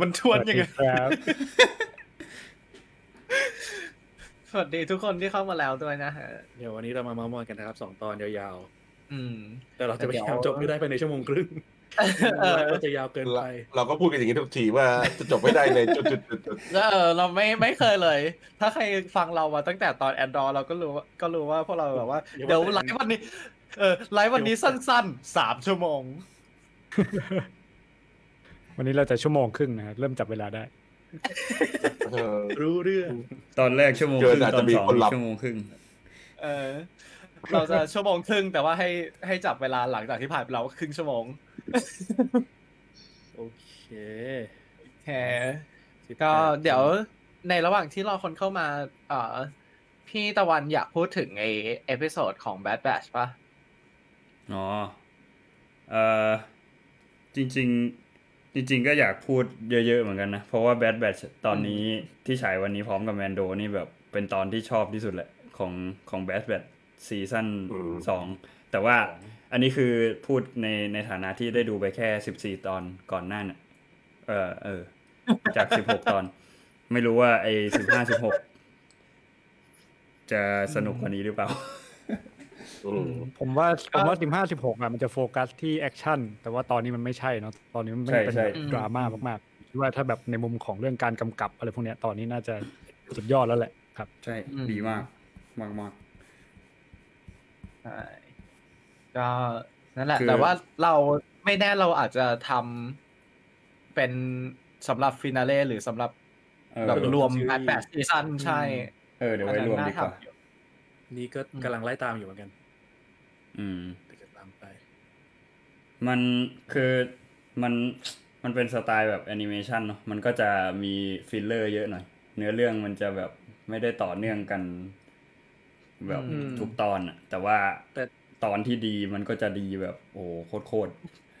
มันทวนยังไงครับสวัสดีทุกคนที่เข้ามาแล้วด้วยนะเดี๋ยววันนี้เรามาเม้ามอยกันนะครับ2ตอนยาวๆแต่เราจะพยายามจบให้ได้ภายในชั่วโมงครึ่งก็จะยาวเกินไปเราก็พูดกันอย่างนี้ทุกทีว่าจะจบไม่ได้ในจุดๆเราไม่เคยเลยถ้าใครฟังเรามาตั้งแต่ตอน Android เราก็รู้ว่าพวกเราแบบว่าเดี๋ยวไลฟ์วันนี้สั้นๆ3ชั่วโมงวันนี้เราจะชั่วโมงครึ่งนะเริ่มจับเวลาได้รู้เรื่องตอนแรกชั่วโมงครึ่งตอนสองชั่วโมงครึ่งเราจะชั่วโมงครึ่งแต่ว่าให้จับเวลาหลังจากที่ผ่านไปแล้วครึ่งชั่วโมงโอเคแหมก็เดี๋ยวในระหว่างที่รอคนเข้ามาพี่ตะวันอยากพูดถึงไอ้เอพิโซดของ Bad Batch ป่ะอ๋อจริงก็อยากพูดเยอะๆเหมือนกันนะเพราะว่า Bad Batch ตอนนี้ที่ฉายวันนี้พร้อมกับ Mando นี่แบบเป็นตอนที่ชอบที่สุดแหละของ Bad Batch ซีซั่น2แต่ว่าอันนี้คือพูดในฐานะที่ได้ดูไปแค่14ตอนก่อนหน้าน่ะจาก16ตอนไม่รู้ว่าไอ้15 16จะสนุกกว่านี้หรือเปล่าผมว่า15 16อ่ะมันจะโฟกัสที่แอคชั่นแต่ว่าตอนนี้มันไม่ใช่เนาะตอนนี้มันเป็นดราม่ามากๆคิดว่าถ้าแบบในมุมของเรื่องการกำกับอะไรพวกเนี้ยตอนนี้น่าจะสุดยอดแล้วแหละครับใช่ดีมากมากๆใช่ก็นั่นแหละแต่ว่าเราไม่แน่เราอาจจะทำเป็นสำหรับฟินาเล่หรือสำหรับแบบรวม8ซีซั่นใช่เดี๋ยวไว้รวมดีกว่านี่ก็กำลังไล่ตามอยู่เหมือนกันจะตามไปมันคือมันเป็นสไตล์แบบแอนิเมชันเนาะมันก็จะมีฟิลเลอร์เยอะหน่อยเนื้อเรื่องมันจะแบบไม่ได้ต่อเนื่องกันแบบทุกตอนอะแต่ว่าตอนที่ดีมันก็จะดีแบบโอ้โคตร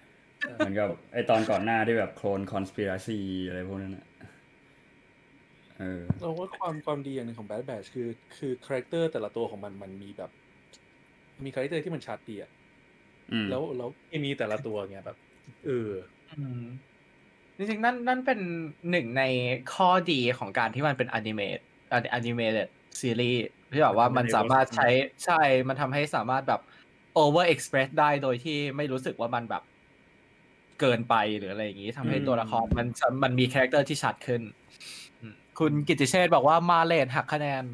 ๆมันก็ไอตอนก่อนหน้าที่แบบโคลนคอนสปิเรซีอะไรพวกนั้นอะเราว่าความดีอย่างนึงของ Bad Batch คือคาแรคเตอร์แต่ละตัวของมันมีแบบมีคาแรคเตอร์ที่มันชัดดีอ่ะแล้วมีแต่ละตัวเงี้ยแบบจริงๆนั่นเป็นหนึ่งในข้อดีของการที่มันเป็นแอนิเมตซีรีส์ที่แบบว่ามันสามารถใช้ใช่มันทำให้สามารถแบบโอเวอร์เอ็กซ์เพรสได้โดยที่ไม่รู้สึกว่ามันแบบเกินไปหรืออะไรอย่างงี้ทำให้ตัวละครมันมีคาแรคเตอร์ที่ชัดขึ้นคุณกิตติเชษฐ์บอกว่ามาเลนหักคะแนน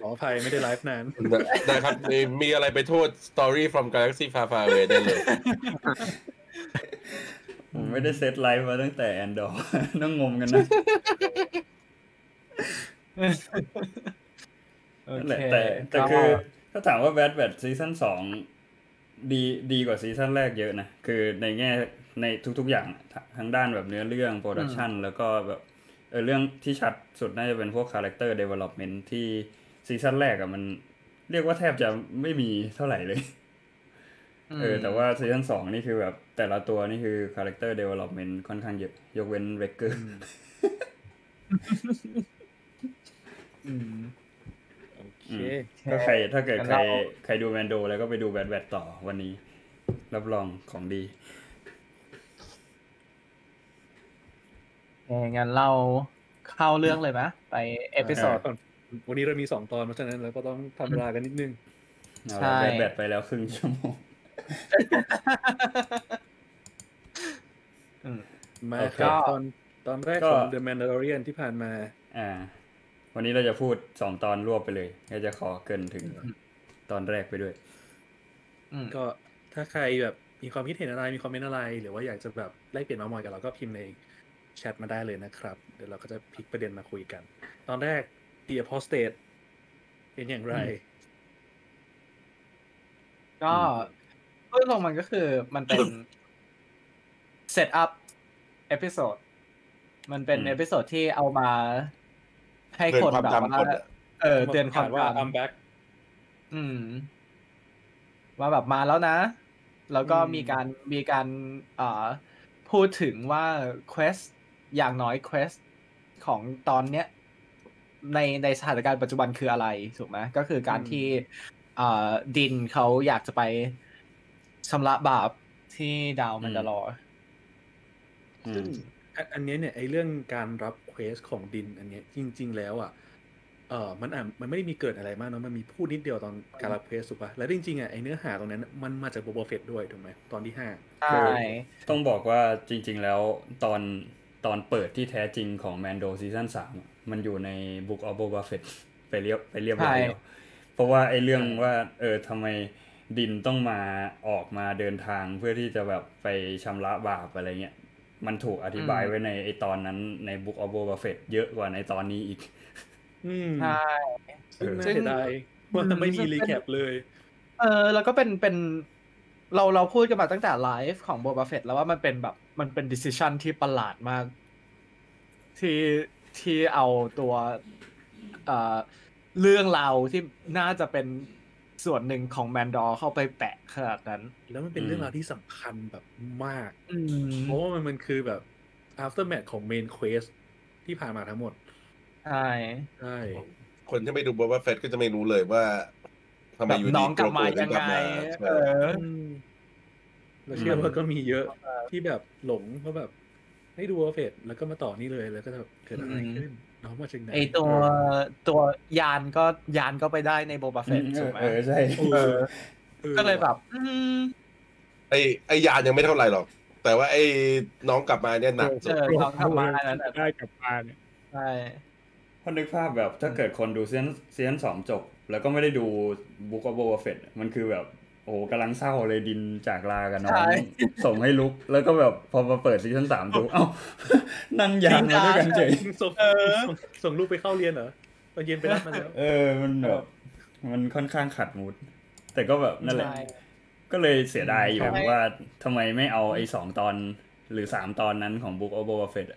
ขออภัยไม่ได้ไลฟ์นานนะครับมีอะไรไปโทษ Story from Galaxy Far Far Away ได้เลยผมไม่ได้เซตไลฟ์มาตั้งแต่ Andor นั่งงมกันนะแต่คือถ้าถามว่า Bad Batch ซีซั่น2ดีกว่าซีซั่นแรกเยอะนะคือในแง่ในทุกๆอย่างทั้งด้านแบบเนื้อเรื่องโปรดักชันแล้วก็แบบเรื่องที่ชัดสุดน่าจะเป็นพวกคาแรคเตอร์เดเวล็อปเมนต์ที่ซีซั่นแรกอะมันเรียกว่าแทบจะไม่มีเท่าไหร่เลยแต่ว่าซีซั่น2นี่คือแบบแต่ละตัวนี่คือคาแรคเตอร์เดเวล็อปเมนต์ค่อนข้างเยอะยกเว้นเวกเกอร์โอเคก็ถ้าเกิดใครดูแมนโดแล้วก็ไปดูแบดแบทต่อวันนี้รับรองของดีงั้นเราเข้าเรื่องเลยมั้ยไปเอพิโซดวันนี้เรามี2ตอนเพราะฉะนั้นเราก็ต้องทำเวลากันนิดนึงใช่แบบไปแล้วครึ่งชั่วโมงมาครับตอนแรกของ The Mandalorian ที่ผ่านมาวันนี้เราจะพูด2ตอนรวบไปเลยก็จะขอเกินถึงตอนแรกไปด้วยก็ถ้าใครแบบมีความคิดเห็นอะไรมีคอมเมนต์อะไรหรือว่าอยากจะแบบแลกเปลี่ยนมอยกับเราก็พิมพ์ในแชทมาได้เลยนะครับเดี๋ยวเราก็จะพลิกประเด็นมาคุยกันตอนแรก The Apostate เป็นอย่างไรก็เรื่องของมันก็คือมันเป็น set up episode มันเป็น episode ที่เอามาให้คนแบบว่าเตือนความว่า I'm back ว่าแบบมาแล้วนะแล้วก็มีการพูดถึงว่า quest อย่างน้อย quest ของตอนเนี้ยในสถานการณ์ปัจจุบันคืออะไรถูกไหมก็คือการที่ดินเขาอยากจะไปชำระบาปที่ดาวมันดาลอ ซึ่งอันนี้เนี่ยไอ้เรื่องการรับเควสของดินอันนี้จริงๆแล้วอ่ะมันไม่ได้มีเกิดอะไรมากเนาะมันมีพูดนิดเดียวตอนการรับเควสถูกป่ะแล้วจริงๆอ่ะไอ้เนื้อหาตรงนั้นมันมาจาก Boba Fett ด้วยถูกมั้ยตอนที่5ใช่ต้องบอกว่าจริงๆแล้วตอนเปิดที่แท้จริงของ Mando ซีซั่น3มันอยู่ใน Book of Boba Fett ไปเรียบร้อยแล้วเพราะว่าไอ้เรื่องว่าทำไมดินต้องมาออกมาเดินทางเพื่อที่จะแบบไปชำระบาปอะไรเงี้ยมันถูกอธิบายไว้ในไอ้ตอนนั้นใน Book of Boba Fett เยอะกว่าในตอนนี้อีกใช่ซึ่งมันไม่มีรีแคปเลยแล้วก็เป็นเราพูดกันมาตั้งแต่ไลฟ์ของ Boba Fett แล้วว่ามันเป็นแบบมันเป็น decision ที่ประหลาดมากที่เอาตัวเรื่องราวที่น่าจะเป็นส่วนหนึ่งของ Mandalore เข้าไปแปะขนาดนั้นแล้วมันเป็นเรื่องราวที่สำคัญแบบมากเพราะว่ามันคือแบบ aftermath ของ main quest ที่ผ่านมาทั้งหมดใช่คนที่ไม่ดู Boba Fett ก็จะไม่รู้เลยว่าทำไมอยู่ดีน้องกลับมายังไงเราเชื่อว่าก็มีเยอะที่แบบหลงเพราะแบบให้ดู Boba Fett แล้วก็มาต่อนี่เลยแล้วก็แบบเกิดอะไรขึ้นน้องมาจากไหนไอตัวยานก็ไปได้ใน Boba Fett ถูกมั้ยใช่ก็เลยแบบไอ้ยานยังไม่เท่าไหร่หรอกแต่ว่าไอ้น้องกลับมาเนี่ยหนักสุดน้องกลับมานั้นได้กลับมาเนี่ยใช่คนนึกภาพแบบถ้าเกิดคนดูซีซั่น2จบแล้วก็ไม่ได้ดู Book of Boba Fett มันคือแบบโอ้โหกำลังเศร้าเลยดินจากลากันน้องส่งให้ลุกแล้วก็แบบพอมาเปิดซีซั่น3ดูเอ้านั่งยางมาด้วยกันเฉยส่งลูกไปเข้าเรียนเหรอตอนเย็นไปรับมันแล้วมันแบบมันค่อนข้างขัดมูดแต่ก็แบบนั่นแหละก็เลยเสียดายอยู่ว่าทำไมไม่เอาไอ้2ตอนหรือ3ตอนนั้นของ Book of Boba Fett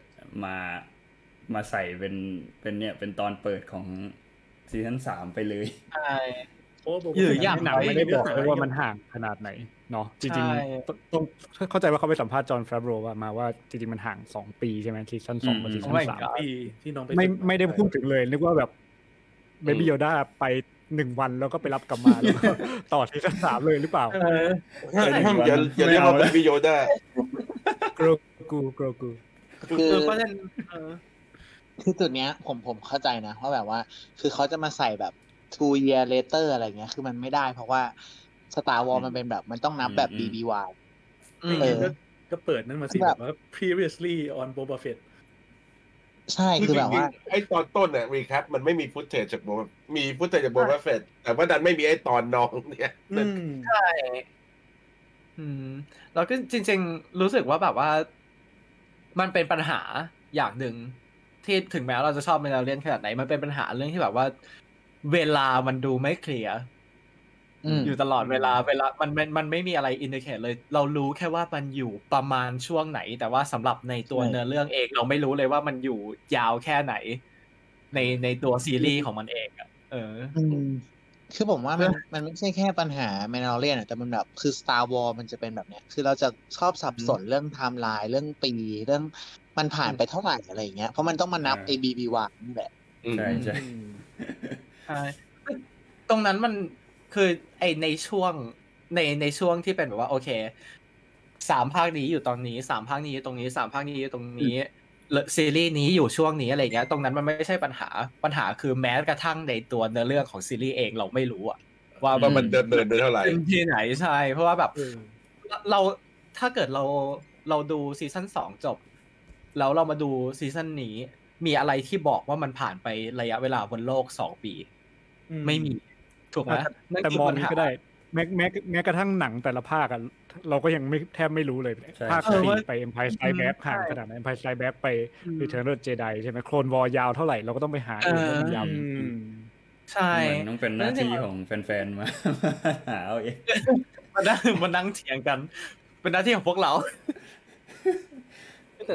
มาใส่เป็นเนี่ยเป็นตอนเปิดของซีซั่น3ไปเลยใช่หรืออย่างหนังไม่ได้บอกเลยว่ามันห่างขนาดไหนเนาะจริงๆต้องเข้าใจว่าเขาไปสัมภาษณ์จอห์นแฟบโรมาว่าจริงๆมันห่าง2ปีใช่มั้ยซีซั่น2กับซีซั่น3ปีที่น้องไปไม่ได้พูดถึงเลยนึกว่าแบบเบบี้โยด้าไป1วันแล้วก็ไปรับกลับมาแล้วต่อซีซั่น3เลยหรือเปล่าอย่าเรียกว่าเบบี้โยด้าโกรกูคือเพราะฉะนั้นคือจุดเนี้ยผมเข้าใจนะว่าแบบว่าคือเขาจะมาใส่แบบ2 year later อะไรเงี้ยคือมันไม่ได้เพราะว่า Star Wars มันเป็นแบบมันต้องนับแบบ BBY ก็เปิดนั่นมาสิแบบว่า previously on Boba Fett ใช่คือแบบว่าไอ้ตอนต้นน่ะ recap มันไม่มี footage จาก Boba มี footage จาก Boba Fett แต่ว่าดันไม่มีไอ้ตอนน้องเนี่ยใช่แล้วก็จริงๆรู้สึกว่าแบบว่ามันเป็นปัญหาอย่างนึงที่ถึงแม้เราจะชอบมันเราเล่นขนาดไหนมันเป็นปัญหาเรื่องที่แบบว่าเวลามันดูไม่เคลียร์อยู่ตลอดเวลามันไม่มีอะไรอินดิเคทเลยเรารู้แค่ว่ามันอยู่ประมาณช่วงไหนแต่ว่าสำหรับในตัวเนื้อเรื่องเองเราไม่รู้เลยว่ามันอยู่ยาวแค่ไหนในตัวซีรีส์ของมันเองอ่ะคือผมว่ามันไม่ใช่แค่ปัญหา Mandalorian อ่ะแต่มันแบบคือ Star Wars มันจะเป็นแบบเนี้ยคือเราจะชอบสับสนเรื่องไทม์ไลน์เรื่องปีเรื่องมันผ่านไปเท่าไหร่อะไรอย่างเงี้ยเพราะมันต้องมานับ ABBY นี่แหละใช่ๆตรงนั้นมันคือไอในช่วงที่เป็นแบบว่าโอเค3ภาคนี้อยู่ตอนนี้3ภาคนี้อยู่ตรงนี้3ภาคนี้อยู่ตรงนี้ซีรีส์นี้อยู่ช่วงนี้อะไรอย่างเงี้ยตรงนั้นมันไม่ใช่ปัญหาคือแม้กระทั่งในตัวเนื้อเรื่องของซีรีส์เองเราไม่รู้อะว่ามันเดินไปเท่าไหร่ที่ไหนใช่เพราะว่าแบบเราถ้าเกิดเราดูซีซั่น2จบแล้วเรามาดูซีซั่นนี้มีอะไรที่บอกว่ามันผ่านไประยะเวลาบนโลก2ปีไม่มีถูกมั้ยแต่มองก็ได้แม้กระทั่งหนังแต่ละภาคอ่ะเราก็ยังไม่แทบไม่รู้เลยภาค4ไป Empire Strikes Back ห่างขนาดไหน Empire Strikes Back ไป Return of the Jedi ใช่มั้ย Clone Wars ยาวเท่าไหร่เราก็ต้องไปหาอีกยาวใช่มันต้องเป็นหน้าที่ของแฟนๆมาหาเอาเองมันนั่งเถียงกันเป็นหน้าที่ของพวกเราแ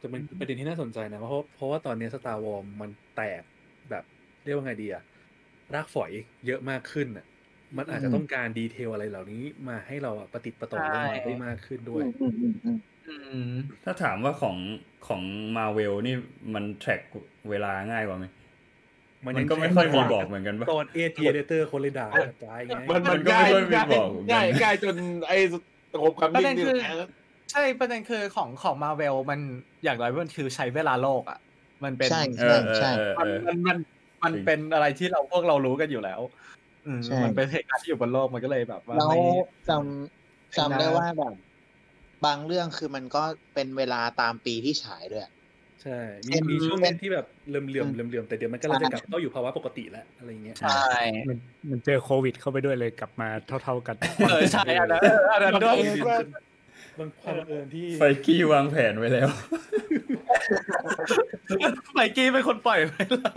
ต่มันประเด็นที่น่าสนใจนะเพราะว่าตอนนี้ Star Wars มันแตกแบบเรียกว่าไงดีอะรากฝอยเยอะมากขึ้นน่ะมันอาจจะต้องการดีเทลอะไรเหล่านี้มาให้เราอ่ะประติดประต่อได้มากขึ้นด้วยถ้าถามว่าของ Marvel นี่มันแทร็กเวลาง่ายกว่ามั้ยมันก็ไม่ค่อยมีบอกเหมือนกันป่ะตอน AT Editor คนเลยด่าตายไงมันก็ไม่ค่อยมีบอกง่ายจนไอ้โคมคำนี้นี่ ใช่ประเด็นคือของ Marvel มันอย่างน้อยมันคือใช้เวลาโลกอ่ะมันเป็นมันเป็นอะไรที่เราพวกเรารู้กันอยู่แล้วมันเป็นเหตุการณ์ที่อยู่บนโลกมันก็เลยแบบว่าเราจำได้ว่าแบบบางเรื่องคือมันก็เป็นเวลาตามปีที่ฉายด้วยใช่มีช่วงนึงที่แบบเลื่อมแต่เดี๋ยวมันก็จะกลับเข้าอยู่ภาวะปกติแล้วอะไรอย่างเงี้ยใช่มันเจอโควิดเข้าไปด้วยเลยกลับมาเท่าๆกันใช่อันนั้นด้วยมันความบังเอิญที่ไฟกี้วางแผนไว้แล้วไฟกี้เป็นคนปล่อยไว้แล้ว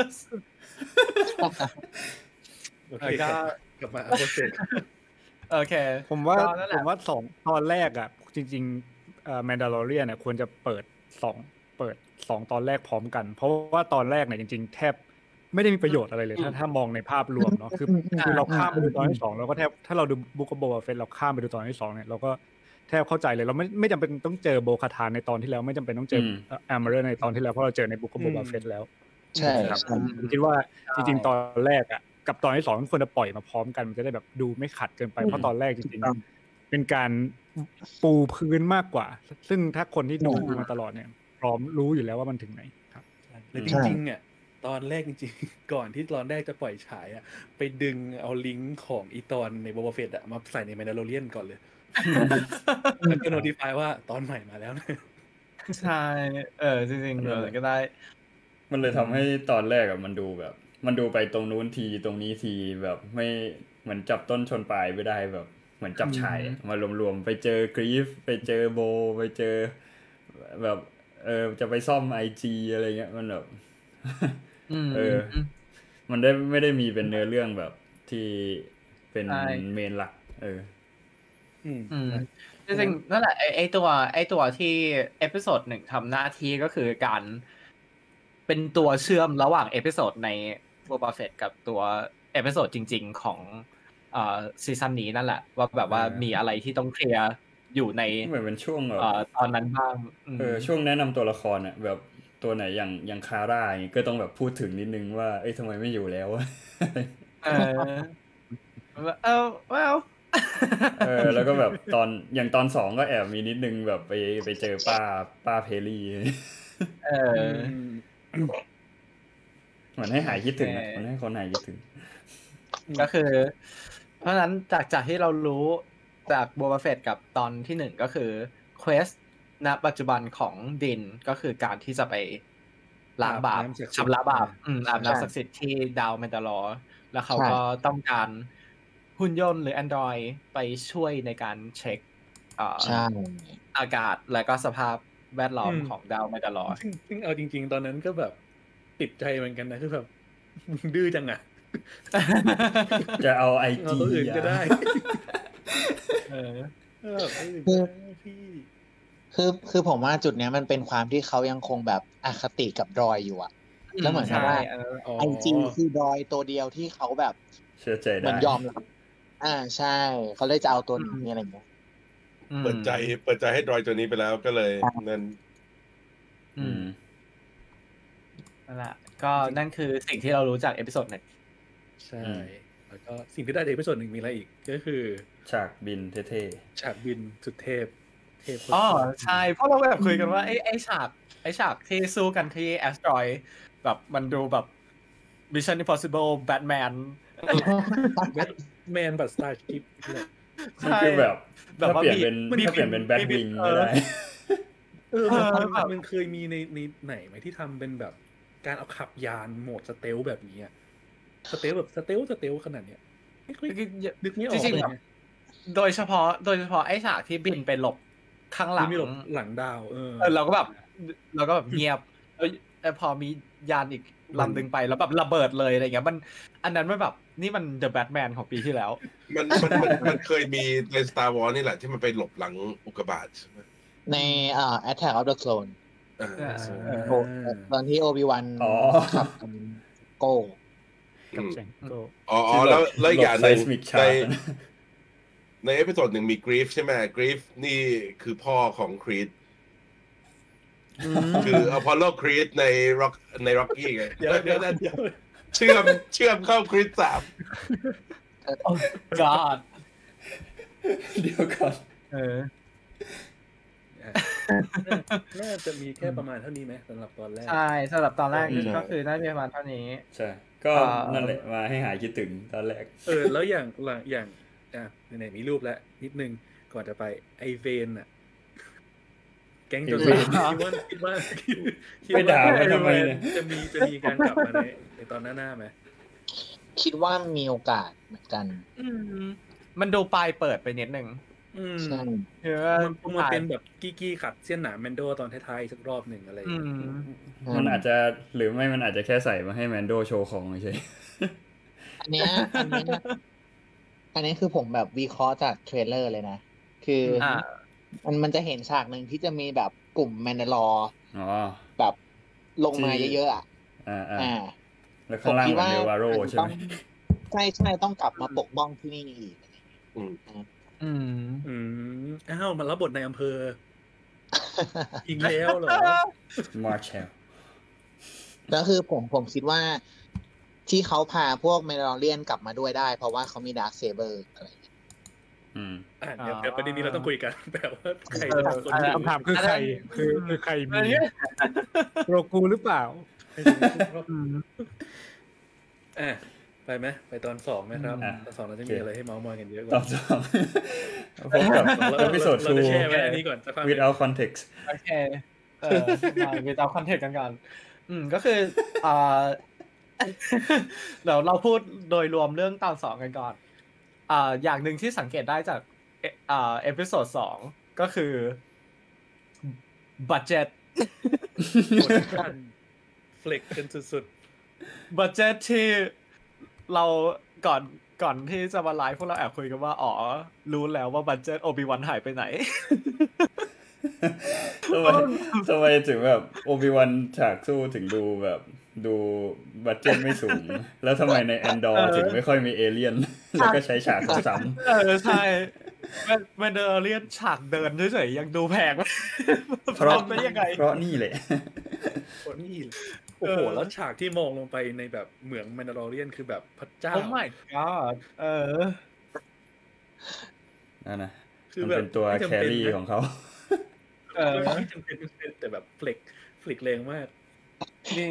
โอเคกลับมาโปรเซสโอเคผมว่า2ตอนแรกอ่ะจริงๆMandalorian เนี่ยควรจะเปิด2ตอนแรกพร้อมกันเพราะว่าตอนแรกเนี่ยจริงๆแทบไม่ได้มีประโยชน์อะไรเลยถ้ามองในภาพรวมเนาะคือเราข้ามไปดูตอนที่2แล้วก็แทบถ้าเราดู Book of Boba Fett เราข้ามไปดูตอนที่2เนี่ยเราก็แทบเข้าใจเลยเราไม่จำเป็นต้องเจอโบคาทานในตอนที่แล้วไม่จำเป็นต้องเจอArmorerในตอนที่แล้วเพราะเราเจอใน Book of Boba Fett แล้วใช่ครับผมคิดว่าจริงๆตอนแรกอ่ะกับตอนที่2มันควรจะปล่อยมาพร้อมกันมันจะได้แบบดูไม่ขัดเกินไปเพราะตอนแรกจริงๆเป็นการปูพื้นมากกว่าซึ่งถ้าคนที่ดูมาตลอดเนี่ยพร้อมรู้อยู่แล้วว่ามันถึงไหนครับแต่จริงๆอ่ะตอนแรกจริงๆก่อนที่ตอนแรกจะปล่อยฉายอ่ะไปดึงเอาลิงก์ของอีตอนใน Boba Fett อ่ะมาใส่ใน Mandalorian ก่อนเลยแล้วก็โนติฟายว่าตอนใหม่มาแล้วใช่จริงๆเลยก็ได้มันเลยทำให้ตอนแรกอ่ะมันดูไปตรงนู้นทีตรงนี้ทีแบบไม่เหมือนจับต้นชนปลายไม่ได้แบบเหมือนจับฉายมารวมๆไปเจอกรีฟไปเจอโบไปเจอแบบจะไปซ่อม IG อะไรเงี้ยมันแบบมันได้ไม่ได้มีเป็นเนื้อเรื่องแบบที่เป็นเมนหลักจริงๆนั่นแหละไอตัวที่เอพิโซด1ทำหน้าที่ก็คือการเป็นตัวเชื่อมระหว่างเอพิโซดใน Boba Fett กับตัวเอพิโซดจริงๆของซีซั่นนี้นั่นแหละว่าแบบว่ามีอะไรที่ต้องเคลียร์อยู่ในเหมือนเป็นช่วงตอนนั้นบ้างช่วงแนะนำตัวละครน่ะแบบตัวไหนอย่างคาร่าอย่างก็ต้องแบบพูดถึงนิดนึงว่าเอ้ยทำไมไม่อยู่แล้วแล้วก็แบบตอนอย่างตอน2ก็แอบมีนิดนึงแบบไปเจอป้าเพลี่เหมือนให้หายคิดถึงนะมันให้คนหายคิดถึงก็คือเพราะฉะนั้นจากที่เรารู้จาก Boba Fett กับตอนที่1ก็คือ Quest ณปัจจุบันของดินก็คือการที่จะไปล้างบาปชำระบาปอาบน้ำศักดิ์สิทธิ์ที่ดาว Mandalore แล้วเขาก็ต้องการหุ่นยนต์หรือ Android ไปช่วยในการเช็คอากาศและก็สภาพแวดล้อมของดาวMandaloreซึ่งเอาจริงๆตอนนั้นก็แบบติดใจเหมือนกันนะคือแบบดื้อจังอ่ะจะเอา IG อื่นก็ได้คือผมว่าจุดเนี้ยมันเป็นความที่เขายังคงแบบอคติกับดรอยอยู่อ่ะแล้วเหมือนกับว่า IG คือดรอยตัวเดียวที่เขาแบบเชื่อใจได้มันยอมรับใช่เขาเลยจะเอาตัวนี้อะไรเงี้ยเปิดใจให้ดรอยตัวนี้ไปแล้วก็เลยนั่นนั่นแหละก็นั่นคือสิ่งที่เรารู้จากเอพิโซด1ใช่แล้วก็สิ่งที่ได้จากเอพิโซด1มีอะไรอีกก็คือฉากบินเท่ๆฉากบินสุดเทพอ๋อใช่เพราะเราแบบคุยกันว่าไอ้ฉากที่สู้กันที่แอสตรอยแบบมันดูแบบ Mission Impossible Batman แบบ Star Trek เนี่ยมันคือแบบว่าเปลี่ยนเป็นแบทวิงไม่ได้มันเคยมีในไหนไหมที่ทำเป็นแบบการเอาขับยานโหมดสเตลแบบนี้อ่ะสเตลขนาดเนี้ยนึกไม่ออกเลยโดยเฉพาะไอ้ฉากที่บินไปหลบข้างหลังดาวเราก็แบบเงียบพอมียานอีกลำดึงไปแล้วแบบระเบิดเลยอะไรเงี้ยมันอันนั้นมันแบบนี่มัน The Batman ของปีที่แล้วมันเคยมีใน Star Wars นี่แหละที่มันไปหลบหลังอุกกาบาตใช่มั้ยในAttack of the Clone ตอนที่ Obi-Wan ขับโก้กับแซงโก้แล้วอย่างในเอพิโซด1มี Greef ใช่มั้ย Greef นี่คือพ่อของ Creedคืออพอลโลครีดในร็อกกี้ไงเดี๋ยวเชื่อมเข้าครีด3โอ้ god เดี๋ยวก่อน น่าจะมีแค่ประมาณเท่านี้ไหมสำหรับตอนแรกใช่สำหรับตอนแรกก็คือน่าจะประมาณเท่านี้ใช่ก็นั่นแหละมาให้หายคิดถึงตอนแรกแล้วอย่างไหนมีรูปแล้วนิดนึงก่อนจะไปไอเวนอ่ะแก๊งจนคิดว่าไปด่ามันทำไมเนี่ยจะมีการกลับมาในตอนหน้าๆไหมคิดว่ามีโอกาสเหมือนกันมันดูปลายเปิดไปนิดนึงใช่มันเป็นแบบกี้ขัดเสี้ยนหนาแมนโดตอนท้ายๆสักรอบหนึ่งอะไรมันอาจจะหรือไม่มันอาจจะแค่ใส่มาให้แมนโดโชว์ของใช่อันนี้คือผมแบบวิเคราะห์จากเทรลเลอร์เลยนะคือมันจะเห็นฉากหนึ่งที่จะมีแบบกลุ่มแมนดาลอร์แบบลงมาเยอะๆอ่ะแล้วข้างล่างมันเดวาโรใช่ไหมใช่ต้องกลับมาปกป้องที่นี่อีกอ้าวมันรับบทในอำเภออีกแล้วเหรอมาร์แชลก็คือผมคิดว่าที่เขาพาพวกแมนดาลอเรียนกลับมาด้วยได้เพราะว่าเขามีดาร์คเซเบอร์อะไรเดี๋ยวประเด็นนี้เราต้องคุยกันแปลว่าใครคำถามคือใครคือใครมีโรกูหรือเปล่าไปไหมไปตอน2ไหมครับตอน2เราจะมีอะไรให้เมาท์มอยกันเยอะกว่าตอน2ผมกับเราไปสดดูอันนี้ก่อน without context โอเคwithout context กันก่อนก็คือเดี๋ยวเราพูดโดยรวมเรื่องตอน2กันก่อนอย่างหนึ่งที่สังเกตได้จากเอพิโซด2ก็คือบัดเจ็ตเฟล็กกันสุดๆบัดเจ็ตที่เราก่อนที่จะมาไลฟ์พวกเราแอบคุยกันว่าอ๋อรู้แล้วว่าบัดเจ็ตโอบิวันหายไปไหนทำไมถึงแบบโอบิวันฉากสู้ถึงดูแบบดูบัดเจ็ตไม่สูงแล้วทำไมในแอนดอร์ถึงไม่ค่อยมีเอเลี่ยนแล้วก็ใช้ฉากซ้ำๆใช่แมนดาลอเรียนฉากเดินเฉยๆยังดูแพงเพราะนี่แหละเพราะนี่โอ้โหแล้วฉากที่มองลงไปในแบบเหมืองแมนดาลอเรียนคือแบบพระเจ้าโอ้ my god นั่นนะคือแบบเป็นตัวแครี่ของเขาไม่จำเป็นแต่แบบฟลิกแรงมากนี่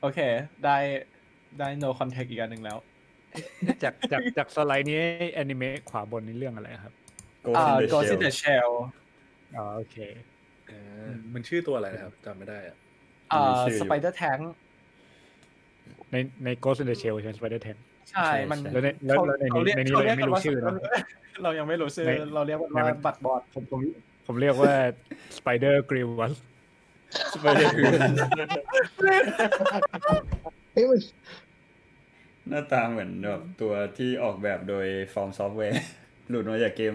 โอเคได้ no contact อีกอันหนึ่งแล้วจากสไลด์นี้แอนิเมะขวาบนนี่เรื่องอะไรครับ Ghost in the Shell โอเคมันชื่อตัวอะไรนะครับจำไม่ได้อ่ะSpider Tank ใน Ghost in the Shell ใช่ Spider Tank ใช่มันแล้วในนี้เราไม่รู้ชื่อเรายังไม่รู้ชื่อเราเรียกว่าบัดบอดผมเรียกว่า Spider Grill Spider Grill เฮ้ยหน้าตาเหมือนแบบตัวที่ออกแบบโดย From Software หลุดมาจากเกม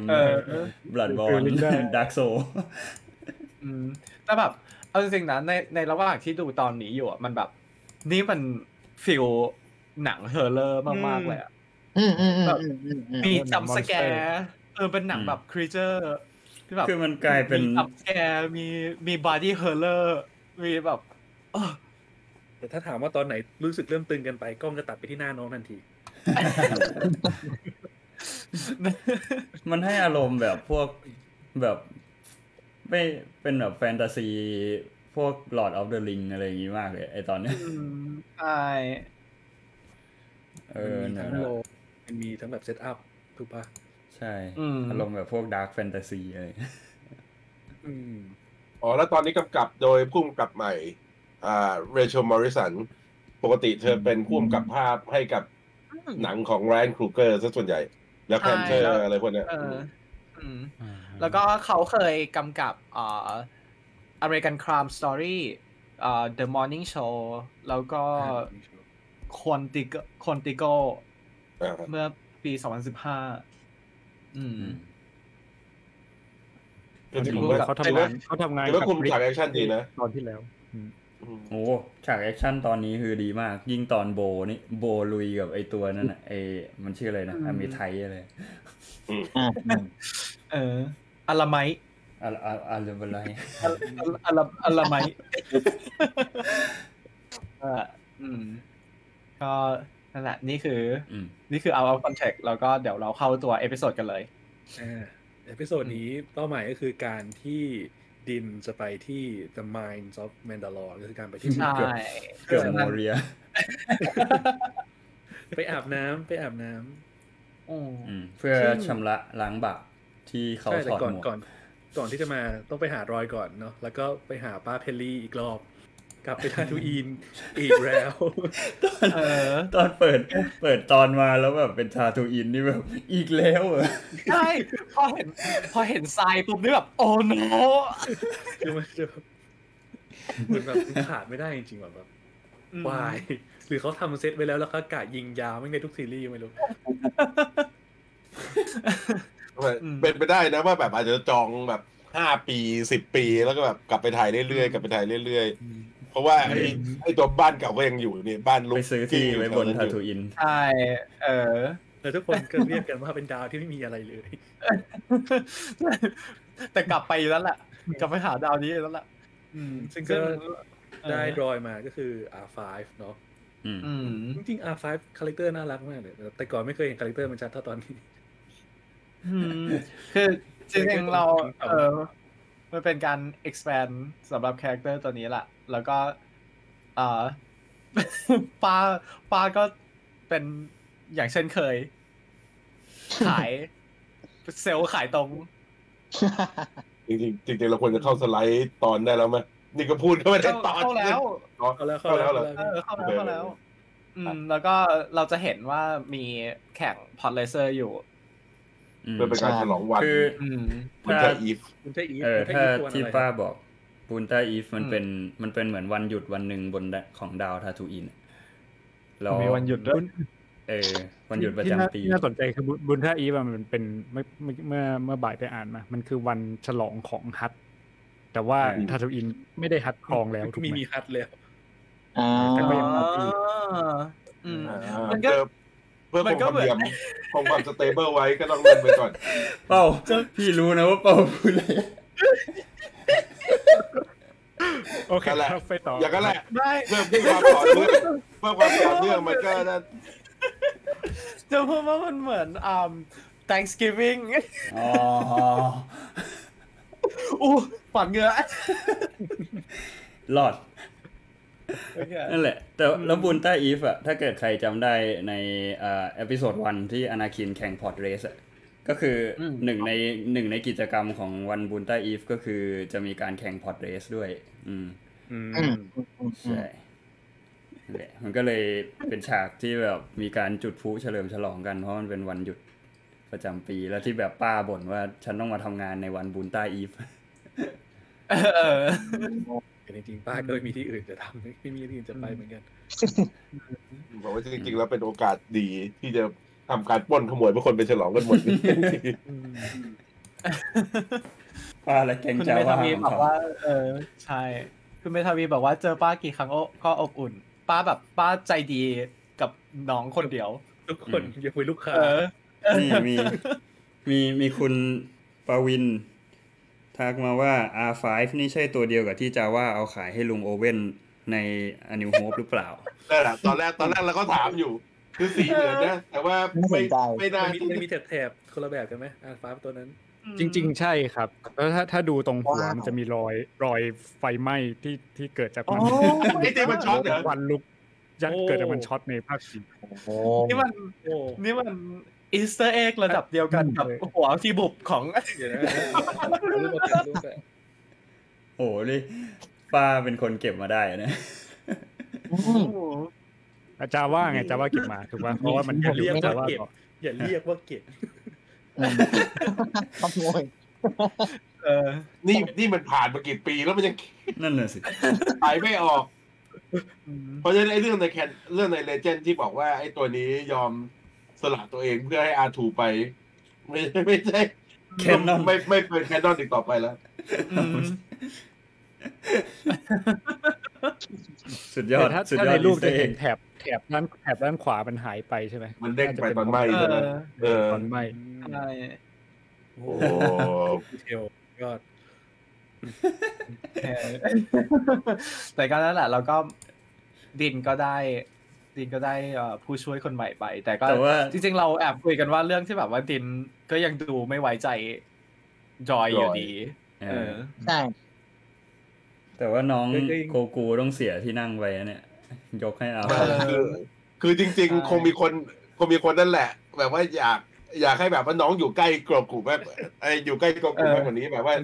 Bloodborne Dark Souls แต่แบบเอาจริงๆนะในระหว่างที่ดูตอนนี้อยู่อ่ะมันแบบนี่มันฟีลหนังฮอร์เรอร์มากๆเลยอ่ะแบบมีจัมป์สแกร์เป็นหนังแบบครีเจอร์ที่แบบคือมันกลายเป็นจัมป์สแกร์มีบอดี้ฮอร์เรอร์มีแบบแต่ถ้าถามว่าตอนไหนรู้สึกเริ่มตึงกันไปกล้องจะตัดไปที่หน้าน้องทันที มันให้อารมณ์แบบพวกแบบไม่เป็นแบบแฟนตาซีพวก Lord of the Ring อะไรอย่างงี้มากเลยไอตอนนี้ใช่มีทั้งโลมันมีทั้งแบบเซตอัพถูกป่ะใช่อารมณ์แบบพวกดาร์คแฟนตาซีอะไรแล้วตอนนี้กำกับโดยผู้กำกับใหม่เรเชลมอริสันปกติเธอเป็นผู้กำกับภาพให้กับหนังของไรอันครูเกอร์ซะส่วนใหญ่แล้วแคนเทอร์อะไรพวกเนี้ยแล้วก็เขาเคยกำกับAmerican Crime Story The Morning Show แล้วก็Quantico เมื่อปี2015เขาทำงานกับคุมฉากแอคชั่นดีนะตอนที่แล้วโอ้ฉากแอคชั่นตอนนี้คือดีมากยิ่งตอนโบลุยกับไอ้ตัวนั่นน่ะไอ้มันชื่ออะไรนะอเมไทอะไรอะละไมอะละไมก็นั่นแหละนี่คือเอาคอนแทคแล้วก็เดี๋ยวเราเข้าตัวเอพิโซดกันเลยเอพิโซดนี้เป้าหมายก็คือการที่ ดินจะไปที่ The Mines of Mandalore ก็คือการไปที่เมืองเกือบมอริยาไปอาบน้ำเพื่อชำระล้างบาปที่เขาถอดหมวกก่อนที่จะมาต้องไปหารอยก่อนเนาะแล้วก็ไปหาป้าเพลลี่อีกรอบกลับไปทาทูอินอีกแล้วตอนเปิดตอนมาแล้วแบบเป็นทาทูอินนี่แบบอีกแล้วเหรอใช่พอเห็นทรายปุ๊บนี่แบบโอ้โนคือมันจะแบบขาดไม่ได้จริงๆแบบวายหรือเขาทำเซตไว้แล้วก็กะยิงยาวไม่ในทุกซีรีส์ไม่รู้เป็นไปได้นะว่าแบบอาจจะจองแบบ5ปี10ปีแล้วก็แบบกลับไปถ่ายเรื่อยๆเพราะว่าไอ้ตัวบ้านเก่าก็ยังอยู่นี่บ้านลุกไปซื้อที่ไว้บนทาทูอินใช่แล้วทุกคนก็เรียกกันว่าเป็นดาวที่ไม่มีอะไรเลยแต่กลับไปแล้วล่ะกลับไปหาดาวนี้แล้วล่ะซึ่งก็ได้รอยมาก็คือ R5 เนาะจริงๆ R5 คาแรคเตอร์น่ารักมากเลยแต่ก่อนไม่เคยเห็นคาแรคเตอร์มันชัดเท่าตอนนี้คือจริงๆเรามันเป็นการ expand สำหรับคาแรคเตอร์ตัวนี้แหละแล้วก็ป้าก็เป็นอย่างเช่นเคยขายเซลล์ขายตรงจริงๆเราควรจะเข้าสไลด์ตอนได้แล้วไหมนี่ก็พูดก็ไม่ได้ตอนเข้าแล้วแล้วก็เราจะเห็นว่ามีแข่งพอดเลเซอร์อยู่เพื่อเป็นการฉลองวันคือบุญตาอีฟถ้าที่ป้าบอกบุญตาอีฟมันเป็นเหมือนวันหยุดวันหนึ่งบนของดาวทาทูอินเรามีวันหยุดด้วยวันหยุดประจำปีน่าสนใจคือบุญตาอีฟมันเป็นเมื่อบ่ายไปอ่านมามันคือวันฉลองของฮัทแต่ว่าทาทูอินไม่ได้ฮัทครองแล้วถูกไหมมีฮัทแล้วแต่ก็ยังฮัทอีกมันก็เพื่อความเยี่ยมของความสเตเบิลไว้ก็ต้องเล่นไปก่อนเป้าพี่รู้นะว่าเป้าพูดเลยโอเคครับไปต่ออย่างนั้นแหละเพิ่มความต่อเนื่องมันก็จะพูดว่ามันเหมือนThanksgiving อ๋ออู้ปั่นเงือหลอดนั่นแหละแต่แล้วบุญใต้อีฟอ่ะถ้าเกิดใครจำได้ในเอพิโซด1ที่อนาคินแข่งพอร์ตเรสอ่ะก็คือหนึ่งในกิจกรรมของวันบุญใต้อีฟก็คือจะมีการแข่งพอร์ตเรสด้วยใช่มันก็เลยเป็นฉากที่แบบมีการจุดพลุเฉลิมฉลองกันเพราะมันเป็นวันหยุดประจำปีแล้วที่แบบป้าบ่นว่าฉันต้องมาทำงานในวันบุญใต้อีฟจริงๆป้าก็มีที่อื่นจะทำไม่มีที่อื่นจะไปเหมือนกันบอกว่าจริงๆแล้วเป็นโอกาสดีที่จะทำการปล้นขโมยเพื่อคนไปฉลองกันหมดป้าและแกงจ้าว่าคุณเมธาวีบอกว่าใช่คุณเมธาวีบอกว่าเจอป้ากี่ครั้งก็อบอุ่นป้าแบบป้าใจดีกับน้องคนเดียวทุกคนอย่าคุยลูกค้ามีคุณปวินทักมาว่า R5 นี่ใช่ตัวเดียวกับที่จาว่าเอาขายให้ลุงโอเว่นใน A New Hope หรือเปล่าได้ล่ะตอนแรกเราก็ถามอยู่คือสีเหมือนนะแต่ว่าไม่ได้มีแถบๆคนละแบบกันมั้ย R5 ตัวนั้นจริงๆใช่ครับแล้วถ้าดูตรงหัวมันจะมีรอยไฟไหม้ที่เกิดจากมันไอ้ที่มันช็อตเหรอวันลุกยันเกิดจากมันช็อตในภาค4นี่มันอีสเตอร์เอ็กระดับเดียวกันกับหัวที่บุบของโอ้โหนี่ป้าเป็นคนเก็บมาได้นะอาจารย์ว่าไงอาจารย์ว่าเก็บมาถูกป่ะเพราะว่ามันอยู่ไม่ได้ว่าเก็บอย่าเรียกว่าเก็บขโมยนี่มันผ่านมากี่ปีแล้วมันยังนั่นน่ะสิหายไม่ออกเพราะฉะนั้นไอ้เรื่องในเลเจนด์ที่บอกว่าไอ้ตัวนี้ยอมสละตัวเองเพื่อให้อาทูไปไม่ใช่แคนนอนไม่เป็นแคนนอนอีกต่อไปแล้วสุดยอดถ้าในรูปจะเห็นแถบด้านขวามันหายไปใช่ไหมมันเด้งไปตอนไหม้ใช่ไหมตอนไหม้โอ้โหเที่ยวยอดแต่ก็นั่นแหละเราก็ดินก็ได้ผู้ช่วยคนใหม่ไปแต่ก็จริงๆเราแอบคุยกันว่าเรื่องที่แบบว่าดินก็ยังดูไม่ไว้ใจจอยอยู่ดีใช่ แต่ว่าน้องโกกูต้องเสียที่นั่งไปเนี่ยยกให้เอาคือจริงๆคงมีคนนั่นแหละแบบว่าอยากให้แบบว่าน้องอยู่ใกล้โกกูแม่อยู่ใกล้โกกูแม่กว่านี้แบบว่า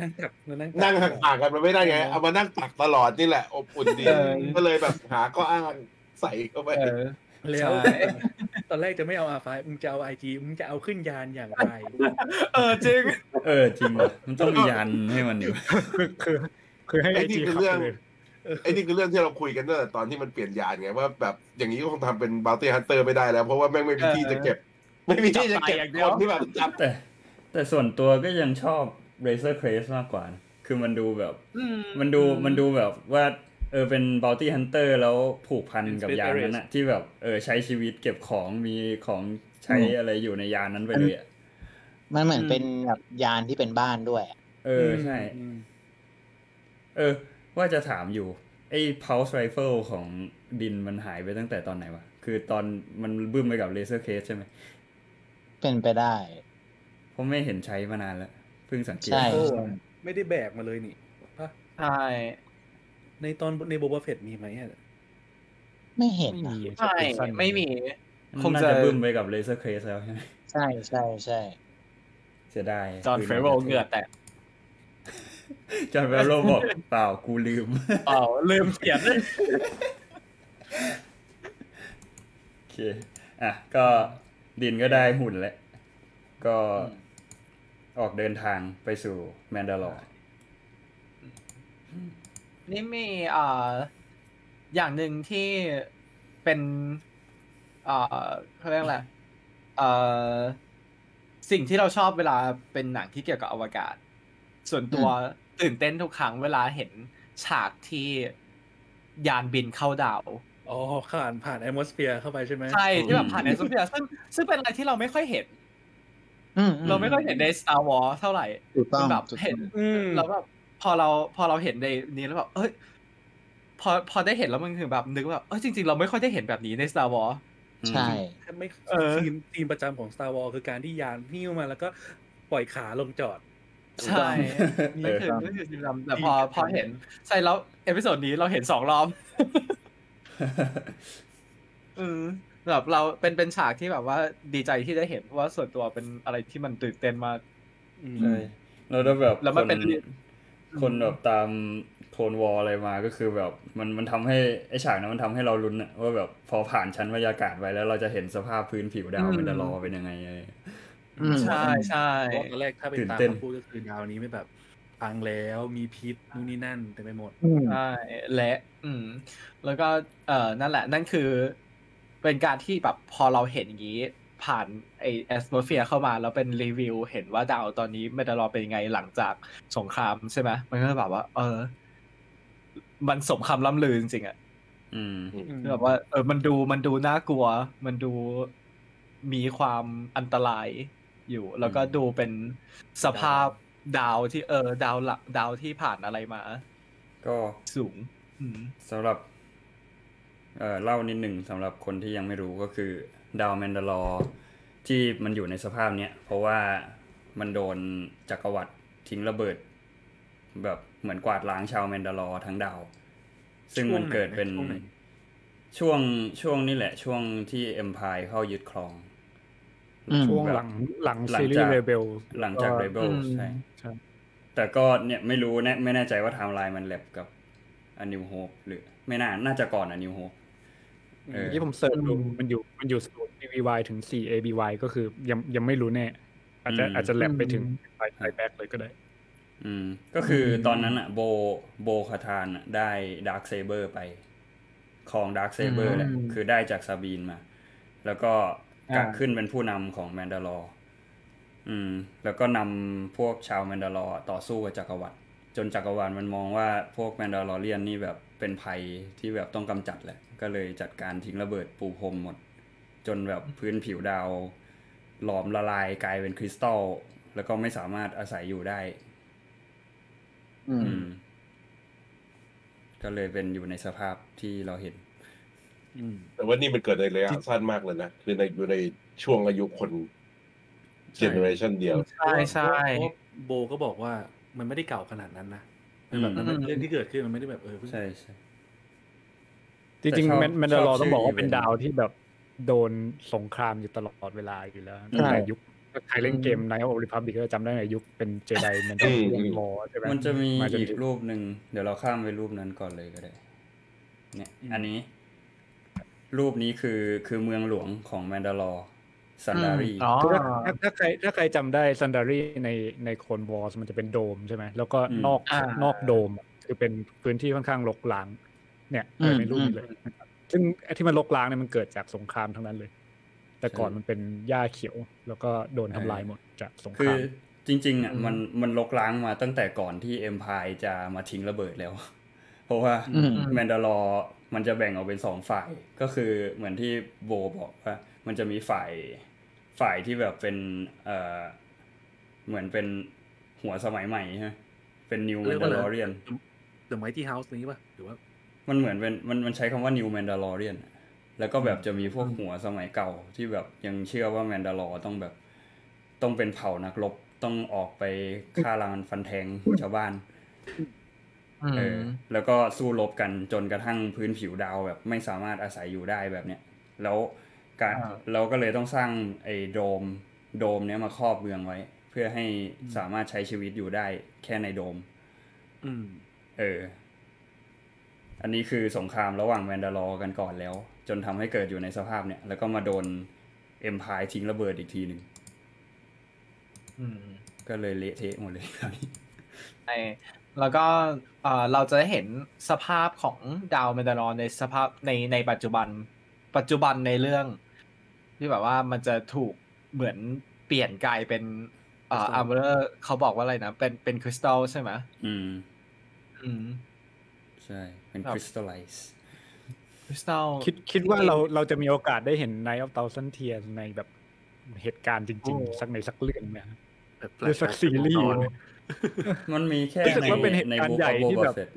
นั่งห่างๆกันมันไม่ได้ไงเอามานั่งตักตลอดนี่แหละอบอุ่นดีก็เลยแบบหาก็อ้างใส่เข้าไปเลยตอนแรกจะไม่เอาR5มึงจะเอา IG มึงจะเอาขึ้นยานอย่างไรจริงมันต้องมียานให้มันอยู่คือให้ IG ครับไอ้นี่คือเรื่องที่เราคุยกันตั้งแต่ตอนที่มันเปลี่ยนยานไงว่าแบบอย่างนี้ก็คงทำเป็น Bounty Hunter ไม่ได้แล้วเพราะว่าแม่งไม่มีที่จะเก็บไม่มีที่จะเก็บคนที่แบบจับแต่ส่วนตัวก็ยังชอบ Razor Crest มากกว่าคือมันดูแบบมันดูแบบว่าเป็น Bounty Hunter แล้วผูกพันกับยานนั้นน่ะที่แบบใช้ชีวิตเก็บของมีของใช้อะไรอยู่ในยานนั้นไปเลยอ่ะมันเหมือนเป็นแบบยานที่เป็นบ้านด้วยใช่ว่าจะถามอยู่ไอ้ Pulse Rifle ของดินมันหายไปตั้งแต่ตอนไหนวะคือตอนมันบึ้มไปกับ Laser Case ใช่ไหมเป็นไปได้ผมไม่เห็นใช้มานานแล้วเพิ่งสังเกตไม่ได้แบกมาเลยนี่ใช่ในตอนใน Boba Fett มีไหมไม่เห็นใช่ไม่มีคงจะบึ้มไปกับ Laser Case แล้วใช่ไหมใช่เสียดายจอห์นเฟโรเหงื่อแตกจอห์นเฟโรบอกเปล่ากูลืมเขียนเลยโอเคอ่ะก็ดินก็ได้หุ่นแล้วก็ออกเดินทางไปสู่ Mandaloreนี่มีอย่างหนึ่งที่เป็นเขาเรียกอะไรสิ่งที่เราชอบเวลาเป็นหนังที่เกี่ยวกับอวกาศส่วนตัวตื่นเต้นทุกครั้งเวลาเห็นฉากที่ยานบินเข้าดาวผ่านแอตโมสเฟียร์เข้าไปใช่ไหมใช่ที่แบบผ่านแอตโมสเฟียร์ซึ่งเป็นอะไรที่เราไม่ค่อยเห็นเราไม่ค่อยเห็นใน Star Wars เท่าไหร่แบบเห็นเราแบบพอเราเห็นในนี้แล้วแบบเอ้ยพอได้เห็นแล้วมันคือแบบนึกว่าแบบจริงๆเราไม่ค่อยได้เห็นแบบนี้ใน Star Wars ใช่ไม่ทีมประจำของ Star Wars คือการที่ยานหิ้วมาแล้วก็ปล่อยขาลงจอดใช่นั่นคือทีมประจำแต่พอเห็นใช่แล้วเอพิโซดนี้เราเห็น2รอบแบบเราเป็นฉากที่แบบว่าดีใจที่ได้เห็นเพราะว่าส่วนตัวเป็นอะไรที่มันตื่นเต้นมากใช่แล้วแบบแล้วมันเป็นคนแบบตามโคลนวอร์อะไรมาก็คือแบบมันทำให้ไอ้ฉากนั้นมันทำให้เราลุ้นอะว่าแบบพอผ่านชั้นบรรยากาศไปแล้วเราจะเห็นสภาพพื้นผิวดาวมันจะรอเป็นยังไงใช่ใช่ตอนแรกถ้าเป็นตามพูดก็คือดาวนี้ไม่แบบพังแล้วมีพิษนู่นนี่นั่นเต็มไปหมดใช่และแล้วก็นั่นแหละนั่นคือเป็นการที่แบบพอเราเห็นอย่างนี้ผ่านไอ้แอตโมสเฟียร์เข้ามาแล้วเป็นรีวิวเห็นว่าดาวตอนนี้Mandaloreเป็นยังไงหลังจากสงครามใช่ไหมมันก็แบบว่ามันสมคำล่ำลือจริงๆอ่ะแบบว่ามันดูน่ากลัวมันดูมีความอันตรายอยู่แล้วก็ดูเป็นสภาพดาวที่ดาวหลักดาวที่ผ่านอะไรมาก็สูงสำหรับเล่านิดหนึ่งสำหรับคนที่ยังไม่รู้ก็คือดาวแมนดาลอร์ที่มันอยู่ในสภาพเนี้ยเพราะว่ามันโดนจักรวรรดิทิ้งระเบิดแบบเหมือนกวาดล้างชาวแมนดาลอร์ทั้งดาวซึ่งมันเกิดเป็นช่วงนี่แหละช่วงที่ Empire เข้ายึดครองช่วงหลังซีรีส์ Rebel หลังจาก Rebel ใช่แต่ก็เนี่ยไม่รู้นะไม่แน่ใจว่าไทม์ไลน์มันแลบกับA New Hope หรือไม่น่าจะก่อนA New Hopeที่ผมเสิร์ชดูมันอยู่0 BBY ถึง4 ABY ก็คือยังไม่รู้แน่อาจจะแลบไปถึงไฟแบ็คเลยก็ได้ก็คือตอนนั้นอ่ะโบคาทานอ่ะได้ดาร์คเซเบอร์ไปของดาร์คเซเบอร์แหละคือได้จากซาบีนมาแล้วก็กลับขึ้นเป็นผู้นำของแมนดาลอร์แล้วก็นำพวกชาวแมนดาลอร์ต่อสู้กับจักรวรรดิจนจักรวาลมันมองว่าพวกแมนดาลอเรียนนี่แบบเป็นภัยที่แบบต้องกำจัดแหละก็เลยจัดการทิ้งระเบิดปูพรมหมดจนแบบพื้นผิวดาวหลอมละลายกลายเป็นคริสตัลแล้วก็ไม่สามารถอาศัยอยู่ได้ก็เลยเป็นอยู่ในสภาพที่เราเห็นแต่ว่านี่มันเกิดในระยะสั้นมากเลยนะคือในอยู่ในช่วงอายุคนเจเนอเรชันเดียวใช่โบก็บอกว่ามันไม่ได้เก่าขนาดนั้นนะ คือแบบนั้นเรื่องที่เกิดขึ้นมันไม่ได้แบบใช่ๆจริงๆMandaloreต้องบอกว่าเป็นดาวที่แบบโดนสงครามอยู่ตลอดเวลาอยู่แล้วตั้งแต่ยุคใครเล่นเกม Knights of Republic ก็จำได้ในยุคเป็น Jedi Mandalore ใช่มั้ยมันจะมีอีกรูปนึงเดี๋ยวเราข้ามไปรูปนั้นก่อนเลยก็ได้เนี่ยอันนี้รูปนี้คือเมืองหลวงของ Mandalore ซันดารีถ้าใครจำได้ซันดารีในClone Warsมันจะเป็นโดมใช่ไหมแล้วก็นอกโดมคือเป็นพื้นที่ค่อนข้างรกร้างเนี่ยเป็นรูปนี้เลยซึ่งไอ้ที่มันรกร้างเนี่ยมันเกิดจากสงครามทั้งนั้นเลยแต่ก่อนมันเป็นหญ้าเขียวแล้วก็โดนทำลายหมดจากสงครามคือจริงๆอ่ะมันรกร้างมาตั้งแต่ก่อนที่ Empire จะมาทิ้งระเบิดแล้วเพราะว่า Mandalore มันจะแบ่งออกเป็น2ฝ่ายก็คือเหมือนที่โบบอกว่ามันจะมีฝ่ายที่แบบเป็นเหมือนเป็นหัวสมัยใหม่ฮะเป็น New Mandalorian หรือ Mighty House นี้ป่ะหรือว่ามันเหมือนเป็นมันใช้คำว่า New Mandalorian แล้วก็แบบจะมีพวกหัวสมัยเก่าที่แบบยังเชื่อว่า Mandalore ต้องแบบต้องเป็นเผ่านักรบต้องออกไปฆ่าล้างฟันแทงชาวบ้านแล้วก็สู้รบกันจนกระทั่งพื้นผิวดาวแบบไม่สามารถอาศัยอยู่ได้แบบเนี้ยแล้วการเราก็เลยต้องสร้างไอ้โดมเนี้ยมาครอบเมืองไว้เพื่อให้สามารถใช้ชีวิตอยู่ได้แค่ในโดมอันนี้คือสงครามระหว่างแมนดาลอร์กันก่อนแล้วจนทำให้เกิดอยู่ในสภาพเนี้ยแล้วก็มาโดน Empire ทิ้งระเบิดอีกทีนึงก็เลยเละเทะหมดเลยครับไอแล้วก็เราจะได้เห็นสภาพของดาวแมนดาลอร์ในสภาพในปัจจุบันในเรื่องที่แบบว่ามันจะถูกเหมือนเปลี่ยนกลายเป็นArmorer เขาบอกว่าอะไรนะเป็นคริสตัลใช่ไหมใช่เป็น crystallize crystal คิดว่าเราจะมีโอกาสได้เห็น Night of Thousand Tears ในแบบเหตุการณ์จริงๆสักในสักเรื่องมั้ยหรือสักซีรีส์มันมีแค่ใน Book of Boba Fett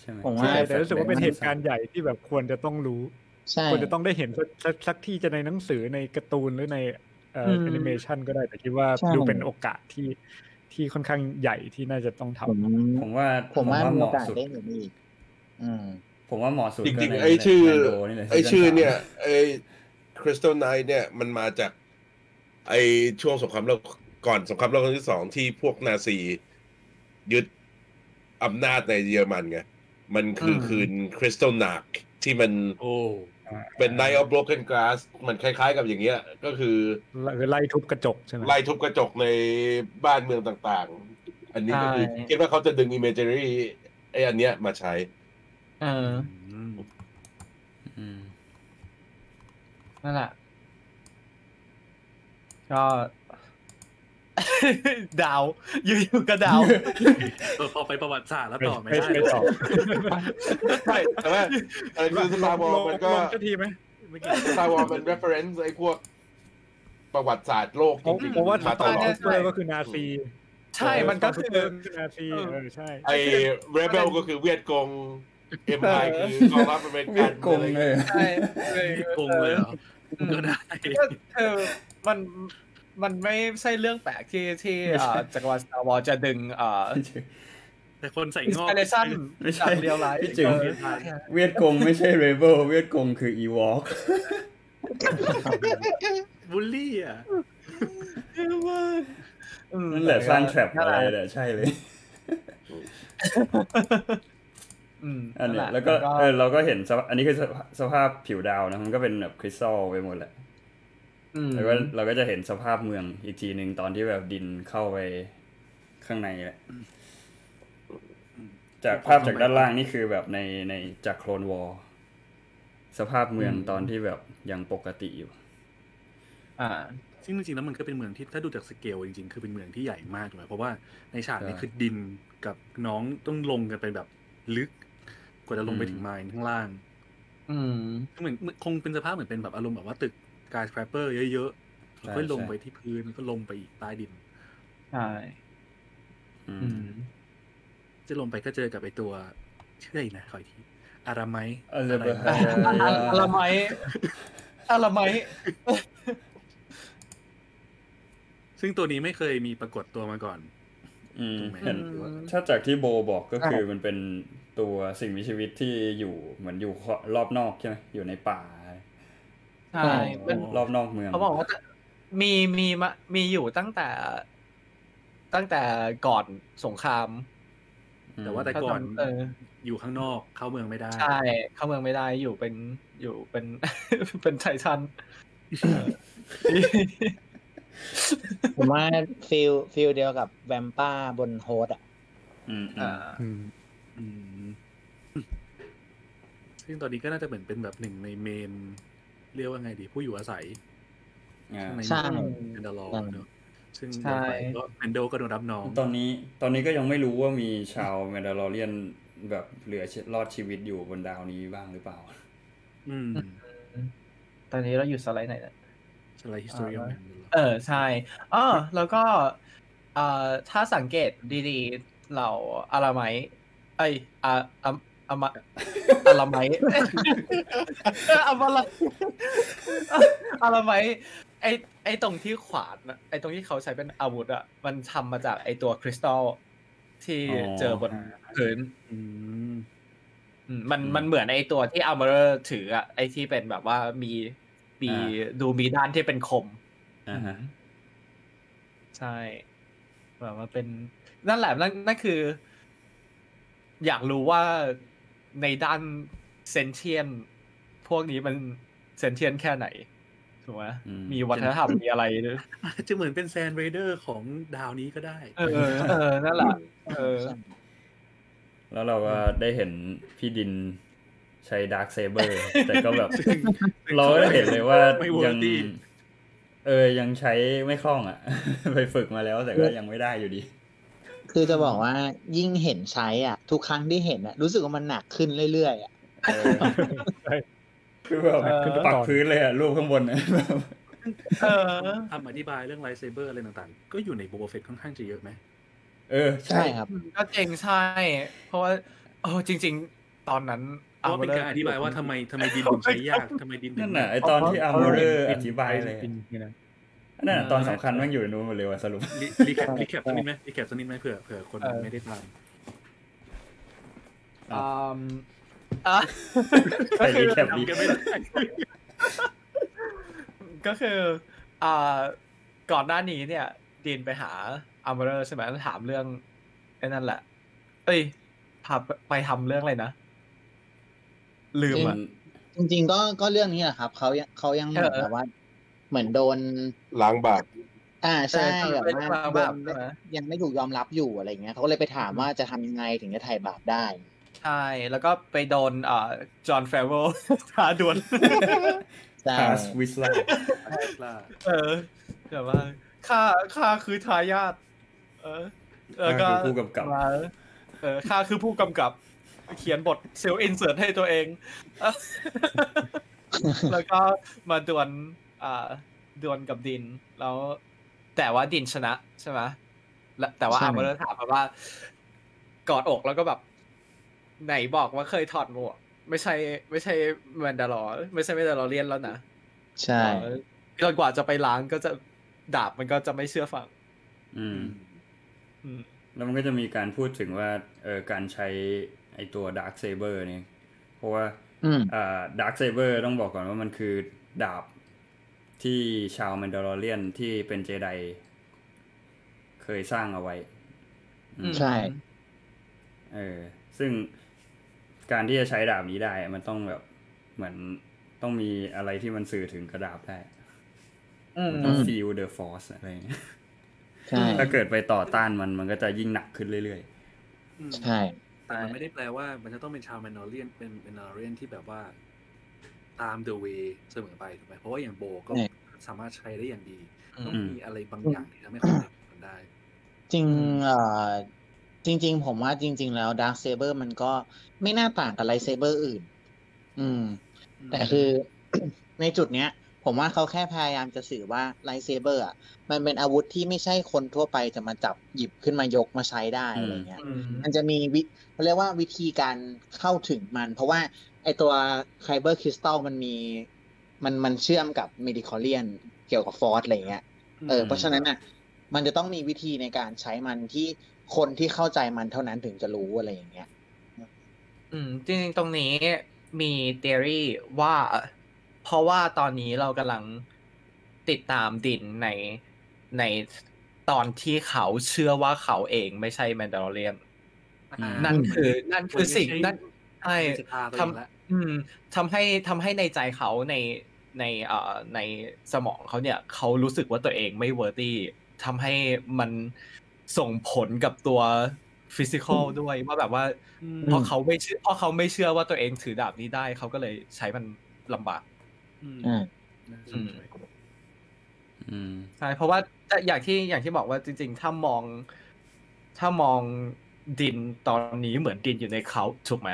ใช่มั้ยผมว่าแต่รู้สึกว่าเป็นเหตุการณ์ใหญ่ที่แบบควรจะต้องรู้ควรจะต้องได้เห็นสักที่จะในหนังสือในการ์ตูนหรือในแอนิเมชั่นก็ได้แต่คิดว่าดูเป็นโอกาสที่ค่อนข้างใหญ่ที่น่าจะต้องทำผมว่าเหมาะสุดผมว่าเหมาะสุดจริงๆไอชื่อเนี่ยไอ Crystal Knight เนี่ยมันมาจากไอช่วงสงครามโลกก่อนสงครามโลกครั้งที่2ที่พวกนาซียึดอำนาจในเยอรมันไงมันคือคืน Crystal Knight ที่มันเป็น Night of Broken Glass มันคล้ายๆกับอย่างเงี้ยก็คือไล่ทุบกระจกใช่มั้ยไล่ทุบกระจกในบ้านเมืองต่างๆอันนี้ก็คือคิดว่าเขาจะดึง imagery ไอ้อันเนี้ยมาใช้นั่นแหละก็ดาวอยู่ๆก็ดาวพอไปประวัติศาสตร์แล้วต่อไม่ได้ไม่ต่อใช่แต่ว่าอะไรคือ Star Wars มันก็ทีมั้ยเมื่อกี้ Star Wars มัน reference ไอ้พวกประวัติศาสตร์โลกจริงๆผมว่า Star Wars ก็คือนาซีใช่มันก็คือนาซีใช่ไอ้ Rebel ก็คือเวียดกง Empire คือกองทัพอเมริกันกงเลยใช่กงเลยเหรอก็ได้มันไม่ใช่เรื่องแปลกที่จักรวาล Star Wars จะดึงแต่คนใส่งอกไม่ใช่เรียลไลฟ์จริงเวียดกงไม่ใช่ Rebel เวียดกงคือ Ewok บูลลี่อ่ะนั่นแหละสร้างแทรปอะไรเนี่ยใช่เลยอันนี้แล้วก็เราก็เห็นอันนี้คือสภาพผิวดาวนะมันก็เป็นแบบคริสตัลไปหมดแหละแล้วก็เราก็จะเห็นสภาพเมืองอีกทีนึงตอนที่แบบดินเข้าไปข้างในแหละจากภาพจากด้านล่างนี่คือแบบในจากโคลนวอร์สภาพเมืองตอนที่แบบยังปกติอยู่ซึ่งจริงๆแล้วมันก็เป็นเมืองที่ถ้าดูจากสเกลจริงๆคือเป็นเมืองที่ใหญ่มากเลยเพราะว่าในฉากนี้คือดินกับน้องต้องลงกันเป็นแบบลึกกว่าจะลงไปถึงไมล์ข้างล่างเหมือนคงเป็นสภาพเหมือนเป็นแบบอารมณ์แบบว่าตึกskyscraper เยอะๆแล้วก็ลงไปที่พื้นก็ลงไปอีกใต้ดินใช่จะลงไปก็เจอกับไอ้ตัวชื่ออะไรนะขออีกทีอาราไมอาราไมซึ่งตัวนี้ไม่เคยมีปรากฏตัวมาก่อน ถ้าจากที่โบบอกก็คือมันเป็นตัวสิ่งมีชีวิตที่อยู่เหมือนอยู่รอบนอกใช่ไหมอยู่ในป่าใช่รอบนอกเมืองเขาบอกว่ามีอยู่ตั้งแต่ก่อนสงครามแต่ว่าแต่ก่อนอยู่ข้างนอกเข้าเมืองไม่ได้ใช่เข้าเมืองไม่ได้อยู่เป็น เป็นไททัน ผมว่าฟิลเดียวกับแวมป้าบนโฮสอ่ะซึ่งตอนนี้ก็น่าจะเหมือนเป็นแบบหนึ่งในเมนเรียกว่าไงดีผู้อยู่อาศัยใช่เป็นดาราเนอะซึ่งแมนโดก็โดนรับน้องตอนนี้ก็ยังไม่รู้ว่ามีชาวแมนดาลอเรียนแบบเหลือรอดชีวิตอยู่บนดาวนี้บ้างหรือเปล่าตอนนี้เราอยู่สไลด์ไหนนะสไลด์ history ใช่แล้วก็ถ้าสังเกตดีๆเราอาราไมไออาราไมไอ้ตรงที่ขวานน่ะไอ้ตรงที่เขาใช้เป็นอาวุธอ่ะมันทำมาจากไอ้ตัวคริสตัลที่เจอบนพื้นมันเหมือนไอ้ตัวที่ Armorer ถืออ่ะไอ้ที่เป็นแบบว่ามีดูมีด้านที่เป็นคมใช่แบบว่าเป็นนั่นแหละนั่นคืออยากรู้ว่าในด้านเซนเทียนพวกนี้มันเซนเทียนแค่ไหนถูกไหมมีวัฒนธรรมมีอะไรหรือจะเหมือนเป็นแซนเรเดอร์ของดาวนี้ก็ได้นั่นแหละแล้วเราก็ได้เห็นพี่ดินใช้ดาร์คเซเบอร์แต่ก็แบบเราก็เห็นเลยว่ายังใช้ไม่คล่องอ่ะไปฝึกมาแล้วแต่ก็ยังไม่ได้อยู่ดีคือจะบอกว่ายิ่งเห็นใช้อ่ะทุกครั้งที่เห็นอ่ะรู้สึกว่ามันหนักขึ้นเรื่อยๆอ่ะคือแบบปักพื้นเลยอ่ะรูปข้างบนนะคำอธิบายเรื่องไลท์เซเบอร์อะไรต่างๆก็อยู่ในBoba Fettค่อนข้างจะเยอะไหมใช่ครับก็เจ๋งใช่เพราะว่าจริงๆตอนนั้นก็เป็นการอธิบายว่าทำไมดินถึงใช้ยากทำไมดินถึงนั่นน่ะไอตอนที่Armorerอธิบายเลยนั่นน่ะตอนสำคัญมันอยู่ในนู้นหมดเลยว่ะสรุปรีแคปสักนิดไหมเผื่อคนไม่ได้ตามก็คือก่อนหน้านี้เนี่ยดินไปหาArmorer ใช่ไหมถามเรื่องไอ้นั่นแหละไปทำเรื่องอะไรนะลืมอ่ะจริงๆก็เรื่องนี้แหละครับเขายังเหมือนแบบว่าเหมือนโดนล้างบาปใช่แบบว่ายังไม่ถูกยอมรับอยู่อะไรอย่างเงี้ยเขาก็เลยไปถามว่าจะทำยังไงถึงจะไถ่บาปได้ใช่แล้วก็ไปโดนจอห์นแฟเวลท้าดวลท้าวิสลาแต่ว่าข้าคือทายาทแล้วก็ข้าคือผู้กำกับเขียนบทเซลล์อินเสิร์ตให้ตัวเองแล้วก็มาดวลกับดินแล้วแต่ว่าดินชนะใช่ไหมแต่ว่าArmorerถามว่ากอดอกแล้วก็แบบไหนบอกว่าเคยถอดหมวกไม่ใช่Mandaloreไม่ใช่Mandalorianแล้วนะใช่จนกว่าจะไปล้างก็จะดาบมันก็จะไม่เชื่อฟังแล้วมันก็จะมีการพูดถึงว่าการใช้ไอ้ตัวดาร์คเซเบอร์นี่เพราะว่าดาร์คเซเบอร์ต้องบอกก่อนว่ามันคือดาบที่ชาวMandalorianที่เป็นเจไดเคยสร้างเอาไว้ใช่ซึ่งการที่จะใช้ดาบนี้ได้มันต้องแบบเหมือนต้องมีอะไรที่มันสื่อถึงกระดาบได้ต้อง feel the force อะไรอย่างเงี้ยใช่ถ้าเกิดไปต่อต้านมันก็จะยิ่งหนักขึ้นเรื่อยๆใช่แต่มันไม่ได้แปลว่ามันจะต้องเป็นชาวMandalorianเป็นMandalorianที่แบบว่าตาม the way เสมอไปถูกไหมเพราะว่าอย่างโบก็สามารถใช้ได้อย่างดีต้องมีอะไรบางอย่างที่ทำให้เขาทำมันได้จริงจริงผมว่าจริงๆแล้วดาร์คเซเบอร์มันก็ไม่น่าต่างกับไลท์เซเบอร์อื่นแต่คือ ในจุดเนี้ยผมว่าเขาแค่พยายามจะสื่อว่าไลท์เซเบอร์อ่ะมันเป็นอาวุธที่ไม่ใช่คนทั่วไปจะมาจับหยิบขึ้นมายกมาใช้ได้อะไรเงี้ยมันจะมีเขาเรียกว่าวิธีการเข้าถึงมันเพราะว่าไอตัวไคเบอร์คริสตัลมันมีมันเชื่อมกับเมดิคอเลียนเกี่ยวกับฟอร์สอะไรเงี้ยเพราะฉะนั้นอ่ะมันจะต้องมีวิธีในการใช้มันที่ คนที่เข้าใจมันเท่านั้นถึงจะรู้อะไรอย่างเงี้ยจริงๆตรงนี้มีเทอรี่ว่าเพราะว่าตอนนี้เรากำลังติดตามดินในตอนที่เขาเชื่อว่าเขาเองไม่ใช่แมนดาลอเรียนนั่นคือสิ่งนั่นใช่ทำให้ในใจเขาในสมองเขาเนี่ยเขารู้สึกว่าตัวเองไม่เวิร์ตี้ทำให้มันส่งผลกับตัวฟิสิกอลด้วยว่าแบบว่าเพราะเขาไม่เชื่อว่าตัวเองถือดาบนี้ได้เขาก็เลยใช้มันลำบากใช่เพราะว่าอย่างที่บอกว่าจริงๆถ้ามองดินตอนนี้เหมือนดินอยู่ในเขาถูกไหม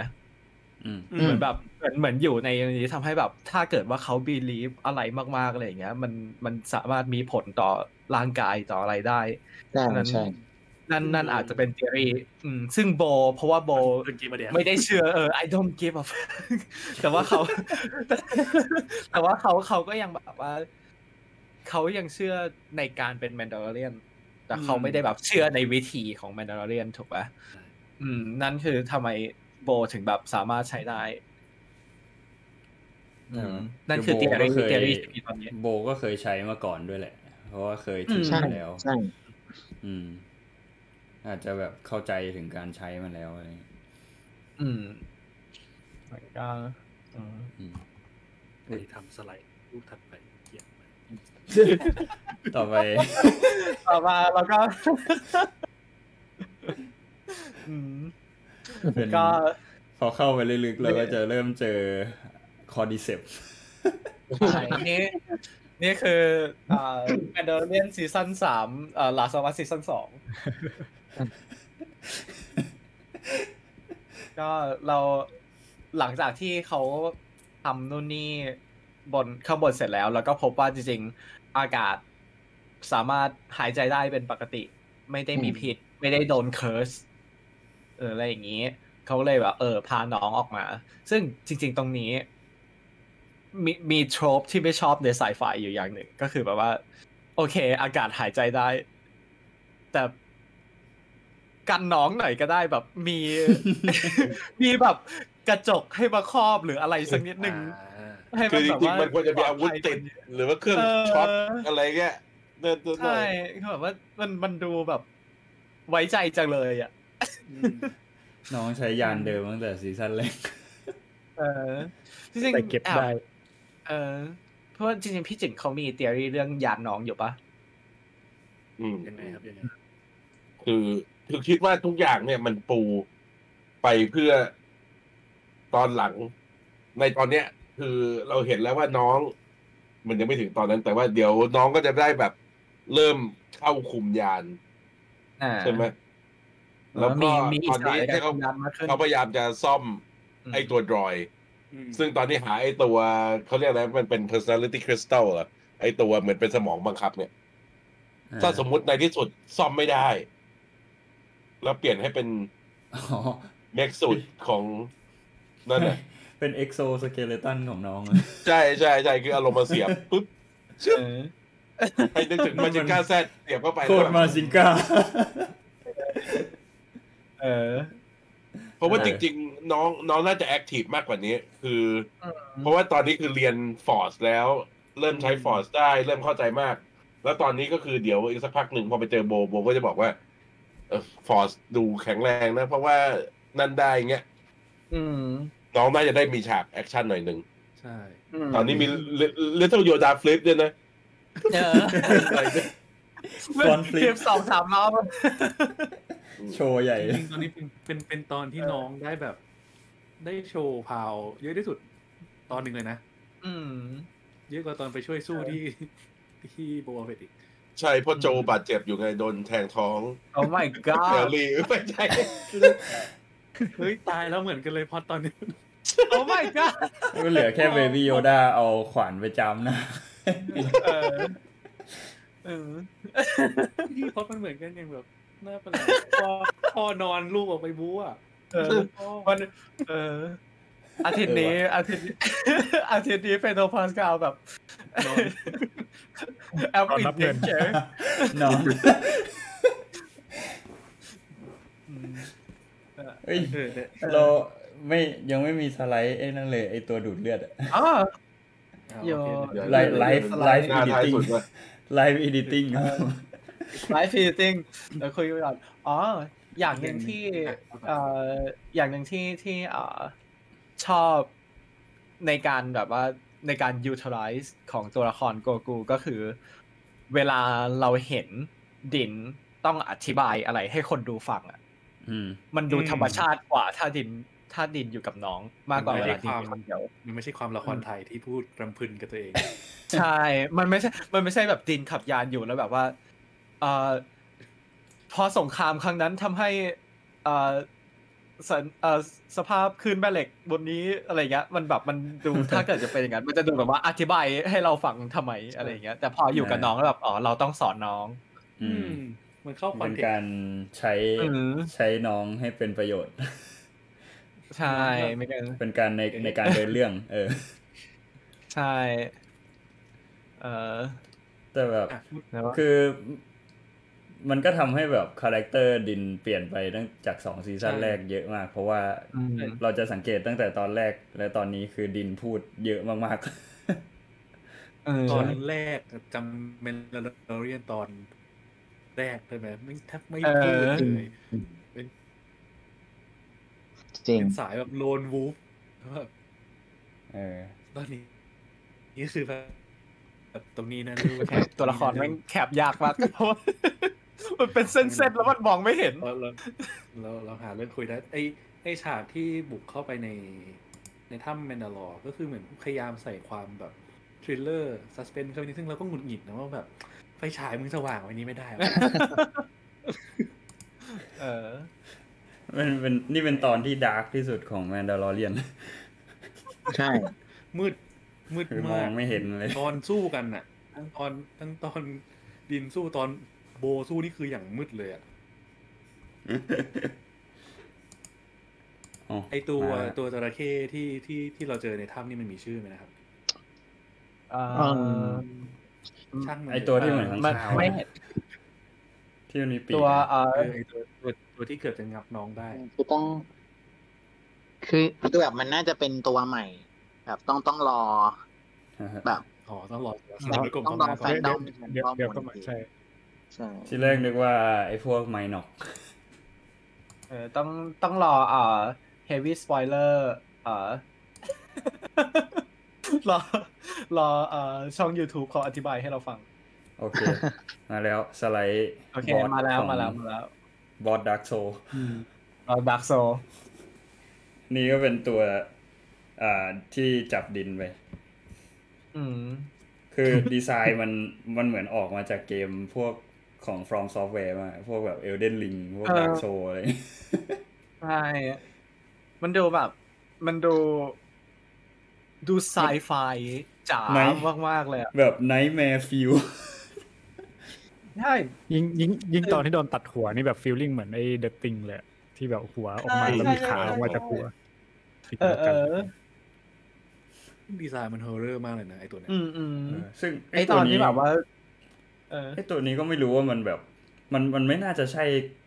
เหมือนแบบเหมือนอยู่ในนี้ทำให้แบบถ้าเกิดว่าเขาบีลีฟอะไรมากๆอะไรอย่างเงี้ยมันสามารถมีผลต่อร่างกายต่ออะไรได้นั่นอาจจะเป็นทฤษฎีซึ่งโบเพราะว่าโบไม่ได้เชื่อI don't give a fuck แต่ว่าเขาก็ยังแบบว่าเขายังเชื่อในการเป็นแมนดาลอเรียนแต่เขาไม่ได้แบบเชื่อในวิธีของแมนดาลอเรียนถูกป่ะนั่นคือทำไมโบถึงแบบสามารถใช้ได้นั่นคือทฤษฎีตอนนี้โบก็เคยใช้มาก่อนด้วยแหละเพราะว่าเคยใช้แล้วใช่อาจจะแบบเข้าใจถึงการใช้มันแล้วอะไรก็ไปทำสไลด์รูปถัดไปเกี่ยวไหมต่อมาแล้วก็พอเข้าไปลึกๆเราก็จะเริ่มเจอคอร์ดิเซปนี่คือMandalorian ซีซั่น3Last of Us ซีซั่น2ก็เราหลังจากที่เขาทำนู่นนี่ข้างบนเสร็จแล้วแล้วก็พบว่าจริงๆอากาศสามารถหายใจได้เป็นปกติไม่ได้มีพิษไม่ได้โดนเคิร์สอะไรอย่างนี้เขาเลยแบบพาน้องออกมาซึ่งจริงๆตรงนี้มีโทรปที่ไม่ชอบในไซไฟอยู่อย่างหนึ่งก็คือแบบว่าโอเคอากาศหายใจได้แต่กันน้องหน่อยก็ได้แบบมี มีแบบกระจกให้มาครอบหรืออะไรสักนิดนึงให้มันแบบว่ามันควรจะมีอาวุธติดหรือว่าเครื่องช็อตอะไรเงี้ยใช่คือแบบว่ามันดูแบบไว้ใจจังเลยอ่ะน้องใช้ยานเดิมตั้งแต่ซีซั่นแรกจริงๆเก็บได้เพราะจริงๆพี่จิ๋งเขามีทฤษฎีเรื่องยานน้องอยู่ป่ะยังไงครับยังไงคือคิดว่าทุกอย่างเนี่ยมันปูไปเพื่อตอนหลังในตอนเนี้ยคือเราเห็นแล้วว่าน้องมันยังไม่ถึงตอนนั้นแต่ว่าเดี๋ยวน้องก็จะได้แบบเริ่มเข้าคุมยานใช่ไหมแล้วก็ตอนนี้เขาพยายามจะซ่อมไอ้ตัวดรอยซึ่งตอนนี้หาไอ้ตัวเขาเรียกอะไรมันเป็น personality crystal เหรอไอ้ตัวเหมือนเป็นสมองบังคับเนี่ยถ้าสมมุติในที่สุดซ่อมไม่ได้แล้วเปลี่ยนให้เป็นเมกสุดของนั่นน่ะเป็น exoskeleton ของน้องใช่ใช่ใช่คืออารมณ์มาเสียบปุ๊บไปนึกถึงมาจิก้าแซดเสียบเข้าไปโคตรมาจิก้าเพราะว่าจริงๆน้องน่าจะแอคทีฟมากกว่านี้คือเพราะว่าตอนนี้คือเรียนฟอร์สแล้วเริ่มใช้ฟอร์สได้เริ่มเข้าใจมากแล้วตอนนี้ก็คือเดี๋ยวอีกสักพักหนึ่งพอไปเจอโบก็จะบอกว่าฟอร์สดูแข็งแรงนะเพราะว่านั่นได้เงี้ยน้องน่าจะได้มีฉากแอคชั่นหน่อยนึงใช่ตอนนี้มีLittle Yoda Flipด้วยนะตอนฟลิป 2-3 รอบโชว์ใหญ่จริงตอนนี้เป็นตอนที่น้องได้แบบได้โชว์พาวเยอะที่สุดตอนหนึ่งเลยนะเยอะกว่าตอนไปช่วยสู้ที่โบว์เฟตอีกใช่เพราะโจบาดเจ็บอยู่ไงโดนแทงท้องโอ้ my god เดลี่ไม่ใช่เฮ้ยตายแล้วเหมือนกันเลยพอตอนนี้โอ้ my god ก็เหลือแค่เบบี้โยด้าเอาขวานไปจำนะที่พอมันเหมือนกันอย่างแบบน่าประหลาดพ่อนอนลูกออกไปบู๊อ่ะวันอาทิตย์นี้เฟโนพาสกาลแบบนอนแอปอินเทอร์นอน เฮ้ยเราไม่ยังไม่มีสไลด์ไอ้นั่นเลยไอ้ตัวดูดเลือดอ่ะอ๋อไลฟ์อีดิติ้งแล้วคุยกันอ๋ออย่างนึงที่ชอบในการแบบว่าในการ utilize ของตัวละครโกกูก็คือเวลาเราเห็นดินต้องอธิบายอะไรให้คนดูฟังอ่ะมันดูธรรมชาติกว่าถ้าดินอยู่กับน้องมากกว่าเวลาดินอยู่คนเดียวมันไม่ใช่ความละครไทยที่พูดรำพึนกับตัวเองใช่มันไม่ใช่แบบดินขับยานอยู่แล้วแบบว่าพอสงครามครั้งนั้นทำให้สภาพคลื่นแม่เหล็กบนนี้อะไรเงี้ยมันแบบมันดูถ้าเกิดจะเป็นอย่างนั้นมันจะดูแบบว่าอธิบายให้เราฟังทำไมอะไรเงี้ยแต่พออยู่กับน้องแล้วแบบอ๋อเราต้องสอนน้องมันเข้าคอนเทนต์การใช้น้องให้เป็นประโยชน์ใช่ไม่กันเป็นการในการเดินเรื่องใช่แต่แบบคือมันก็ทำให้แบบคาแรคเตอร์ดินเปลี่ยนไปตั้งจาก2ซีซั่นแรกเยอะมากเพราะว่าเราจะสังเกตตั้งแต่ตอนแรกและตอนนี้คือดินพูดเยอะมากๆตอนแรกจำMandalorianตอนแรกใช่ไหมไม่แทบไม่พูดเลยเป็นสายแบบโลนวูฟแบบตอนนี้นี่คือแบบตรงนี้นะดูแคปตัวละครมันแคบยากมากเพราะมันเป็นเส้นๆแล้วมันมองไม่เห็นเราหาเรื่องคุยได้ไอ้ฉากที่บุกเข้าไปในถ้ำMandaloreก็คือเหมือนพยายามใส่ความแบบทริลเลอร์ซัสเพนส์เข้าไปนิดซึ่งเราก็หงุดหงิดนะว่าแบบไฟฉายมึงสว่างไว้นี้ไม่ได้มันเป็นนี่เป็นตอนที่ดาร์กที่สุดของ Mandalorian ใช่มืดมากไม่เห็นเลยตอนสู้กันน่ะทั้งตอนดินสู้ตอนโบสู้นี่คืออย่างมืดเลยอ่ะไอตัวจระเข้ที่เราเจอในถ้ำนี่มันมีชื่อมั้ยนะครับช่างมันไอตัวที่เหมือนของชาวไม่เห็นที่มันมีปีกตัวตัวที่เกือบจะงับน้องได้คือต้องคือตัวแบบมันน่าจะเป็นตัวใหม่แบบต้องรอแบบอ๋อต้องรอต้องรอแฟนดอมเดี๋ยวก็ใช่ที่แรกนึกว่าไอ้พวกไมน็อกต้องรอเฮฟวี่สปอยเลอร์รอช่อง YouTube เขาอธิบายให้เราฟังโอเคมาแล้วสไลด์โอเคมาแล้วบอสดาร์กโซนี่ก็เป็นตัวที่จับดินไปคือดีไซน์มันเหมือนออกมาจากเกมพวกของ From Software มาพวกแบบ Elden Ring พวก Dark Soul อะไรใช่มันดูแบบมันดูไซไฟจ๋ามากๆเลยแบบ Nightmare Feel ใช่ยิ่งตอนที่โดนตัดหัวนี่แบบฟีลลิ่งเหมือนไอ้ The Thing เลยที่แบบหัวออกมาแล้วมีขาออกมาจากหัวดีไซน์มันฮอร์เรอร์มากเลยนะไอ้ตัวนี้ซึ่งไอ้ตอนนี้แบบว่าไอ้ตัวนี้ก็ไม่รู้ว่ามันแบบมันไม่น่าจะใช่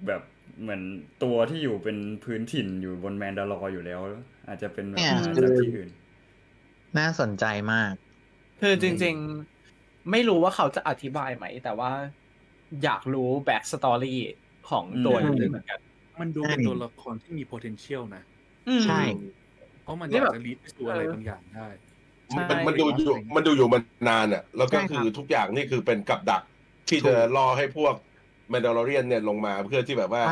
แบบเหมือนตัวที่อยู่เป็นพื้นถิ่นอยู่บนแมนดาลอร์อยู่แล้วอาจจะเป็นแบบที่อื่นน่าสนใจมากคือจริงๆไม่รู้ว่าเขาจะอธิบายไหมแต่ว่าอยากรู้แบ็คสตอรี่ของตัวนี้เหมือนกันมันดูเป็นตัวละครที่มี potential นะใช่เพราะมันอยากจะลีดไปสู่อะไรบางอย่างได้มันดูอยู่มันนานอ่ะแล้วก็คือทุกอย่างนี่คือเป็นกับดักที่จะล่อให้พวกMandalorianเนี่ยลงมาเพื่อที่แบบว่า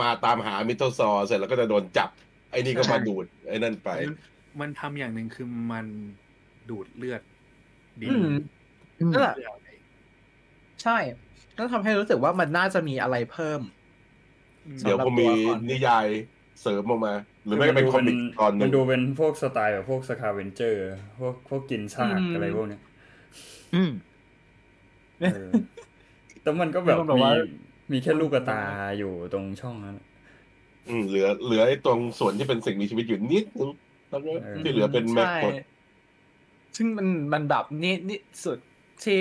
มาตามหาMythosaurเสร็จแล้วก็จะโดนจับไอ้นี่ก็มาดูดไอ้นั่นไปมันทำอย่างหนึ่งคือมันดูดเลือดดินนั่นแหละใช่แล้วทำให้รู้สึกว่ามันน่าจะมีอะไรเพิ่มเดี๋ยวผมมีนิยายเสริมออกมาหรือไม่ก็เป็นคอมิกตอนนึงมันดูเป็นพวกสไตล์แบบพวกสคาเวนเจอร์พวกกินซากอะไรพวกเนี้ยแต่มันก็แบบมีแค่ลูกตาอยู่ตรงช่องนั้นเหลือไอ้ตรงส่วนที่เป็นสิ่งมีชีวิตอยู่นิดนึงแล้วที่เหลือเป็นแมกกดซึ่งมันแบบนี่สุดที่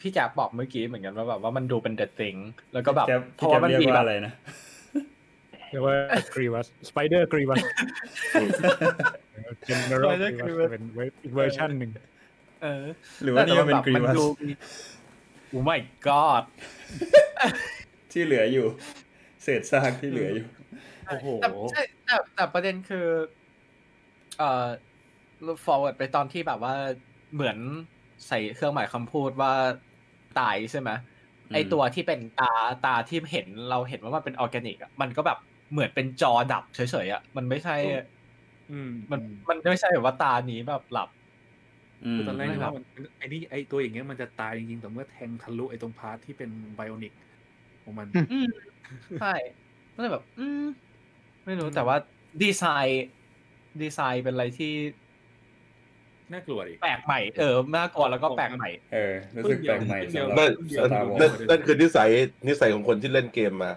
พี่จ๋าบอกเมื่อกี้เหมือนกันว่าแบบว่ามันดูเป็นเดอะติงแล้วก็แบบเพราะมันมีอะไรนะ เรียกว่า Grievous Spider Grievous General Grievous เป็นอีกเวอร์ชั่นนึงหรือว่านี่เป็น Grievous โอ้ my god ที่เหลืออยู่เศษซากที่เหลืออยู่โอ้โหแต่ประเด็นคือforward ไปตอนที่แบบว่าเหมือนใส่เครื่องหมายคำพูดว่าตายใช่ไหมไอตัวที่เป็นตาที่เห็นเราเห็นว่ามันเป็นออร์แกนิกอ่ะมันก็แบบเหมือนเป็นจอดับเฉยๆอ่ะมันไม่ใช่มันไม่ใช่แบบว่าตานี้แบบหลับตอนแรกว่ามันไอนี่ไอตัวอย่างเงี้ยมันจะตายจริงๆแต่เมื่อแทงทะลุไอตรงพาร์ทที่เป็นไบโอนิกของมันใช่ก็เลยแบบไม่รู้แต่ว่าดีไซน์เป็นอะไรที่น่ากลัวดิแปลกใหม่น่ากลัวแล้วก็แปลกใหม่รู้สึกแปลกใหม่นั่นคือนิสัยของคนที่เล่นเกมมา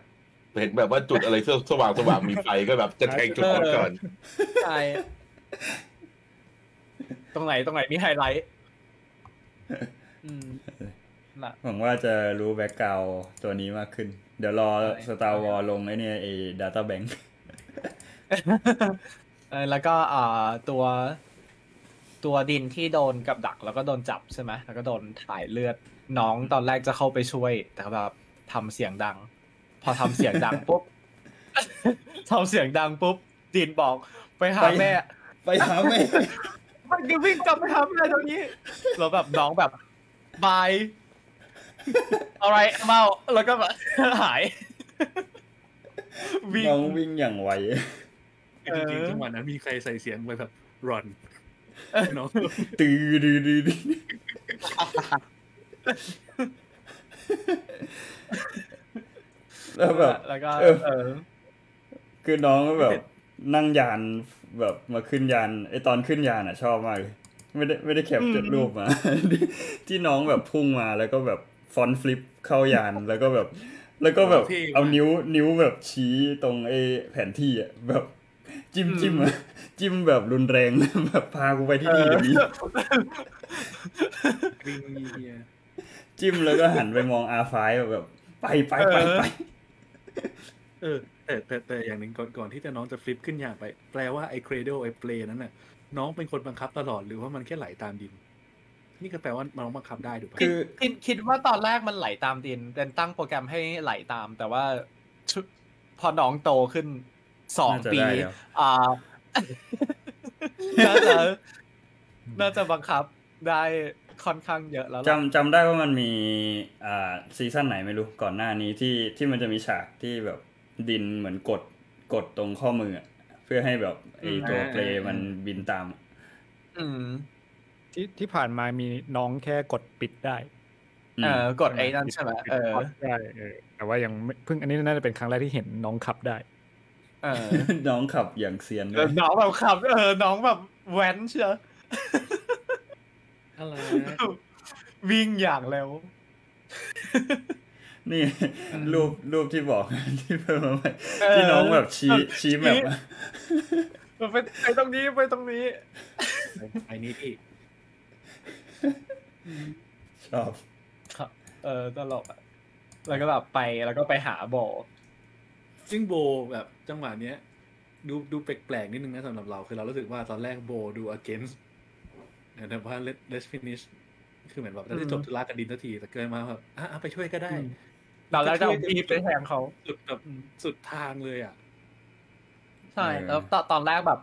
เห็นแบบว่าจุดอะไรสว่างๆมีไฟก็แบบจะแทงจุดก่อนใช่ตรงไหนมีไฮไลท์หวังว่าจะรู้แบ็คกราวด์ตัวนี้มากขึ้นเดี๋ยวรอ Star Wars ลงไอ้เนี่ยไอ้ Data Bank แล้วก็ตัวดินที่โดนกับดักแล้วก็โดนจับใช่ไหมแล้วก็โดนถ่ายเลือดน้องตอนแรกจะเข้าไปช่วยแต่แบบทำเสียงดังพอทำเสียงดังปุ๊บดินบอกไปหาแม่มันก็วิ่งกลับไปหาแม่ตรงนี้แล้วแบบน้องแบบบาย alright เมาแล้วก็แบบหายน้องวิ่งอย่างไวจริงๆจังหวะนั้นมีใครใส่เสียงไปแบบรอนน้องตื่นแล้วแบบคือน้องก็แบบนั่งยานแบบมาขึ้นยานไอตอนขึ้นยานอ่ะชอบมากเลยไม่ได้แคปเจอร์รูปมาที่น้องแบบพุ่งมาแล้วก็แบบฟอนต์ฟลิปเข้ายานแล้วก็แบบเอานิ้วแบบชี้ตรงไอแผนที่อ่ะแบบจิ้มแบบรุนแรงแบบพากูไปที่นี่เดี๋ยวนี้จิ้มแล้วก็หันไปมองR5แบบไปแต่อย่างนึงก่อนที่จะน้องจะฟลิปขึ้นอย่างไปแปลว่าไอ้เครดิลไอ้เพลย์นั้นน่ะน้องเป็นคนบังคับตลอดหรือว่ามันแค่ไหลตามดินนี่ก็แปลว่าน้องบังคับได้ถูกป่ะคือคิดว่าตอนแรกมันไหลตามดินแต่ตั้งโปรแกรมให้ไหลตามแต่ว่าพอน้องโตขึ้น2 ปีน่าจะบังคับได้ค่อนข้างเยอะแล้วจำได้ว่ามันมีซีซั่นไหนไม่รู้ก่อนหน้านี้ที่มันจะมีฉากที่แบบดินเหมือนกดตรงข้อมือเพื่อให้แบบไอ้ตัวเพลย์มันบินตามที่ผ่านมามีน้องแค่กดปิดได้กดไอ้นั่นใช่ไหมได้แต่ว่ายังเพิ่งอันนี้น่าจะเป็นครั้งแรกที่เห็นน้องขับได้น้องขับอย่างเซียนเลยน้องแบบขับน้องแบบแว้นเชียวอะไรวิ่งอย่างเร็วนี่รูปที่บอกที่เพิ่มมาใหม่ที่น้องแบบชี้แบบไปตรงนี้ไปตรงนี้ไอ้นี่พี่ชอบตลกอ่ะแล้วก็แบบไปแล้วก็ไปหาโบซึ่งโบแบบจังหวะเนี้ยดูแปลกๆนิดนึงนะสำหรับเราคือเรารู้สึกว่าตอนแรกโบดู against แต่ว่า let's finish คือเหมือนแบบจะจบธุระกันดินทันทีแต่เกินมาแบบไปช่วยก็ได้ตอนแรกจะเอาพีไปแทงเขาสุดแบบสุดทางเลยอ่ะใช่แล้วตอนแรกแบบ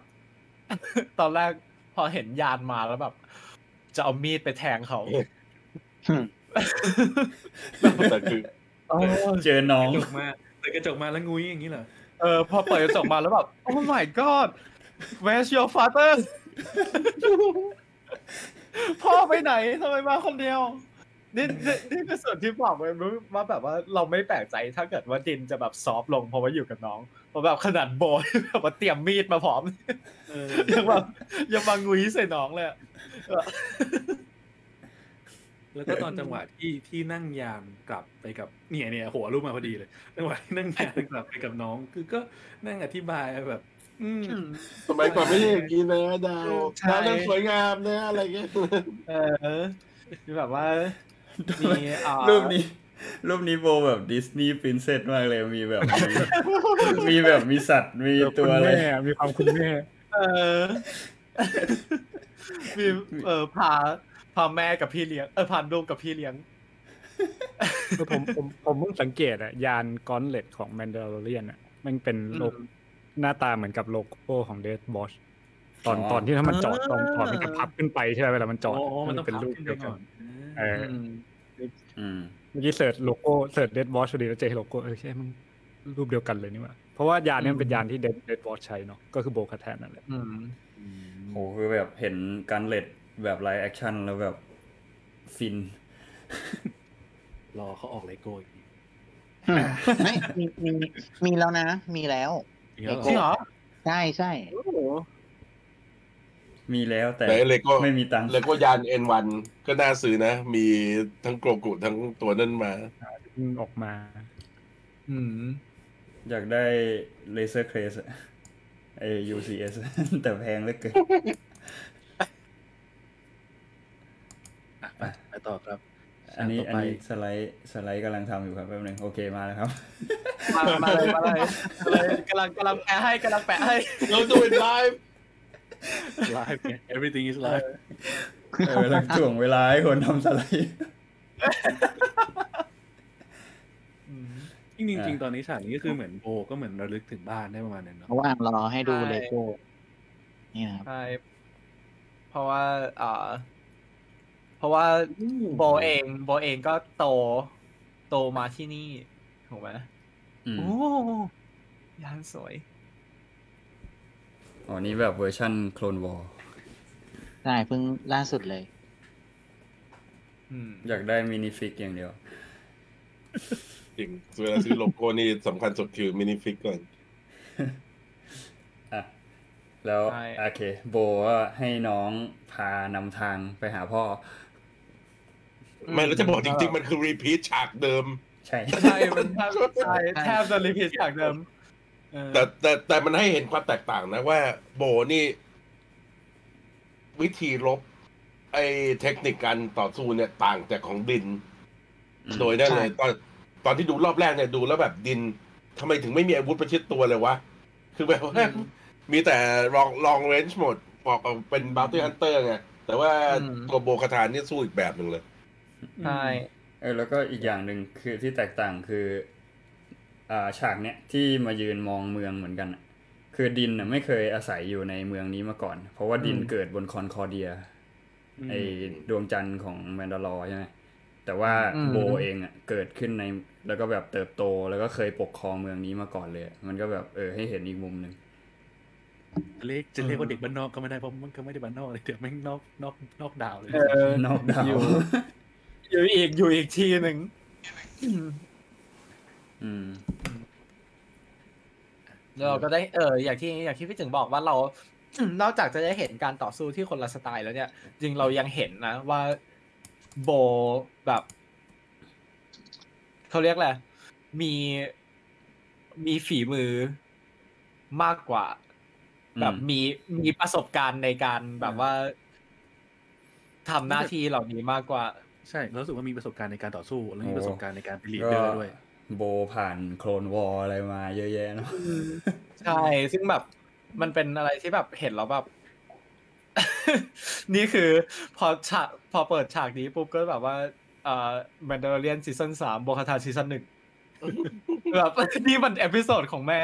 ตอนแรกพอเห็นยานมาแล้วแบบจะเอามีดไปแทงเขาแต่คือเจอน้องกระจกมาแล้วงุ้ยอย่างนี้เหรอพอเปิดกระจกมาแล้วแบบ Oh my god Where's your father พ่อไปไหนทำไมมาคนเดียวนี่เป็นส่วนที่บอกเลยว่าแบบว่าเราไม่แปลกใจถ้าเกิดว่าดินจะแบบซอฟลงเพราะว่าอยู่กับน้องเพราะแบบขนาดโบยแบบว่าเตรียมมีดมาพร้อมยังมางุ้ยใส่น้องเลยแล้วก็ตอนจังหวะที่นั่งยามกลับไปกับเนี่ยหัวรูปมาพอดีเลยจังหวะที่นั่งยามกลับไปกับน้องคือก็นั่งอธิบายแบบสมัยก่อนไม่ใช่อย่างนี้นะดาวนั่งสวยงามนะอะไรเงี้ยที่แบบว่ามีรูปนี้ รูปนี้โบแบบดิสนีย์พรินเซสมากเลยมีแบบ มีแบบมีสัตว์มีตัวอะไรมีความคุณแม่มีพาแม่กับพี่เลี้ยงพาลูกกับพี่เลี้ยงผมเพิ่งสังเกตอะยานกอนเลตของ Mandalorian อ่ะมันเป็นโลกหน้าตาเหมือนกับโลโก้ของ Deathwatch ตอนที่ถ้ามันจอดตอนมันจะพับขึ้นไปใช่ไหมเวลามันจอดมันเป็นรูปเดียวกันเมื่อกี้เสิร์ชโลโก้เสิร์ช Deathwatch พอดีแล้วเจอโลโก้ใช่มันรูปเดียวกันเลยนี่หว่าเพราะว่ายานนี้มันเป็นยานที่ Deathwatch ใช้เนาะก็คือโบคาแทนนั่นแหละโหคือแบบเห็นการเลดแบบไลฟ์แอคชั่นแล้วแบบฟินรอเขาออกเลโก้อีกมีแล้วนะมีแล้วเลโก้เหรอใช่ใช่มีแล้วแต่ไม่มีตังค์เลโก้ยาน N1 ก็น่าซื้อนะมีทั้งโกกุทั้งตัวนั่นมาออกมาอยากได้เลเซอร์เครสไอ้ UCS แต่แพงเหลือเกินไปต่อครับอันนี้สไลด์กำลังทำอยู่ครับแป๊บนึงโอเคมาแล้วครับมาเลยกำลังแปะให้ We'll do it live everything is live กำลังถ่วงเวลาให้คนทำสไลด์จริงตอนนี้ฉากนี้ก็คือเหมือนโบก็เหมือนระลึกถึงบ้านได้ประมาณนั้นเนาะว่างรอให้ดูเลโก้นี่ครับใช่เพราะว่าโบเองก็โตมาที่นี่ถูกไหมโอ้ยานสวยอ๋อนี่แบบเวอร์ชั่น Clone Wars ใช่เพิ่งล่าสุดเลยอยากได้มินิฟิกอย่างเดียวจริงเวลาซื้อโลโก้นี่สำคัญสุดคือมินิฟิกก่อนอ่ะแล้วโอเคโบก็ให้น้องพานำทางไปหาพ่อไม่แล้วจะบอกจริงๆมันคือรีพีทฉากเดิมใช่มันแทบจะรีพีทฉากเดิมแต่มันให้เห็นความแตกต่างนะว่าโบนี่วิธีลบไอ้เทคนิคการต่อสู้เนี่ยต่างจากของดินโดยได้เลยตอนที่ดูรอบแรกเนี่ยดูแล้วแบบดินทำไมถึงไม่มีอาวุธประชิดตัวเลยวะคือแบบว่ามีแต่ลองเรนจ์หมดบอกเป็นบาวตี้ฮันเตอร์ไงแต่ว่าตัวโบคาทานนี่สู้อีกแบบหนึ่งเลยใช่แล้วก็อีกอย่างหนึ่งคือที่แตกต่างคือฉากเนี้ยที่มายืนมองเมืองเหมือนกันคือดินน่ะไม่เคยอาศัยอยู่ในเมืองนี้มาก่อนเพราะว่าดินเกิดบนคอนคอร์เดียไอ้ดวงจันทร์ของแมนดาลอร์ใช่ไหมแต่ว่าโบเองอ่ะเกิดขึ้นในแล้วก็แบบเติบโตแล้วก็เคยปกครองเมืองนี้มาก่อนเลยมันก็แบบให้เห็นอีกมุมนึงจะเรียกว่าเด็กบ้านนอกก็ไม่ได้เพราะมันก็ไม่ได้บ้านนอกเลยเดี๋ยวแม่งนอกดาวเลยนอกดาวอยู่อีกทีนึงเราก็ได้อย่างที่พี่ถึงบอกว่าเรานอกจากจะได้เห็นการต่อสู้ที่คนละสไตล์แล้วเนี่ยจริงเรายังเห็นนะว่าโบแบบเขาเรียกแหละมีฝีมือมากกว่าแบบมีประสบการณ์ในการแบบว่าทำหน้าที่เหล่านี้มากกว่าใช่รู้สึกว่ามีประสบการณ์ในการต่อสู้และมีประสบการณ์ในการเป็นลีดเดอร์ด้วยโบผ่านโคลนวอร์อะไรมาเยอะแยะเนาะใช่ซึ่งแบบมันเป็นอะไรที่แบบเห็นแล้วแบบนี่คือพอเปิดฉากนี้ปุ๊บก็แบบว่าMandalorian Season 3 Boba Fett Season 1แบบนี่มันเอพิโซดของแม่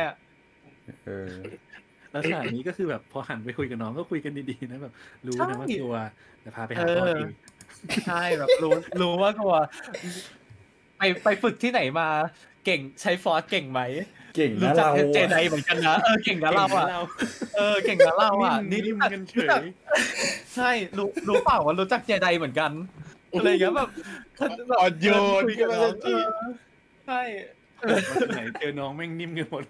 แล้วฉากนี้ก็คือแบบพอหันไปคุยกับน้องก็คุยกันดีๆนะแบบรู้นะว่ากลัวแต่พาไปหาพ่อจริงใช่แบบรู้ว่ากลัวไปฝึกที่ไหนมาเก่งใช้ฟอร์สเก่งไหมเก่งนะเราเจไดเหมือนกันนะเก่งนะเราอ่ะเก่งนะเราอ่ะนี่มันกันเฉยใช่รู้เปล่าว่ารู้จักเจไดเหมือนกันอะไรอย่างเงี้ยแบบอ่อนโยนกันมาจริงใช่ไหนเจอน้องแม่งนิ่มกันหมด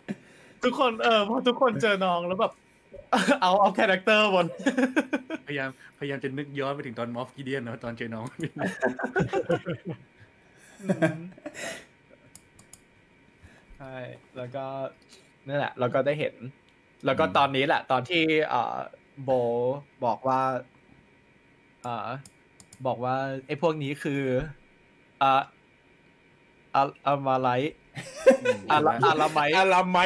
ทุกคนพอทุกคนเจอน้องแล้วแบบเอาคาแรคเตอร์บนพยายามจะนึกย้อนไปถึงตอนมอฟกิเดียนเนาะตอนเจอน้องใช่แล้วก็นั่นแหละเราก็ได้เห็นแล้วก็ตอนนี้แหละตอนที่โบบอกว่าไอ้พวกนี้คือ อามาไลอาลาไม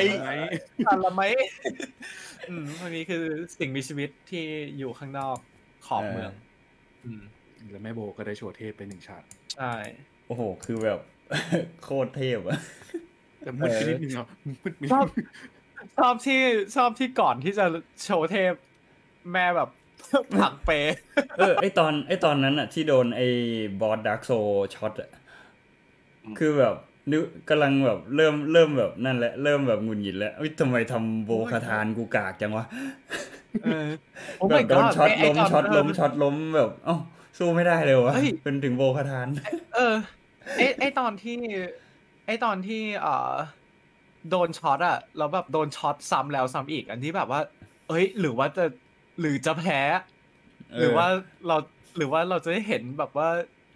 อันนี้คือสิ่งมีชีวิตที่อยู่ข้างนอกขอบเมืองแล้วแม่โบก็ได้โชว์เทพไปหนึ่งฉากใช่โอ้โหคือแบบโคตรเทพอะแต่มืดนิดนึงเหรอมืดนิดชอบที่ก่อนที่จะโชว์เทพแม่แบบผักเปไอตอนนั้นอะที่โดนไอบอสดาร์กโซช็อตอะคือแบบนึกกำลังแบบเริ่มแบบนั่นแหละเริ่มแบบหงุดหงิดแล้วเอ้ยทำไมทำโบคาทานกูกากจังวะแบบโดนช็อตล้มแบบเอ้าสู้ไม่ได้เลยวะเป็นถึงโบคาทานไอตอนที่โดนช็อตอะแล้วแบบโดนช็อตซ้ำแล้วซ้ำอีกอันนี้แบบว่าเอ้ยหรือจะแพ้หรือว่าเราจะได้เห็นแบบว่า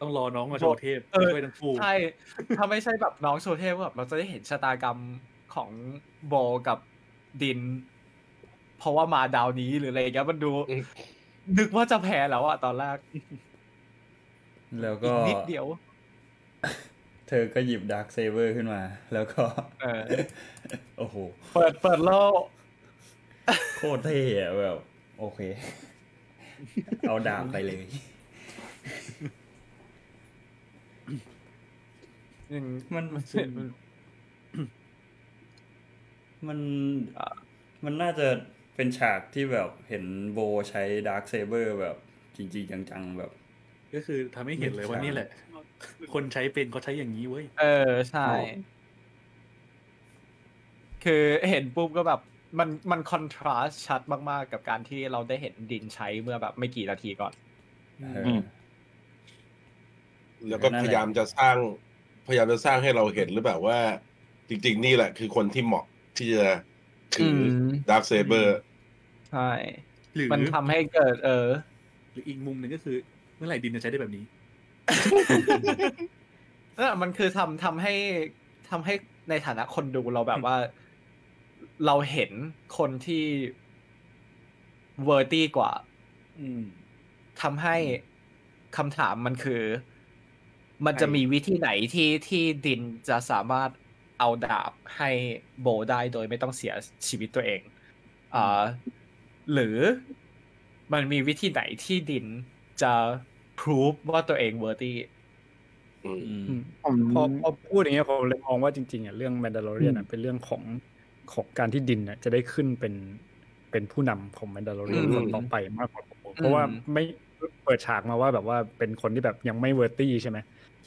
ต้องรอน้องมาโชว์เทพช่วยทั้งฟูใช่ถ้าไม่ใช่แบบน้องโชว์เทพแบบเราจะได้เห็นชะตากรรมของโบกับดินเพราะว่ามาดาวนี้หรืออะไรอย่างเงี้ยมันดูนึกว่าจะแพ้แล้วอะตอนแรกแล้วก็นิดเดียวเธอก็หยิบดาร์คเซเบอร์ขึ้นมาแล้วก็โอ้โหเปิดโลกโคตรเท่อะแบบโอเคเอาดาบไปเลยมันน่าจะเป็นฉากที่แบบเห็นโบใช้ดาร์คเซเบอร์แบบจริงๆจังๆแบบก็คือทำให้เห็นเลยว่านี่แหละคนใช้เป็นเขาใช้อย่างนี้เว้ยใช่คือเห็นปุ๊บก็แบบมันคอนทราสชัดมากๆกับการที่เราได้เห็นดินใช้เมื่อแบบไม่กี่นาทีก่อนแล้วก็พยายามจะสร้างให้เราเห็นหรือแบบว่าจริงๆนี่แหละคือคนที่เหมาะที่จะคือดาร์คเซเบอร์ใช่หรือมันทำให้เกิดหรืออีกมุมหนึ่งก็คือเมื่อไหร่ดินจะใช้ได้แบบนี้นั่นแหละมันคือทำให้ในฐานะคนดูเราแบบว่าเราเห็นคนที่เวอร์ตี้กว่าทำให้คำถามมันคือมันจะมีวิธีไหนที่ดินจะสามารถเอาดาบให้โบได้โดยไม่ต้องเสียชีวิตตัวเองหรือมันมีวิธีไหนที่ดินจะพรูฟว่าตัวเองเวอร์ตี้พอพูดอย่างเงี้ยผมเลยมองว่าจริงๆอ่ะเรื่อง Mandalorian เป็นเรื่องของการที่ดินจะได้ขึ้นเป็นผู้นำของ Mandalorian คนต่อไปมากกว่าเพราะว่าไม่เปิดฉากมาว่าแบบว่าเป็นคนที่แบบยังไม่เวอร์ตี้ใช่ไหม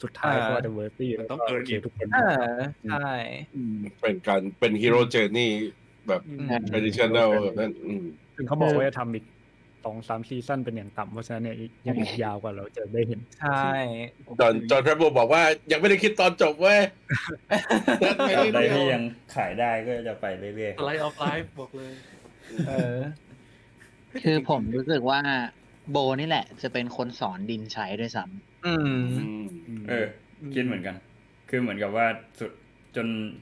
สุดท้ายเขาจะเวอร์ตี้ต้องเออเกทุกคนใช่เป็นการเป็นฮีโร่เจอร์นี่แบบทราดิชันแนลแบบนั้นซึ่งเขาบอกว่าจะทำอีก2-3 ซีซั่นเป็นอย่างต่ำเพราะฉะนั้นเนี่ยยังอีกยาวกว่าเราจะได้เห็นใช่จอนแทรบบอกว่ายังไม่ได้คิดตอนจบเว้ยอะไรที่ยังขายได้ก็จะไปเรื่อยๆไลฟ์ออฟไลฟ์บอกเลยคือผมรู้สึกว่าโบนี่แหละจะเป็นคนสอนดินใช้ด้วยซ้ำคิดเหมือนกันคือเหมือนกับว่าสุด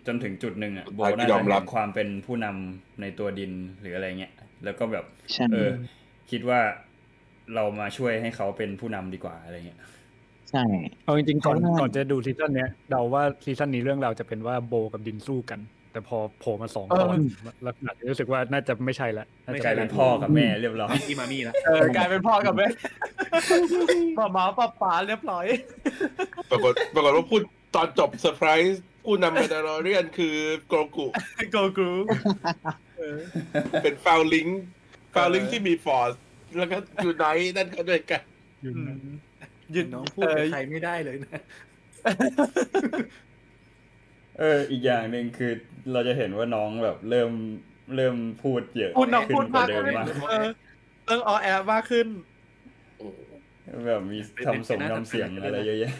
จนถึงจุดนึงอ่ะโบน่าจะรับความเป็นผู้นำในตัวดินหรืออะไรเงี้ยแล้วก็แบบคิดว่าเรามาช่วยให้เขาเป็นผู้นำดีกว่าอะไรเงี้ยใช่เอาจริงๆก่อนจะดูซีซั่นเนี้ยเดาว่าซีซั่นนี้เรื่องราวจะเป็นว่าโบกับดินสู้กันแต่พอโผล่มา2ตอนแล้วอาจจะรู้สึกว่าน่าจะไม่ใช่ละน่าจะเป็นพ่อกับแม่เรียบร้อยอีมามี่นะกลายเป็นพ่อกับแม่ป้าหมาป้าป๋าเรียบร้อยปรากฏว่าพูดตอนจบเซอร์ไพรส์ผู้นำMandalorianคือโกกุเป็นฟาวลิงที่มีฟอร์สแล้วก็ยูไนท์นั่นก็ด้วยกันยืนน้องพูดใครไม่ได้เลยนะอีกอย่างนึงคือเราจะเห็นว่าน้องแบบเริ่มพูดเยอะขึ้นกว่าเดิมมากเริ่มออแอร์มากขึ้นแบบมีทำส่งนำเสียงอะไรเยอะแยะ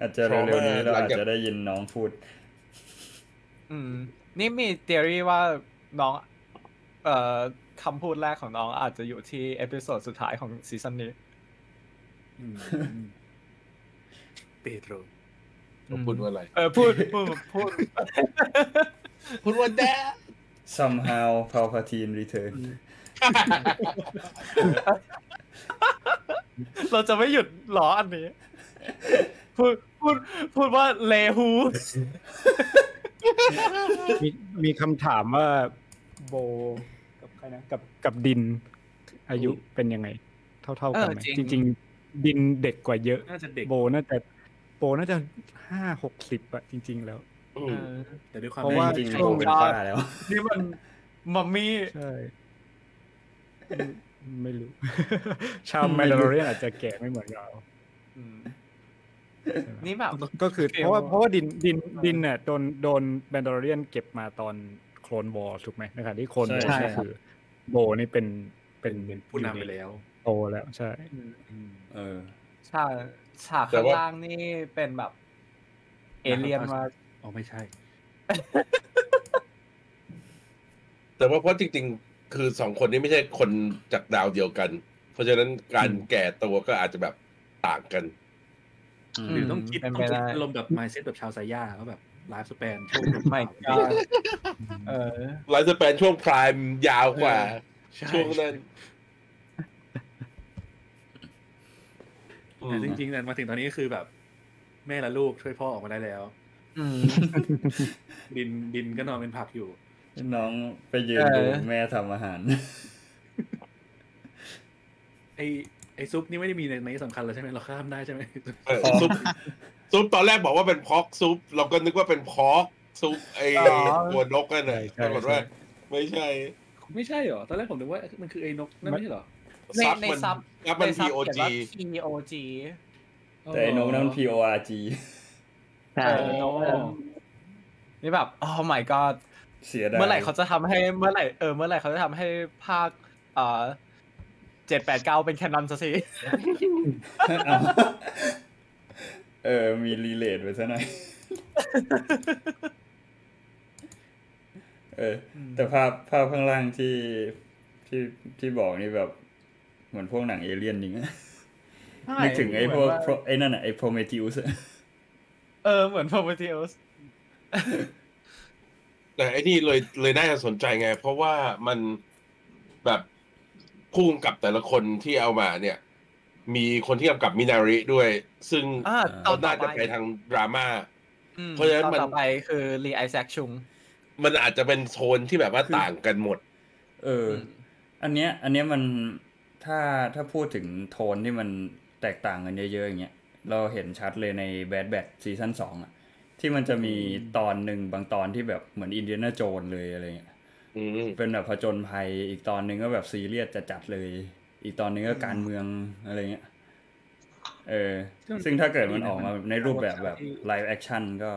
อาจจะเร็วๆนี้เราอาจจะได้ยินน้องพูดนี่มีทฤษฎีว่าน้องคำพูดแรกของน้องอาจจะอยู่ที่เอพิโซดสุดท้ายของซีซั่นนี้เปโตรพูดว่าอะไรพูดว่าแด somehow Palpatine return เราจะไม่หยุดหรออันนี้ พูดว่าเลฮูมีคำถามว่าโบกับใครนะกับดินอายุเป็นยังไงเท่าๆกันไหมจริงๆดินเด็กกว่าเยอะโบน่าจะ50-60อะจริงๆแล้วแต่ด้วยความจริงโบเป็นป้าแล้วนี่มันมัมมี่ใช่ไม่รู้ชาวMandalorianอาจจะแก่ไม่เหมือนเรานี่แบบก็คือเพราะว่าดินเนี่ยโดนMandalorianเก็บมาตอนClone Warsถูกไหมนะครับที่Clone Warsก็คือโบนี่เป็นผู้นำไปแล้วโตแล้วใช่ฉากข้างล่างนี่เป็นแบบเอเลี่ยนมาอ๋อไม่ใช่แต่ว่าเพราะจริงๆคือ2คนนี้ไม่ใช่คนจากดาวเดียวกันเพราะฉะนั้นการแก่ตัวก็อาจจะแบบต่างกันหรือต้องคิดอารมณ์แบบ mindset แบบชาวไซย่าเขาแบบไลฟ์สเปนช่วงไม่ก็ไลฟ์สเปนช่วงไพม์ยาวกว่าช่วงนั้นแต่จริงๆเนี่ยมาถึงตอนนี้ก็คือแบบแม่และลูกช่วยพ่อออกมาได้แล้วดินก็นอนเป็นผักอยู่น้องไปยืนดูแม่ทำอาหารไอซุปนี่ไม่ได้มีในสำคัญเลยใช่ไหมเราข้ามได้ใช่ไหมซุปตอนแรกบอกว่าเป็นพอกซุปเราก็นึกว่าเป็นพอกซุปไอตัวนกนั่นไงปรากฏว่าไม่ใช่หรอตอนแรกผมนึกว่ามันคือไอนกนั่นไม่ใช่หรอในซับมัน POG แต่ไอ้นกนั่น PORG ใช่นี่แบบ oh my god เมื่อไหร่เขาจะทำให้ภาค789เป็นแคนนอนซะสิมีรีเลทไว้ซะหน่อยแต่ภาพข้างล่างที่บอกนี่แบบเหมือนพวกหนังเอเลี่ยนจริงอ่ะนึกถึงไอ้พวกไอ้นั่นน่ะไอ้โพรเมธีอุสเหมือนโพรเมธีอุสแต่ไอ้นี่เลยน่าจะสนใจไงเพราะว่ามันแบบพุ่งกับแต่ละคนที่เอามาเนี่ยมีคนที่กำกับมินาริด้วยซึ่งน่าจะไปทางดราม่าเพราะฉะนั้นมันต่อไปคือ Lee Isaac Chung มันอาจจะเป็นโซนที่แบบว่าต่างกันหมดอันเนี้ยมันถ้าพูดถึงโทนที่มันแตกต่างกันเยอะๆอย่างเงี้ยเราเห็นชัดเลยใน Bad Batch ซีซั่น2อ่ะที่มันจะมีตอนนึงบางตอนที่แบบเหมือน Indiana Jones เลยอะไรเงี้ยเป็นแบบผจญภัยอีกตอนนึงก็แบบซีเรียสจัดๆเลยอีกตอนนึงก็การเมืองอะไรเงี้ยซึ่งถ้าเกิดมันออกมาในรูปแบบไลฟ์แอคชั่นก็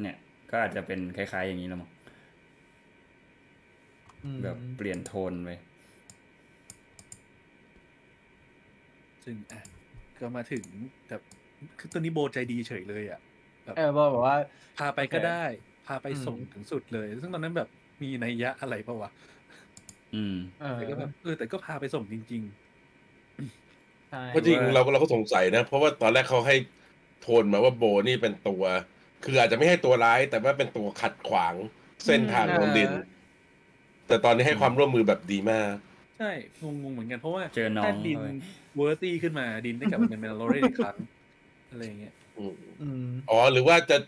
เนี่ยก็อาจจะเป็นคล้ายๆอย่างนี้แล้วมั้งแบบเปลี่ยนโทนไปซึ่งก็มาถึงแบบคือตอนนี้โบใจดีเฉยเลยอ่ะโบบอกว่าพาไปก็ได้พาไปส่งถึงสุดเลยซึ่งตอนนั้นแบบมีนัยยะอะไรป่ะวะแต่ก็พาไปส่งจริงๆใช่เพราะจริงเราก็สงสัยนะเพราะว่าตอนแรกเขาให้โทนมาว่าโบนี่เป็นตัวคืออาจจะไม่ให้ตัวร้ายแต่ว่าเป็นตัวขัดขวางเส้นทางของดินแต่ตอนนี้ให้ความร่วมมือแบบดีมากใช่งงเหมือนกันเพราะว่าถ้าดินเวอร์ตี้ขึ้นมาดินได้กลับมาเป็นMandalorianอีกครั้งอะไรอย่างเงี้ยอ๋อหรือว่าจะ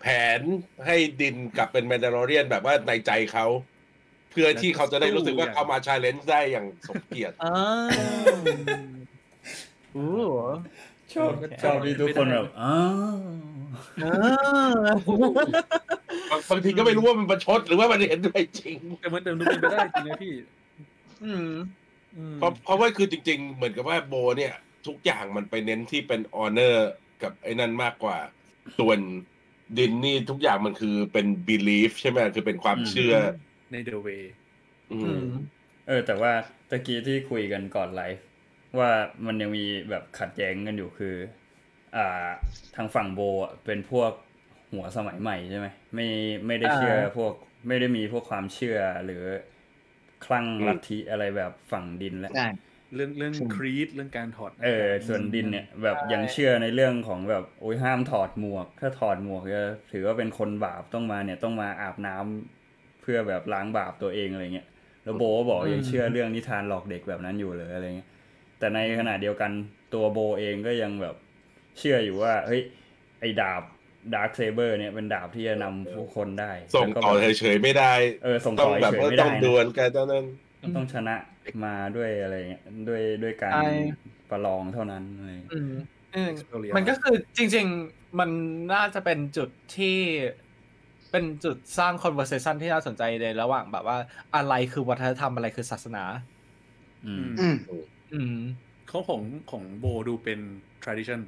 แผนให้ดินกลับเป็นMandalorianแบบว่าในใจเขาเพื่อที่เขาจะได้รู้สึกว่าเขามาchallengeได้อย่างสมเกียรติชอบที่ทุกคนแบบบางทีก็ไม่รู้ว่ามันประชดหรือว่ามันเห็นด้วยจริงแต่มันดูเป็นไปได้จริงนะพี่เพราะว่าคือจริงๆเหมือนกับว่าโบเนี่ยทุกอย่างมันไปเน้นที่เป็นออเนอร์กับไอ้นั่นมากกว่าส่วนดินนี่ทุกอย่างมันคือเป็น belief ใช่ไหมคือเป็นความเชื่อใน the way แต่ว่าตะกี้ที่คุยกันก่อนไลฟ์ว่ามันยังมีแบบขัดแย้งกันอยู่คือทางฝั่งโบอ่ะเป็นพวกหัวสมัยใหม่ใช่ไหมไม่ได้เชื่อพวกไม่ได้มีพวกความเชื่อหรือคลั่งลัทธิอะไรแบบฝั่งดินแล้วเรื่องครีดเรื่องการถอดส่วนดินเนี่ยแบบยังเชื่อในเรื่องของแบบโอ้ยห้ามถอดหมวกถ้าถอดหมวกจะถือว่าเป็นคนบาปต้องมาอาบน้ำเพื่อแบบล้างบาปตัวเองอะไรเงี้ยแล้วโบก็บอกยังเชื่อเรื่องนิทานหลอกเด็กแบบนั้นอยู่เลยอะไรเงี้ย แต่ในขณะเดียวกันตัวโบเองก็ยังแบบเชื่ออยู่ว่าเฮ้ยไอ้ดาบดาร์คเซเบอร์เนี่ยเป็นดาบที่จะนำผู้คนได้ส่งต่อเฉยๆไม่ได้ส่งต่อแบบว่าต้องดวลกันเท่านั้นต้องชนะมาด้วยอะไรเงี้ยด้วยการประลองเท่านั้นอะไรมันก็คือจริงๆมันน่าจะเป็นจุดที่เป็นจุดสร้าง conversation ที่น่าสนใจในระหว่างแบบว่าอะไรคือวัฒนธรรมอะไรคือศาสนาเขาของโบดูเป็น tradition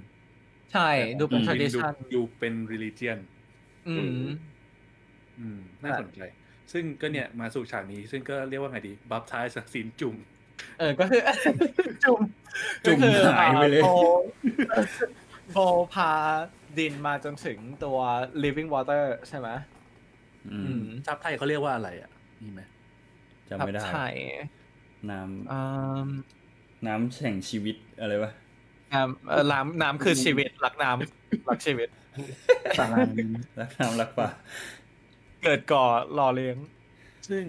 ใช่ดูเป็น tradition ดูเป็น religion น่าสนใจซึ่งก็เนี่ยมาสู่ฉากนี้ซึ่งก็เรียกว่าไงดีบัพท้ายสักซีนจุ่มก็คือจุ่มหายไปเลยโบพาดินมาจนถึงตัว living water ใช่ไหมทับไทยเขาเรียกว่าอะไรอ่ะนี่ไหมจำไม่ได้ทับไทยน้ำแห่งชีวิตอะไรวะน้ำคือชีวิตรักน้ำรักชีวิตรักน้ำรักป่าเกิดก่อหล่อเลี้ยงซึ่ง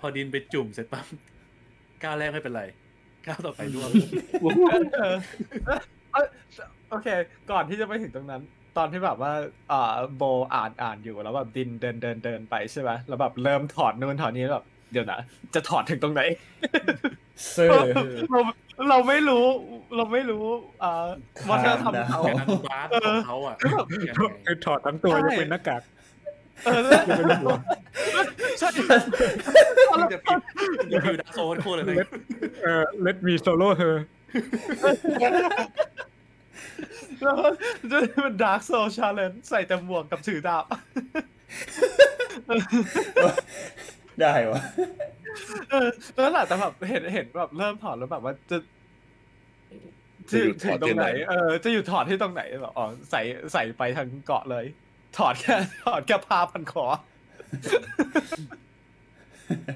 พอดินไปจุ่มเสร็จปั๊บก้าวแรกไม่เป็นไรก้าวต่อไปด้วยโอเคก่อนที่จะไปถึงตรงนั้นตอนที่แบบว่าโบอ่านอยู่แล้วแบบดินเดินไปใช่ไหมแล้วแบบเริ่มถอดนู่นถอดนี้แบบเดี๋ยวนะจะถอดถึงตรงไหนเราไม่รู้วัฒนธรรมเขาของเขาอ่ะคือถอดทั้งตัวยกเป็นหน้ากากใช่จะอยู่ดาโซนโคตรเลยlet me solo her แล้วจะเป็น dark soul challenge ใส่แต่หมวกกับถือดาบได้วะแล้วล่ะแต่แบบเห็นแบบเริ่มถอดแล้วแบบว่าจะถึงตรงไหนจะอยู่ถอดที่ตรงไหนแบบอ๋อใส่ไปทางเกาะเลยถอดแค่ผ้าพันคอ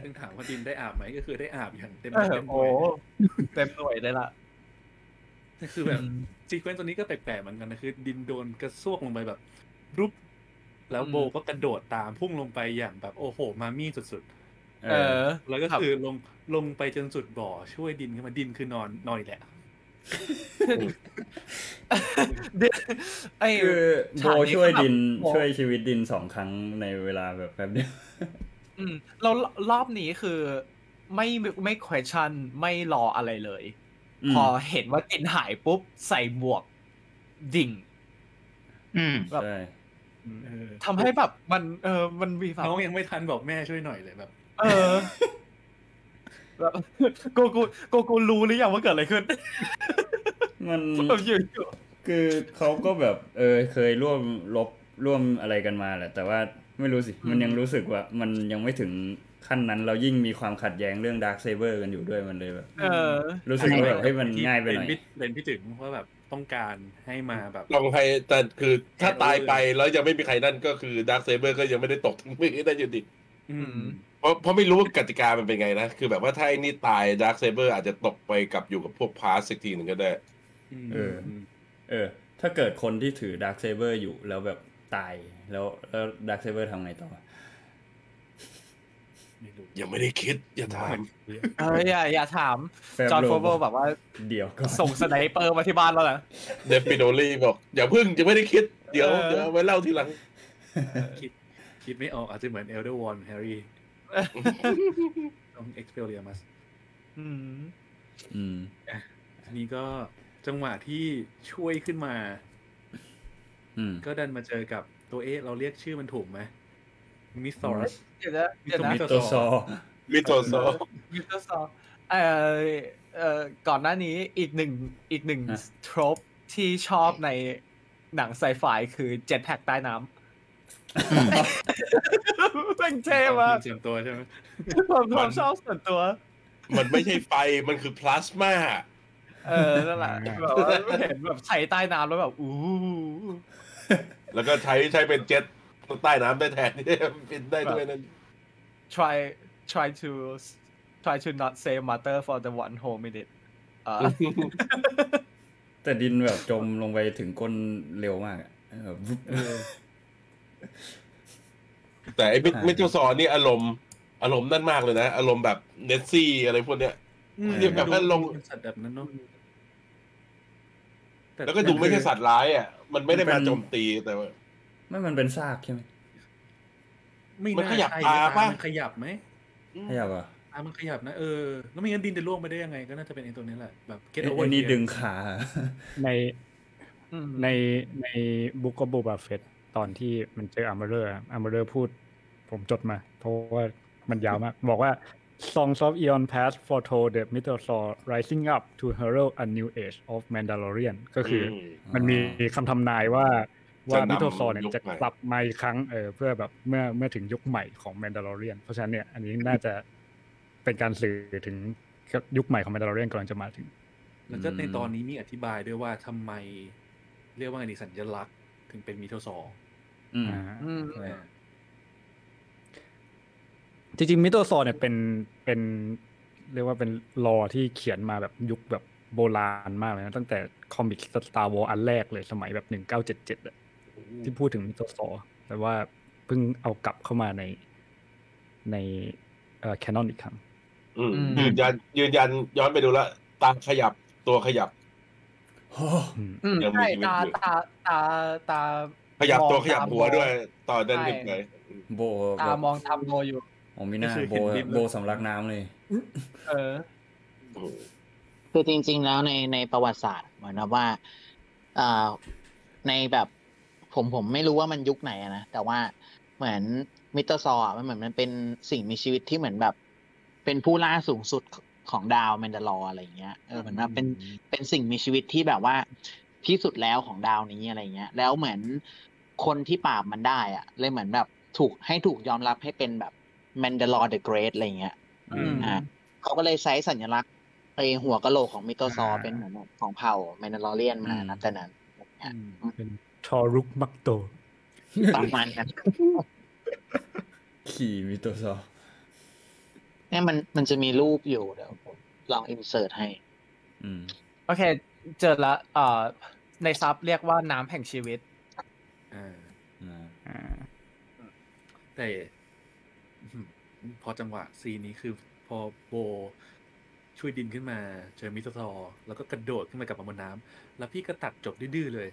ถึงถามว่าดินได้อาบไหมก็คือได้อาบอย่างเต็มหน่วยเลยล่ะคือแบบซีเควนซ์ตัวนี้ก็แปลกๆเหมือนกันนะคือดินโดนกระซวกลงไปแบบรูปแล้วโบก็กระโดดตามพุ่งลงไปอย่างแบบโอ้โหมามี่สุดๆแล้วก็คือลงไปจนสุดบ่อช่วยดินขึ้นมาดินคือนอนนอนแหละคือโบช่วยดินช่วยชีวิตดิน2ครั้งในเวลาแบบแป๊บเดียวเรารอบนี้คือไม่ question ไม่รออะไรเลยพอเห็นว่าดินหายปุ๊บใส่หมวกดิ่งแบบทำให้แบบมันมันมีแบบน้องยังไม่ทันบอกแม่ช่วยหน่อยเลยแบบกูรู้หรือยังว่าเกิดอะไรขึ้นมันคือเขาก็แบบเคยร่วมรบร่วมอะไรกันมาแหละแต่ว่าไม่รู้สิมันยังรู้สึกว่ามันยังไม่ถึงขั้นนั้นเรายิ่งมีความขัดแย้งเรื่องดาร์คเซเบอร์กันอยู่ด้วยมันเลยแบบรู้สึกว่าแบบให้มันง่ายไปหน่อยเป็นพี่ถึงว่าแบบต้องการให้มาแบบลองใครแต่คือถ้าตายไปแล้วยังไม่มีใครนั่นก็คือดาร์คเซเบอร์ก็ยังไม่ได้ตกถึงมือได้อยู่ดิเพราะไม่รู้ว่ากติกามันเป็นไงนะคือแบบว่าถ้าไอ้นี่ตายดาร์คเซเบอร์อาจจะตกไปกับอยู่กับพวกพาสสักทีหนึ่งก็ได้ถ้าเกิดคนที่ถือดาร์คเซเบอร์อยู่แล้วแบบตายแล้วดาร์คเซเบอร์ทำไงต่อยังไม่ได้คิดอย่าถามอย่าถามจอห์นโฟเวอร์แบบว่าเดี๋ยวส่งสไนเปอร์มาที่บ้านแล้วนะเดฟปิโดลี่บอกอย่าพึ่งยังไม่ได้คิดเดี๋ยวไว้เล่าทีหลังคิดไม่ออกอาจจะเหมือนเอลเดอร์วอร์นแฮร์รี่ต้องเอ็กซ์เพลเรียมัสอันนี้ก็จังหวะที่ช่วยขึ้นมาก็ดันมาเจอกับตัวเอ๊ะเราเรียกชื่อมันถูกไหมMythosaur Mythosaur ก่อนหน้านี้อีกหนึ่ง trope ที่ชอบในหนังไซไฟคือ Jetpack ใต้น้ำเป็นเท่มากส่วนตัวใช่มั้ยผมชอบส่วนตัวมันไม่ใช่ไฟมันคือพลาสมานั่นแหละแบบว่าเห็นแบบใช้ใต้น้ำแล้วแบบอู้แล้วก็ใช้เป็นเจ็ตใต้น้ำได้แทนที่บินได้ด้วยนั่น try to not say mother for the one whole minute แต่ดินแบบจมลงไปถึงก้นเร็วมากแต่ไอ้มิตรซอนี่อารมณ์ อารมณ์นั่นมากเลยนะอารมณ์แบบเนสซี่อะไรพวกเนี้ยเรียกแบบนั้นลงสัตว์แบบนั้นเนาะแล้วก็ดูไม่ใช่สัตว์ร้ายอ่ะมันไม่ได้มาโจมตีแต่ว่าไม่มันเป็นซากใช่ไหมมันขยับตาป่ะขยับไหมขยับอ่ะมันขยับนะเออแล้วไม่งั้นดินจะล่วงไปได้ยังไงก็น่าจะเป็นไอ้ตัวนี้แหละแบบเกตโอนี่ดึงขาใน Book of Boba Fett ตอนที่มันเจอ Armorer พูดผมจดมาเพราะว่ามันยาวมากบอกว่า Songs of Eon Past foretold the Mythosaur rising up to herald a new age of Mandalorian ก็คือมันมีคำทำนายว่า Mythosaur เนี่ยจะกลับมาอีกครั้งเพื่อแบบเมื่อถึงยุคใหม่ของ Mandalorian เพราะฉะนั้นเนี่ยอันนี้น่าจะเป็นการสื่อถึงยุคใหม่ของ Mandalorian กำลังจะมาถึงแล้วก็ในตอนนี้มีอธิบายด้วยว่าทำไมเรียกว่าไงดีสัญลักษณ์ถึงเป็นมีเท่าสองจริงๆมิโตซอเนี่ยเป็นเรียกว่าเป็นลอที่เขียนมาแบบยุคแบบโบราณมากเลยนะตั้งแต่คอมิก Star Wars อันแรกเลยสมัยแบบ1977อ่ะที่พูดถึงมิโตซอแต่ว่าเพิ่งเอากลับเข้ามาในแคนนอนอีกครั้งยืนยันย้อนไปดูละตาขยับตัวขยับใช่ตาขยับตัวขยับหัวด้วยต่อเดินดิบเลยโบตามองทำโบอยู่ผมมีหน้าโบสำลักน้ำเลยคือจริงๆแล้วในประวัติศาสตร์เหมือนว่าในแบบผมไม่รู้ว่ามันยุคไหนนะแต่ว่าเหมือนมิโตซอร์มันเหมือนมันเป็นสิ่งมีชีวิตที่เหมือนแบบเป็นผู้ล่าสูงสุดของดาวแมนดาลออะไรอย่างเงี้ยเหมือนว่าเป็นสิ่งมีชีวิตที่แบบว่าที่สุดแล้วของดาวนี้อะไรเงี้ยแล้วเหมือนคนที่ปราบมันได้อะเลยเหมือนแบบถูกยอมรับให้เป็นแบบแมนดาลอเดอะเกรทอะไรเงี้ยเขาก็เลยใช้สัญลักษณ์ไอหัวกะโหลกของมิโตซอเป็นเหมือนของเผ่าแมนดาลอเรียนมานับแต่นั้นเป็นทอรุกมักโตประมาณนั้นขี่มิโตซอเนี่ยมันจะมีรูปอยู่เดี๋ยวผมลองอินเสิร์ตให้โอเคเจอละในซับเรียกว่าน้ำแห่งชีวิตแต่พอจังหวะซีนี้คือพอโบช่วยดินขึ้นมาเจอมิโตซอแล้วก็กระโดดขึ้นมากลับมาบนน้ำแล้วพี่ก็ตัดจบดื้อเลย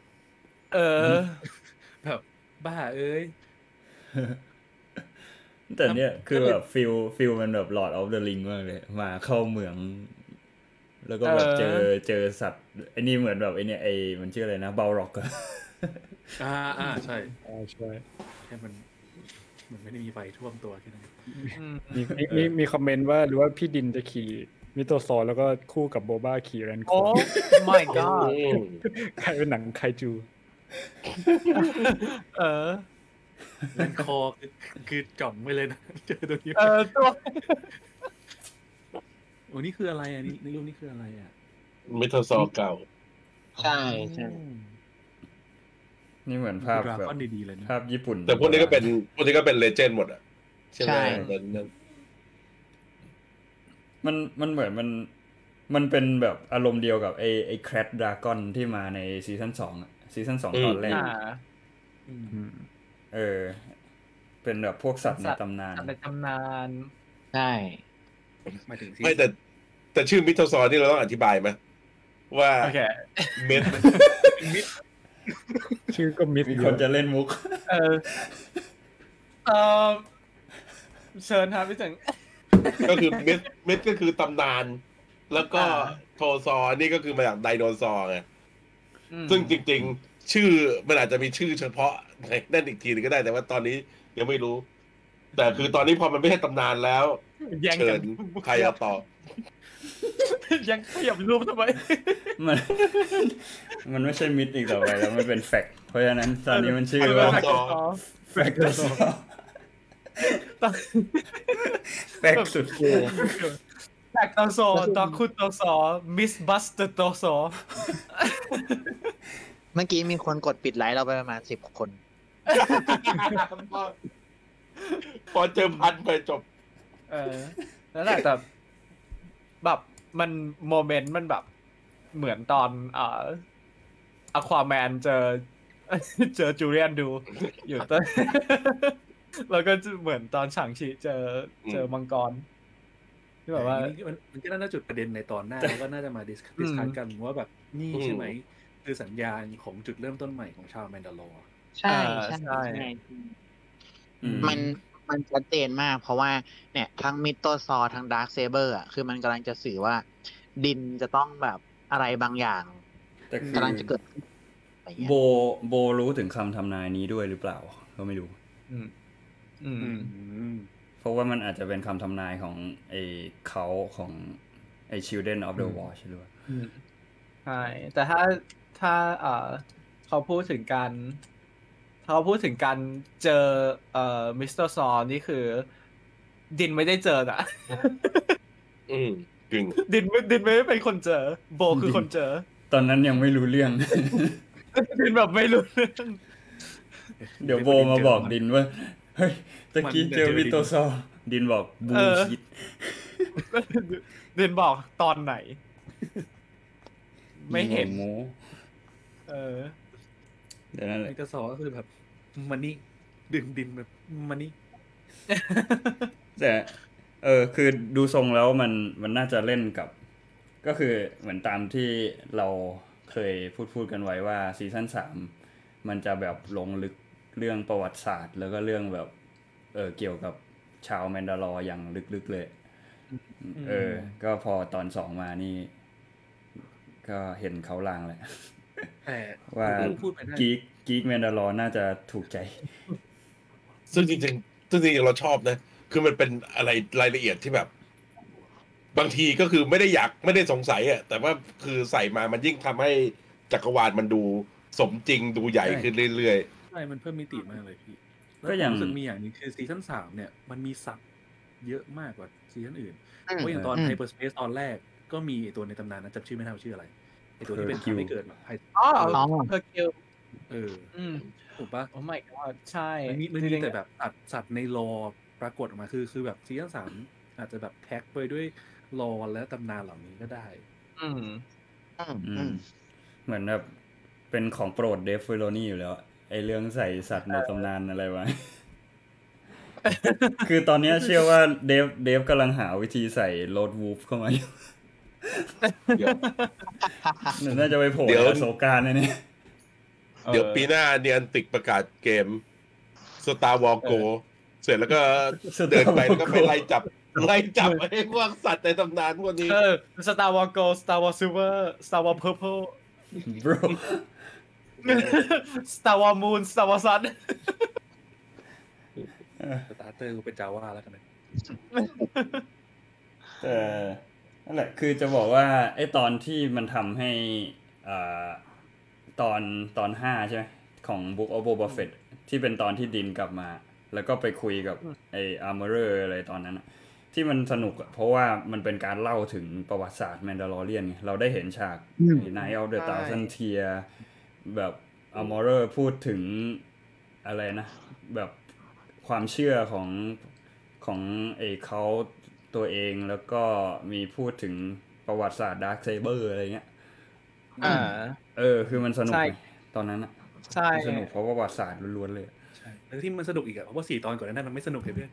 แบบบ้าเอ้ยแต่เนี่ยคือแบบฟิลมันแบบ Lord of the Ring มากเลยมาเข้าเมืองแล้วก็แบบเจอสัตว์ไอ้นี่เหมือนแบบไอ้เนี่ยไอ้มันชื่ออะไรนะบาร็อกอ่ะใช่ใช่แค่มันไม่ได้มีไฟท่วมตัวแค่นั้นมีคอมเมนต์ว่าหรือว่าพี่ดินจะขี่มิโตซอแล้วก็คู่กับโบบ้าขี่แรนโค my god ใครเป็นหนังไคจูแรนโคคือจ่องไปเลยนะเจอตัวนี้ตัวโอ้นี่คืออะไรอ่ะนี่รูปนี่คืออะไรอ่ะมิโตซอเก่าใช่ใช่นี่เหมือนภาพแบบภาพญี่ปุ่นแต่พวกนี้ก็เป็นเลเจนด์หมดอ่ะใช่มันเหมือนมันเป็นแบบอารมณ์เดียวกับไอ้แครดดราก้อนที่มาในซีซั่น 2อ่ะซีซั่น 2ตอนแรกเป็นแบบพวกสัตว์ในตำนานใช่ไม่แต่ชื่อมิโตซอร์ที่เราต้องอธิบายไหมว่ามิดชื่อก็มิดมีคนจะเล่นมุกเชิญครับพี่เจ๋งก็คือมิดก็คือตำนานแล้วก็โทซอร์นี่ก็คือมาจากไดโนเสาร์ไงซึ่งจริงๆชื่อมันอาจจะมีชื่อเฉพาะในนั่นอีกทีนึงก็ได้แต่ว่าตอนนี้ยังไม่รู้แต่คือตอนนี้พอมันไม่ใช่ตำนานแล้วเชิญใครเอาต่อยังขยับรูปทำไมมันไม่ใช่มิตอีกต่อไปแล้วมันเป็นแฟกต์เพราะฉะนั้นตอนนี้มันชื่อว่าแฟกต์แฟกต์สุดโหดแฟกต์ตอซอตอคุตตอซอมิสบัสเตอร์ตอซอเมื่อกี้มีคนกดปิดไลฟ์เราไปประมาณ10คนพอเจอพันไปจบนั่นแหละแต่แบบมันโมเมนต์มันแบบเหมือนตอนอควาแมนเจอจูเลียนดูอยู่ตอน แล้วก็เหมือนตอนฉางชิเจอมังกรที่แบบว่ามันก็น่าจะจุดประเด็นในตอนหน้าแล้วก็น่าจะมาดิสคัสกันว่าแบบนี่ใช่ไหมคือสัญญาณของจุดเริ่มต้นใหม่ของชาวแมนดาโลใช่ใช่มันชัดเจนมากเพราะว่าเนี่ยทั้งMythosaurทั้งดาร์คเซเบอร์อ่ะคือมันกำลังจะสื่อว่าดินจะต้องแบบอะไรบางอย่างกำลังจะเกิดโบรู้ถึงคำทำนายนี้ด้วยหรือเปล่าก็ไม่รู้เพราะว่ามันอาจจะเป็นคำทำนายของไอ้เขาของไอ้ Children of the Watch หรือเปล่าใช่แต่ถ้าเขาพูดถึงการเจอMythosaurนี่คือดินไม่ได้เจอนะดินไม่ได้เป็นคนเจอโบคือคนเจอตอนนั้นยังไม่รู้เรื่องดินแบบไม่รู้เรื่องเดี๋ยวโบมาบอกดินว่าเฮ้ยตะกี้เจอMythosaurดินบอกบูชิดดินบอกตอนไหนไม่เห็นแต่นั่นแหละMythosaurก็คือแบบมันนี่ดินแบบมันนี่แต่คือดูทรงแล้วมันน่าจะเล่นกับก็คือเหมือนตามที่เราเคยพูดกันไว้ว่าซีซั่น3มันจะแบบลงลึกเรื่องประวัติศาสตร์แล้วก็เรื่องแบบเกี่ยวกับชาวแมนดาลอร์อย่างลึกๆเลยก็พอตอน2มานี่ก็เห็นเขาลางแหละว่ากิ๊กแมนดาลอร์น่าจะถูกใจซึ่งจริงเราชอบนะคือมันเป็นอะไรรายละเอียดที่แบบบางทีก็คือไม่ได้สงสัยอ่ะแต่ว่าคือใส่มามันยิ่งทำให้จักรวาลมันดูสมจริงดูใหญ่ขึ้นเรื่อยๆใช่มันเพิ่มมิติมากเลยพี่แล้วรู้สึกมีอย่างนึงคือซีซั่น3เนี่ยมันมีศัพท์เยอะมากกว่าซีซั่นอื่นเพราะอย่างตอน Hyper Space ตอนแรกก็มีไอ้ตัวในตำนานนะจำชื่อไม่ได้ชื่ออะไรไอ้ตัวที่เป็นคิวไม่เกิดหรอกอ๋อเธอคิวถูกปะโอ้ my god ใช่มันมีแต่แบบสัตว์ในลอปรากฏออกมาคือแบบซีซั่น3อาจจะแบบแท็กไปด้วยลอและตำนานเหล่านี้ก็ได้เหมือนแบบเป็นของโปรดเดฟฟิโลนี่อยู่แล้วไอเรื่องใส่สัตว์ในตำนานอะไรวะ คือตอนนี้เชื่อว่าเดฟกำลังหาวิธีใส่โรดวูฟเข้ามาอยู่น่าจะไปโผล่ในโซการนะเนี่ยเดี๋ยวปีหน้าเนียนติกประกาศเกม Star Wars Go เสร็จแล้วก็เดินไปแล้วก็ไปไล่จับไอ้พวกสัตว์ในตำนานพวกนี้Star Wars Go Star Wars Silver Star Wars Purple Bro Star Wars Moon Star Wars Sun สตาร์เตอร์กูเป็นจาว่าแล้วกันนะแต่นั่นแหละคือจะบอกว่าไอ้ตอนที่มันทำให้ตอน5ใช่ไหมของ Book of Boba Fett ที่เป็นตอนที่ดินกลับมาแล้วก็ไปคุยกับไอ้ Armorer อะไรตอนนั้นนะที่มันสนุกเพราะว่ามันเป็นการเล่าถึงประวัติศาสตร์ Mandalorian ไงเราได้เห็นฉาก Night of the Thousand Tears แบบ Armorer พูดถึงอะไรนะแบบความเชื่อของไอ้เขาตัวเองแล้วก็มีพูดถึงประวัติศาสตร์ Dark Saber อะไรเงี้ยคือมันสนุกตอนนั้นอ่ะใช่สนุกเพราะประวัติศาสตร์ล้วนๆเลยใช่แล้วที่มันสนุกอีกอ่ะเพราะว่า4ตอนก่อนนั้นมันไม่สนุกเลยเพื่อน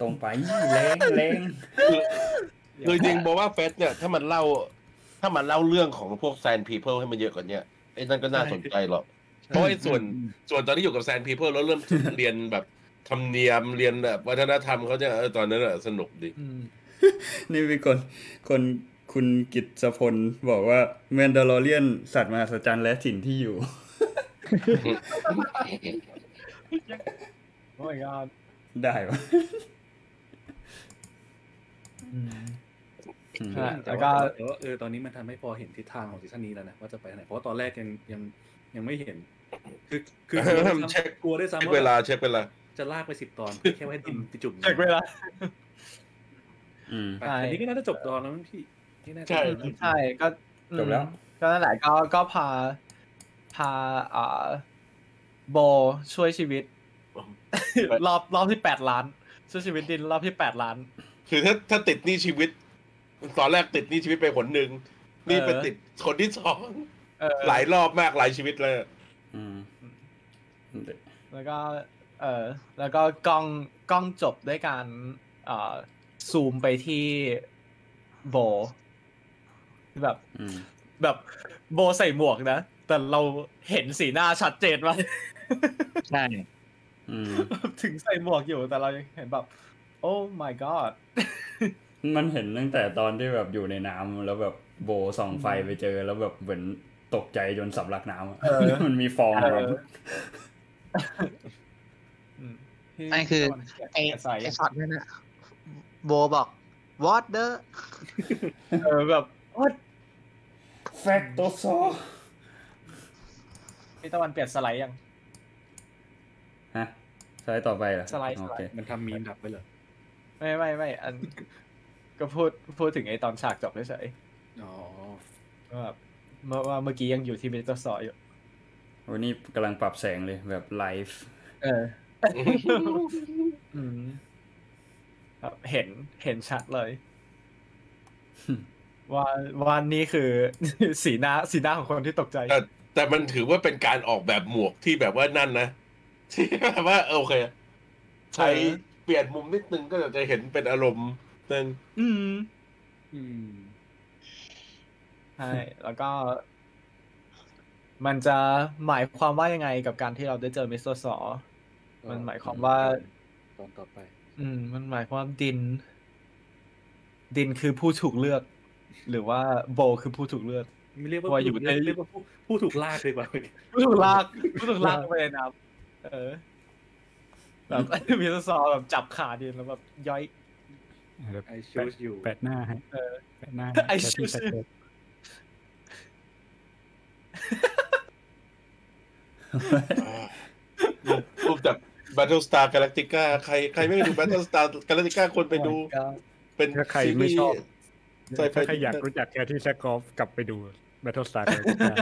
ตรงไปแรงโดยจริงบอกว่าเฟสเนี่ยถ้ามันเล่าเรื่องของพวกแซนด์พีเพิลให้มันเยอะกว่านี้ไอ้นั่นก็น่าสนใจหรอกเพราะไอ้ส่วนตอนที่อยู่กับแซนด์พีเพิลแล้วเริ่มเรียนแบบธรรมเนียมเรียนแบบวัฒนธรรมเขาจะตอนนั้นอ่ะสนุกดีนี่มีคนคุณกิตพลบอกว่า Mandalorian สัตว์มหัศจรรย์และถิ่นที่อยู่ โอ้ยก็ได้วะแล้วก็ตอนนี้มันทำให้พอเห็นทิศทางของซีซั่นนี้แล้วนะว่าจะไปไหนเพราะตอนแรกยังไม่เห็นคือเช็คกลัวด้วยซ้ำว่าเช็คเวลาจะลากไป10ตอนแค่ให้ดินไปจุ่มเช็คเวลาอันนี้ก็น่าจะจบตอนแล้วมั้งพี่ใช่ก็จบแล้วก็นั่นแหละก็พาโบช่วยชีวิตรอบที่8ล้านช่วยชีวิตดินรอบที่8ล้านคือถ้าติดหนี้ชีวิตตอนแรกติดหนี้ชีวิตไปคนนึงนี่ไปติดคนที่2หลายรอบมากหลายชีวิตเลย แล้วก็กล้องจบด้วยการซูมไปที่โบแบบโบใส่หมวกนะแต่เราเห็นสีหน้าชัดเจนมากใช่ถึงใส่หมวกอยู่แต่เรายังเห็นแบบโอ้ my god มันเห็นตั้งแต่ตอนที่แบบอยู่ในน้ำแล้วแบบโบส่องไฟไปเจอแล้วแบบเหมือนตกใจจนสำลักน้ำมันมีฟองแบบนั่นคือไอ้ช็อตนั่นน่ะโบบอก what the แบบ what fact ตัวโซพี่ตะวันเปลี่ยนสไลด์ยังฮะสไลด์ต่อไปเหรอสไลด์มันทำมีมดับไปเลยไม่อันก็พูดถึงไอ้ตอนฉากจบเฉยๆอ๋อแบบเมื่อกี้ยังอยู่ที่Mythosaurอยู่วันนี้กำลังปรับแสงเลยแบบไลฟ์เห็นชัดเลยว่านี่คือสีหน้าของคนที่ตกใจแต่มันถือว่าเป็นการออกแบบหมวกที่แบบว่านั่นนะที่แบบว่าโอเคใช้เปลี่ยนมุมนิดนึงก็จะเห็นเป็นอารมณ์นึงใช่แล้วก็มันจะหมายความว่ายังไงกับการที่เราได้เจอMythosaurมันหมายความว่าตอนต่อไปมันหมายความว่าดินคือผู้ถูกเลือกหรือว่าโบคือผู้ถูกเลือกไม่เรียกว่าอยู่ในเรียกว่าผู้ถูกลากดีกว่าผู้ถูกลากไปในน้ำแบบMythosaurแบบจับขาดินแล้วแบบย้อยไอชูสอยู่แปดหน้าไอชูสรูปจาก Battlestar Galactica ใครไม่ดู Battlestar Galactica ควรไปดูเป็นใครไม่ชอบถ้าใครอยากรู้จักแคทที่แซคอฟกลับไปดู Battlestar Galactica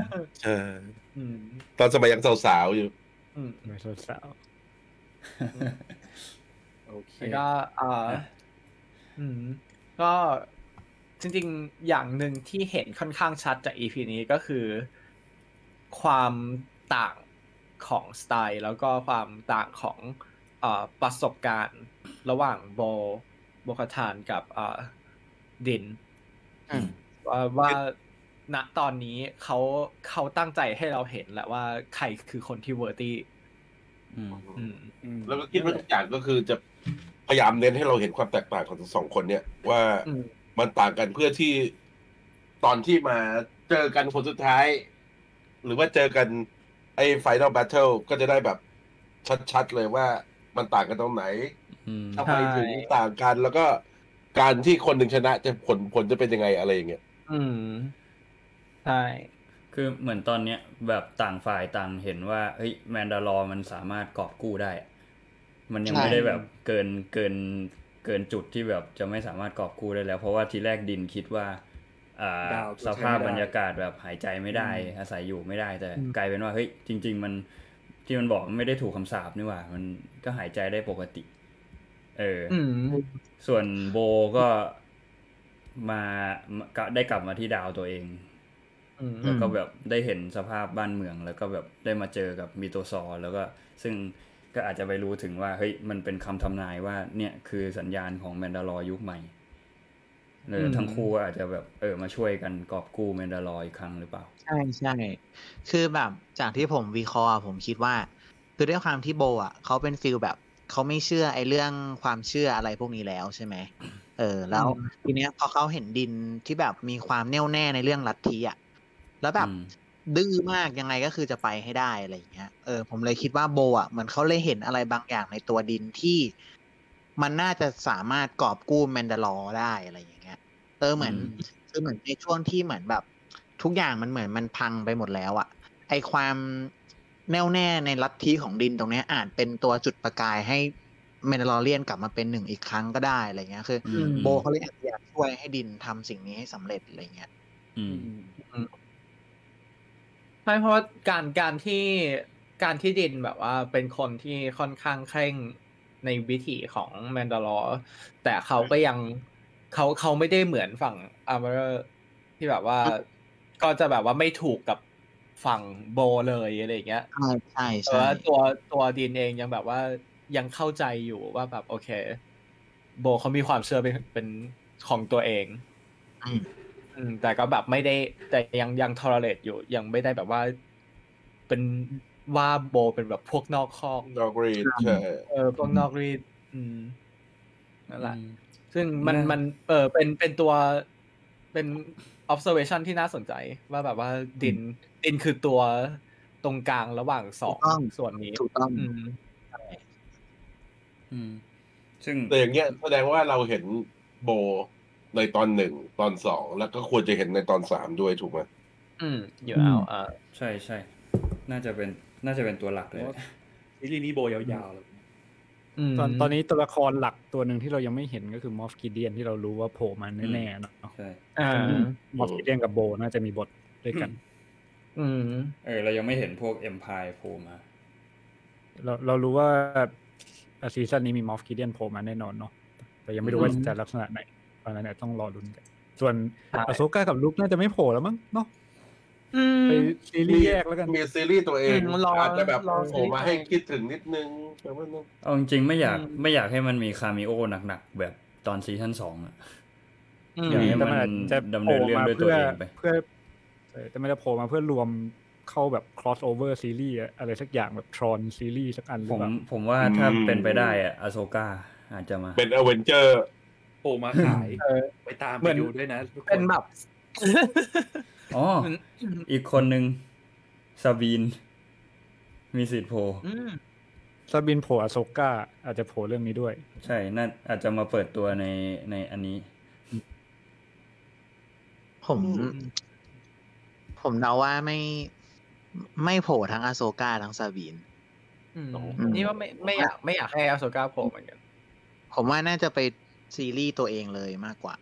ตอนสมัยยังสาวๆอยู่ไม่สาวโอเคก็ก็จริงๆอย่างหนึ่งที่เห็นค่อนข้างชัดจาก EP นี้ก็คือความต่างของสไตล์แล้วก็ความต่างของประสบการณ์ระหว่างโบคาทานกับดินว่าณตอนนี้เขาตั้งใจให้เราเห็นแหละว่าใครคือคนที่เวอร์ตี้แล้วก็คิดว่าทุกอย่างก็คือจะพยายามเน้นให้เราเห็นความแตกต่างของทั้งสองคนเนี่ยว่ามันต่างกันเพื่อที่ตอนที่มาเจอกันคนสุดท้ายหรือว่าเจอกันไอ้ Final Battle ก็จะได้แบบชัดๆเลยว่ามันต่างกันตรงไหนทำไมถึงต่างกันแล้วก็การที่คนหนึ่งชนะจะผลจะเป็นยังไงอะไรอย่างเงี้ยใช่คือเหมือนตอนเนี้ยแบบต่างฝ่ายต่างเห็นว่าเฮ้ย Mandalore มันสามารถกอบกู้ได้มันยังไม่ได้แบบเกินจุดที่แบบจะไม่สามารถกอบกู้ได้แล้วเพราะว่าทีแรกดินคิดว่าสภาพบรรยากาศแบบหายใจไม่ได้อาศัยอยู่ไม่ได้แต่กลายเป็นว่าเฮ้ยจริงๆมันที่มันบอกไม่ได้ถูกคำสาปนี่หว่ามันก็หายใจได้ปกติส่วนโบก็มาได้กลับมาที่ดาวตัวเองแล้วก็แบบได้เห็นสภาพบ้านเมืองแล้วก็แบบได้มาเจอกับMythosaurแล้วก็ซึ่งก็อาจจะไปรู้ถึงว่าเฮ้ยมันเป็นคำทำนายว่าเนี่ยคือสัญญาณของMandaloreยุคใหม่เลยทั้งคู่อาจจะแบบมาช่วยกันกอบกู้Mandaloreอีกครั้งหรือเปล่าใช่ๆคือแบบจากที่ผมวิเคราะห์ผมคิดว่าคือด้วยความที่โบอ่ะเขาเป็นฟีลแบบเขาไม่เชื่อไอ้เรื่องความเชื่ออะไรพวกนี้แล้วใช่ไหมแล้วทีเนี้ยพอเขาเห็นดินที่แบบมีความแน่วแน่ในเรื่องลัทธิอ่ะแล้วแบบดื้อมากยังไงก็คือจะไปให้ได้อะไรอย่างเงี้ยผมเลยคิดว่าโบอ่ะเหมือนเขาเลยเห็นอะไรบางอย่างในตัวดินที่มันน่าจะสามารถกอบกู้Mandaloreได้อะไรอย่างเงี้ยเหมือนคือเหมือนในช่วงที่เหมือนแบบทุกอย่างมันเหมือนมันพังไปหมดแล้วอ่ะไอความแน่วแน่ในลัทธิของดินตรงนี้อาจเป็นตัวจุดประกายให้Mandalorianกลับมาเป็นหนึ่งอีกครั้งก็ได้อะไรเงี้ยคือโบเขาเลยอยากช่วยให้ดินทำสิ่งนี้ให้สำเร็จอะไรเงี้ยใช่เพราะการที่ดินแบบว่าเป็นคนที่ค่อนข้างเคร่งในวิถีของMandaloreแต่เขาก็ยังเขาไม่ได้เหมือนฝั่งArmorerที่แบบว่าก็จะแบบว่าไม่ถูกกับ ฝั่งโบเลยอะไรอย่างเงี้ยใช่ๆแต่ว่าตัวดินเองยังแบบว่ายังเข้าใจอยู่ว่าแบบโอเคโบเขามีความเชื่อเป็นของตัวเองแต่ก็แบบไม่ได้แต่ยังทอเลเรตอยู่ยังไม่ได้แบบว่าเป็นว่าโบเป็นแบบพวกนอกคอกนอกรีดใช่พวกนอกรีดนั่นแหละซึ่งมันเป็นตัวเป็น observation ที่น่าสนใจว่าแบบว่าดินคือตัวตรงกลางระหว่างสองส่วนนี้ถูกต้องซึ่งแต่อย่างเงี้ยแสดงว่าเราเห็นโบในตอน1ตอน2แล้วก็ควรจะเห็นในตอน3ด้วยถูกไหมเดี๋ยวเอาใช่ใช่น่าจะเป็นตัวหลักเลยซีรีส์นี้โบยาวๆเลยตอนนี้ตัวละครหลักตัวนึงที่เรายังไม่เห็นก็คือมอฟกิเดียนที่เรารู้ว่าโผล่มาแน่ๆเนาะใช่มอฟกิเดียนกับโบน่าจะมีบทด้วยกันเรายังไม่เห็นพวก Empire โผล่มาเรารู้ว่าซีซั่นนี้มีมอฟกิเดียนโผล่มาแน่นอนเนาะแต่ยังไม่รู้ว่าจะลักษณะไหนตอนนั้นเนี่ยต้องรอลุ้นกันส่วนอโซก้ากับลุคน่าจะไม่โผล่แล้วมั้งเนาะไปซีรีส์แยกแล้วกันมีซีรีส์ตัวเองอาจจะแบบโผล่มาให้คิดถึงนิดนึงแต่ว่าเอาจริงๆไม่อยากให้มันมีคาเมโอหนักๆแบบตอนซีซั่น2อ่ะอยากให้มันจะดำเนินเรื่องด้วยตัวเองไปแต่ไม่ได้โผล่มาเพื่อรวมเข้าแบบ crossover ซีรีส์อะไรสักอย่างแบบ Tron ซีรีส์สักอันผมว่าถ้าเป็นไปได้อ่ะอโซก้าอาจจะมาเป็นอเวนเจอร์โผล่มาขายไปตามไปดูด้วยนะเป็นแบบอีกคนนึงซาบีนมีสิทธิ์โผล่ซาบีนโผล่อโซก้าอาจจะโผล่เรื่องนี้ด้วยใช่น่าอาจจะมาเปิดตัวในอันนี้ผมเดาว่าไม่โผล่ทั้งอโซก้าทั้งซาบีนนี่ว่าไม่อยากให้อโซก้าโผล่เหมือนกันผมว่าน่าจะไปซีรีส์ตัวเองเลยมากกว่า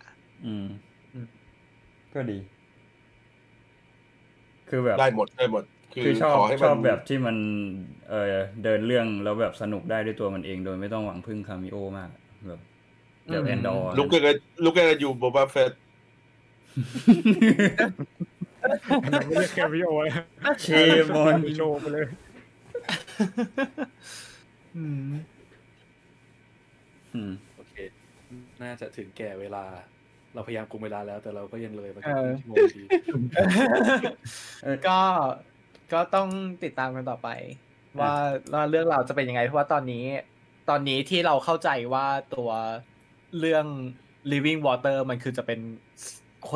ก็ดีคือแบบได้หมดคือชอบแบบที่มันเดินเรื่องแล้วแบบสนุกได้ด้วยตัวมันเองโดยไม่ต้องหวังพึ่งคามิโอมากแบบแบบแอนดอร์ลูกก็อยู่โบบาเฟตไม่ได้คามิโอเลยเชมอนโชว์ไปเลยโอเคน่าจะถึงแก่เวลาเราพยายามกุมเวลาแล้วแต่เราก็ยังเลยมาแค่ชั่วโมงดีก็ต้องติดตามกันต่อไปว่าเรื่องราวจะเป็นยังไงเพราะว่าตอนนี้ที่เราเข้าใจว่าตัวเรื่อง Living Water มันคือจะเป็นเ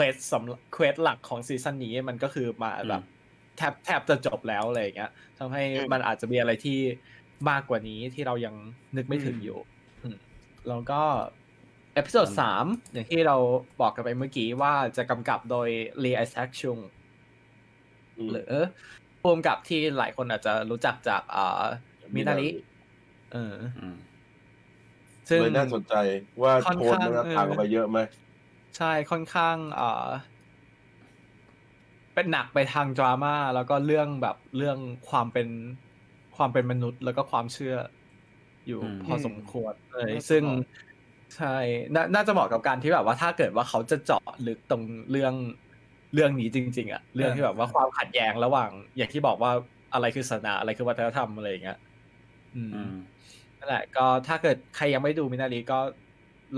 ควสหลักของซีซั่นนี้มันก็คือมาแบบแทบจะจบแล้วอะไรอย่างเงี้ยทำให้มันอาจจะมีอะไรที่มากกว่านี้ที่เรายังนึกไม่ถึงอยู่แล้วก็เอพิโซด3อย่างที่เราบอกกันไปเมื่อกี้ว่าจะกำกับโดย Lee Isaac Chung หรือผู้กำกับที่หลายคนอาจจะรู้จักจากมินาริซึ่งน่าสนใจว่าโทนมันต่างกันไปเยอะไหมใช่ค่อนข้างเป็นหนักไปทางดราม่าแล้วก็เรื่องแบบเรื่องความเป็นมนุษย์แล้วก็ความเชื่ออยู่พอสมควรเลยซึ่งใช่น่าจะเหมาะกับการที่แบบว่าถ้าเกิดว่าเขาจะเจาะลึกตรงเรื่องนี้จริงๆอ่ะเรื่องที่แบบว่าความขัดแย้งระหว่างอย่างที่บอกว่าอะไรคือศาสนาอะไรคือวัฒนธรรมอะไรอย่างเงี้ยนั่นแหละก็ถ้าเกิดใครยังไม่ดูมินารีก็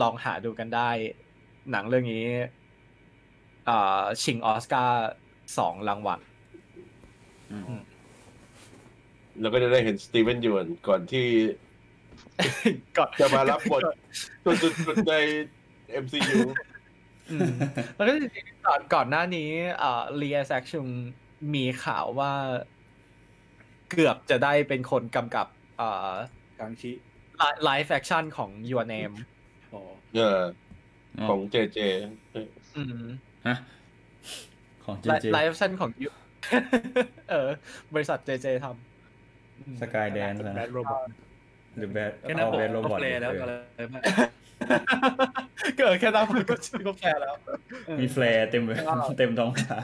ลองหาดูกันได้หนังเรื่องนี้ชิงออสการ์2รางวัลแล้วก็จะได้เห็นสตีเวนยูนก่อนที่จะมารับบทจุดใน MCU แล้วก็จริงๆก่อนหน้านี้Lee Isaac Chungมีข่าวว่าเกือบจะได้เป็นคนกำกับกังชิไลฟ์แฟคชั่นของ Your Name ของ JJ ฮะของ JJ ไลฟ์แฟคชั่นของบริษัท JJ ทำ Skydance นะหรือแบบแค่นั้นผมก็แปลแล้วอะไรเกิดแค่นั้นผมก็แปลแล้วมีแฟร์เต็มท้องฟ้า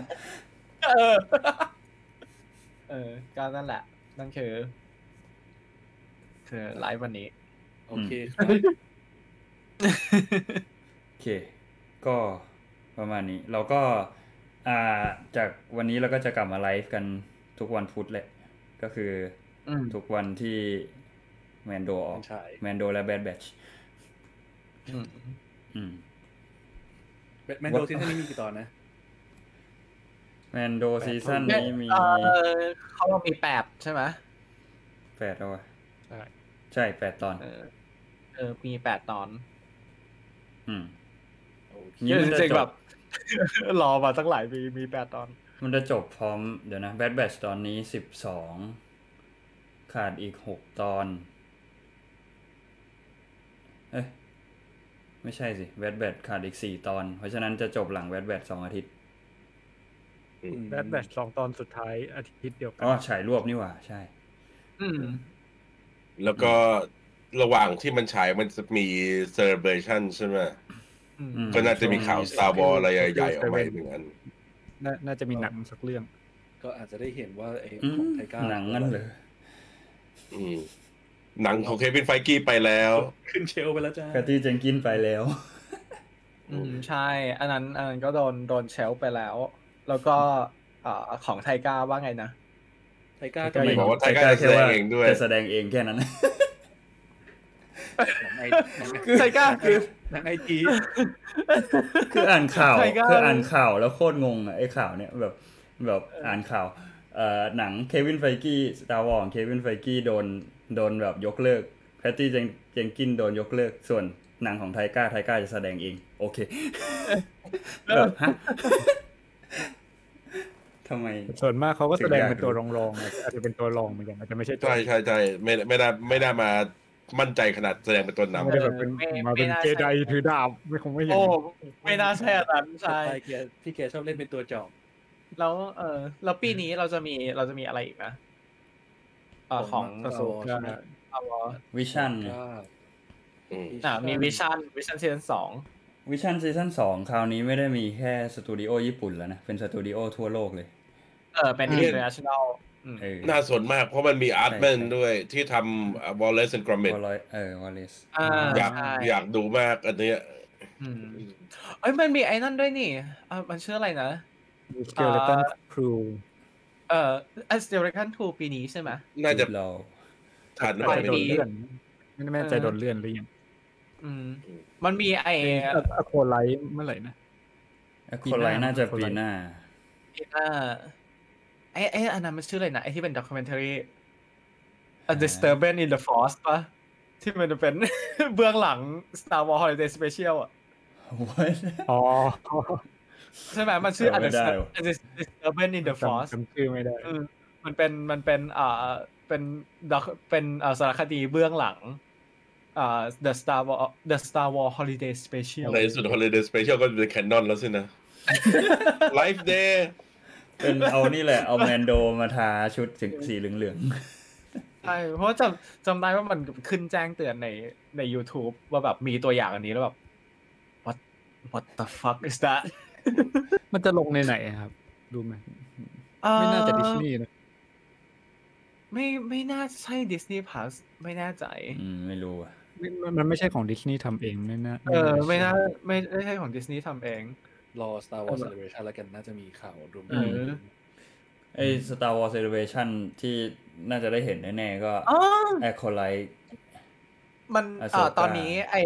ก็นั่นแหละนั่นคือไลฟ์วันนี้โอเคก็ประมาณนี้เราก็จากวันนี้เราก็จะกลับมาไลฟ์กัน ทุกวันพุธแหละก็คือทุกวันที่ Mando ออก Mando และ Bad Batch Mando ซีซั่นนี้มีกี่ตอนนะ Mando ซีซั่นนี้มีเขามี8ใช่ไหม8เอาใช่8ตอนมี8ตอนเยอะจริงแบบรอมาตั้งหลายปีมี8ตอนมันจะจบพร้อมเดี๋ยวนะ Bad Batch ตอนนี้12ขาดอีก6ตอนเอ๊ะไม่ใช่สิ Bad Batch ขาดอีก4ตอนเพราะฉะนั้นจะจบหลัง Bad Batch 2 อาทิตย์ Bad Batch 2 ตอนสุดท้ายอาทิตย์เดียวกันอ๋อฉายรวบนี่หว่าใช่แล้วก็ระหว่างที่มันฉายมันจะมี Celebration ใช่ไหมก็น่าจะมีข่าว Star Wars อะไรใหญ่ๆออกมาเหมือนกันน่าจะมีหนังสักเรื่องก็อาจจะได้เห็นว่าไอ้ของไทก้าหนังนั่นเลยหนังของเควินไฟกี้ไปแล้วขึ้นเชลไปแล้วจ้าแคทตี้เจนกินไปแล้วใช่อันนั้นก็โดนเชลไปแล้วแล้วก็ของไทก้าว่าไงนะไทก้าก็บอกว่าไทก้าจะแสดงเองด้วยจะแสดงเองแค่นั้นไทก้าคือหนังไอจีคืออ่านข่าวแล้วโคตรงงอ่ะไอ้ข่าวเนี่ยแบบอ่านข่าวหนังเควินไฟกี้ Star Wars ของเควินไฟกี้โดนแบบยกเลิกแพตตี้เจนกินโดนยกเลิกส่วนหนังของไทก้าจะแสดงเองโอเคแบบฮะทำไมส่วนมากเขาก็แสดงเป็นตัวรองๆอาจจะเป็นตัวรองเหมือนกันอาจจะไม่ใช่ตัวใช่ๆไม่ได้มามั่นใจขนาดแสดงเป็นตัวนำไม่ได้แบบเป็นมาเป็นเจไดถือดาบไม่คงไม่เห็นโอ้ไม่น่าใช่อาจารย์ชายพี่เกชอบเล่นเป็นตัวจอมแล้วแล้วปีนี้เราจะมีอะไรอีกนะของกระทรวงวิชั่นมีวิชั่นซีซั่น2วิชั่นซีซั่น2คราวนี้ไม่ได้มีแค่สตูดิโอญี่ปุ่นแล้วนะเป็นสตูดิโอทั่วโลกเลยเป็น internationalน่าสนมากเพราะมันมีอาร์ตแมนด้วยที่ทำ Wallace and Gromit Wallace อยากดูมากอันนี้เอ้ยมันมีไอ้นั่นด้วยนี่มันชื่ออะไรนะ Skeleton Crew Skeleton Crew ปีนี้ใช่ไหมน่าจะผ่านไปโดนเลื่อนไม่แน่ใจโดนเลื่อนหรือยังมันมีไอ้ Acolyte เมื่อไหร่นะ Acolyte น่าจะปีหน้าไอ้อันนั้นมันชื่ออะไรนะไอ้ที่เป็น documentary A Disturbance in the Force ป่ะที่มันจะเป็นเบื้องหลัง Star Wars Holiday Special อ่ะอ๋อใช่ไหมมันชื่อ A Disturbance in the Force จำชื่อไม่ได้มันเป็นเป็นสารคดีเบื้องหลังThe Star Wars Holiday Special ในสุด Holiday Special ก็เป็น canon แล้วสินะ Life Dayเป็นเอานี่แหละเอาแมนโดมาทาชุดสีเหลืองๆใช่เพราะจำได้ว่ามันขึ้นแจ้งเตือนใน YouTube ว่าแบบมีตัวอย่างอันนี้แล้วแบบ What the fuck is that มันจะลงในไหนครับดูมั้ยไม่น่าจะดิสนีย์นะไม่น่าใช่ดิสนีย์พลัสไม่แน่ใจไม่รู้อ่ะมันไม่ใช่ของดิสนีย์ทำเองไม่น่าไม่ใช่ของดิสนีย์ทำเองรอ Star Wars Celebration แล้วกันน่าจะมีข่าวรวมไอ้ Star Wars Celebration ที่น่าจะได้เห็นแน่ๆก็ Acolyte มันตอนนี้ไอ้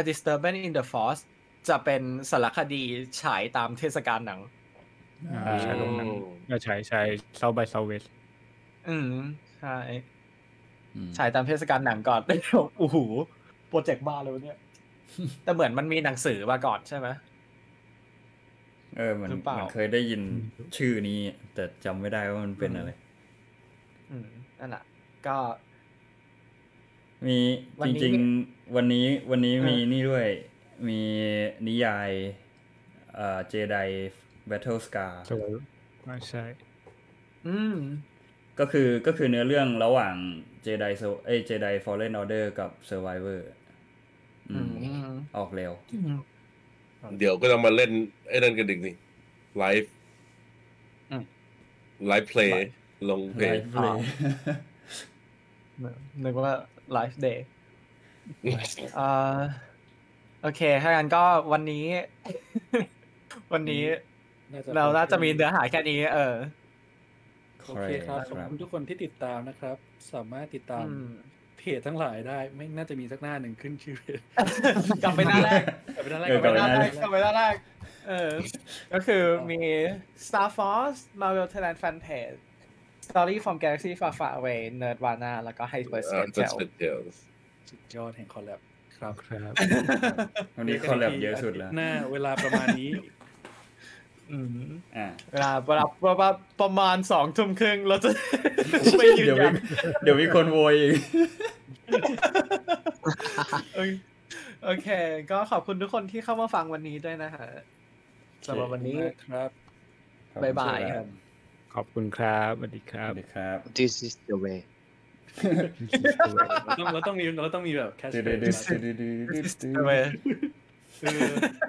A Disturbance in the Force จะเป็นสารคดีฉายตามเทศกาลหนังฉายลงหนังก็ฉาย South by Southwest ใช่ฉายตามเทศกาลหนังก่อนได้โอ้โหโปรเจกต์บ้าเลยวันเนี้ยแต่เหมือนมันมีหนังสือมาก่อนใช่มั้ยมันเคยได้ยินชื่อนี้แต่จำไม่ได้ว่ามันเป็นอะไรนั่นแหละก็มีจริงๆวันนี้มีนี่ด้วยมีนิยายJedi Battlestar ไม่ใช่ก็คือเนื้อเรื่องระหว่าง Jedi Fallen Order กับ Survivor ออกเร็วเดี๋ยวก็ต้องมาเล่นไอ้นั่นกันอีกนี่ไลฟ์ไลฟ์เพลย์ลงเพลย์นึกว่าไลฟ์เดย์โอเคถ้างั้นก็วันนี้เราน่าจะมีเนื้อหาแค่นี้ โอเคครับขอบคุณทุกคนที่ติดตามนะครับสามารถติดตามเพจทั้งหลายได้ไม่น่าจะมีสักหน้าหนึ่งขึ้นชื่อเพจกลับไปหน้าแรกก็คือมี Star Force Marvel Thailand Fan Page Story from Galaxy Far Far Away Nerdvana แล้วก็ Hyper Sentinel สุดยอดแห่งคอลแลบครับวันนี้คอลแลบเยอะสุดแล้วหน้าเวลาประมาณนี้ประมาณ 20:30 นเราจะไปยืนยันเดี๋ยวมีคนโวยอีกโอเคก็ขอบคุณทุกคนที่เข้ามาฟังวันนี้ด้วยนะฮะสำหรับวันนี้ครับบ๊ายบายครับขอบคุณครับสวัสดีครับสวัสดีครับ This is the way เราต้องมีแบบแคสเตอร์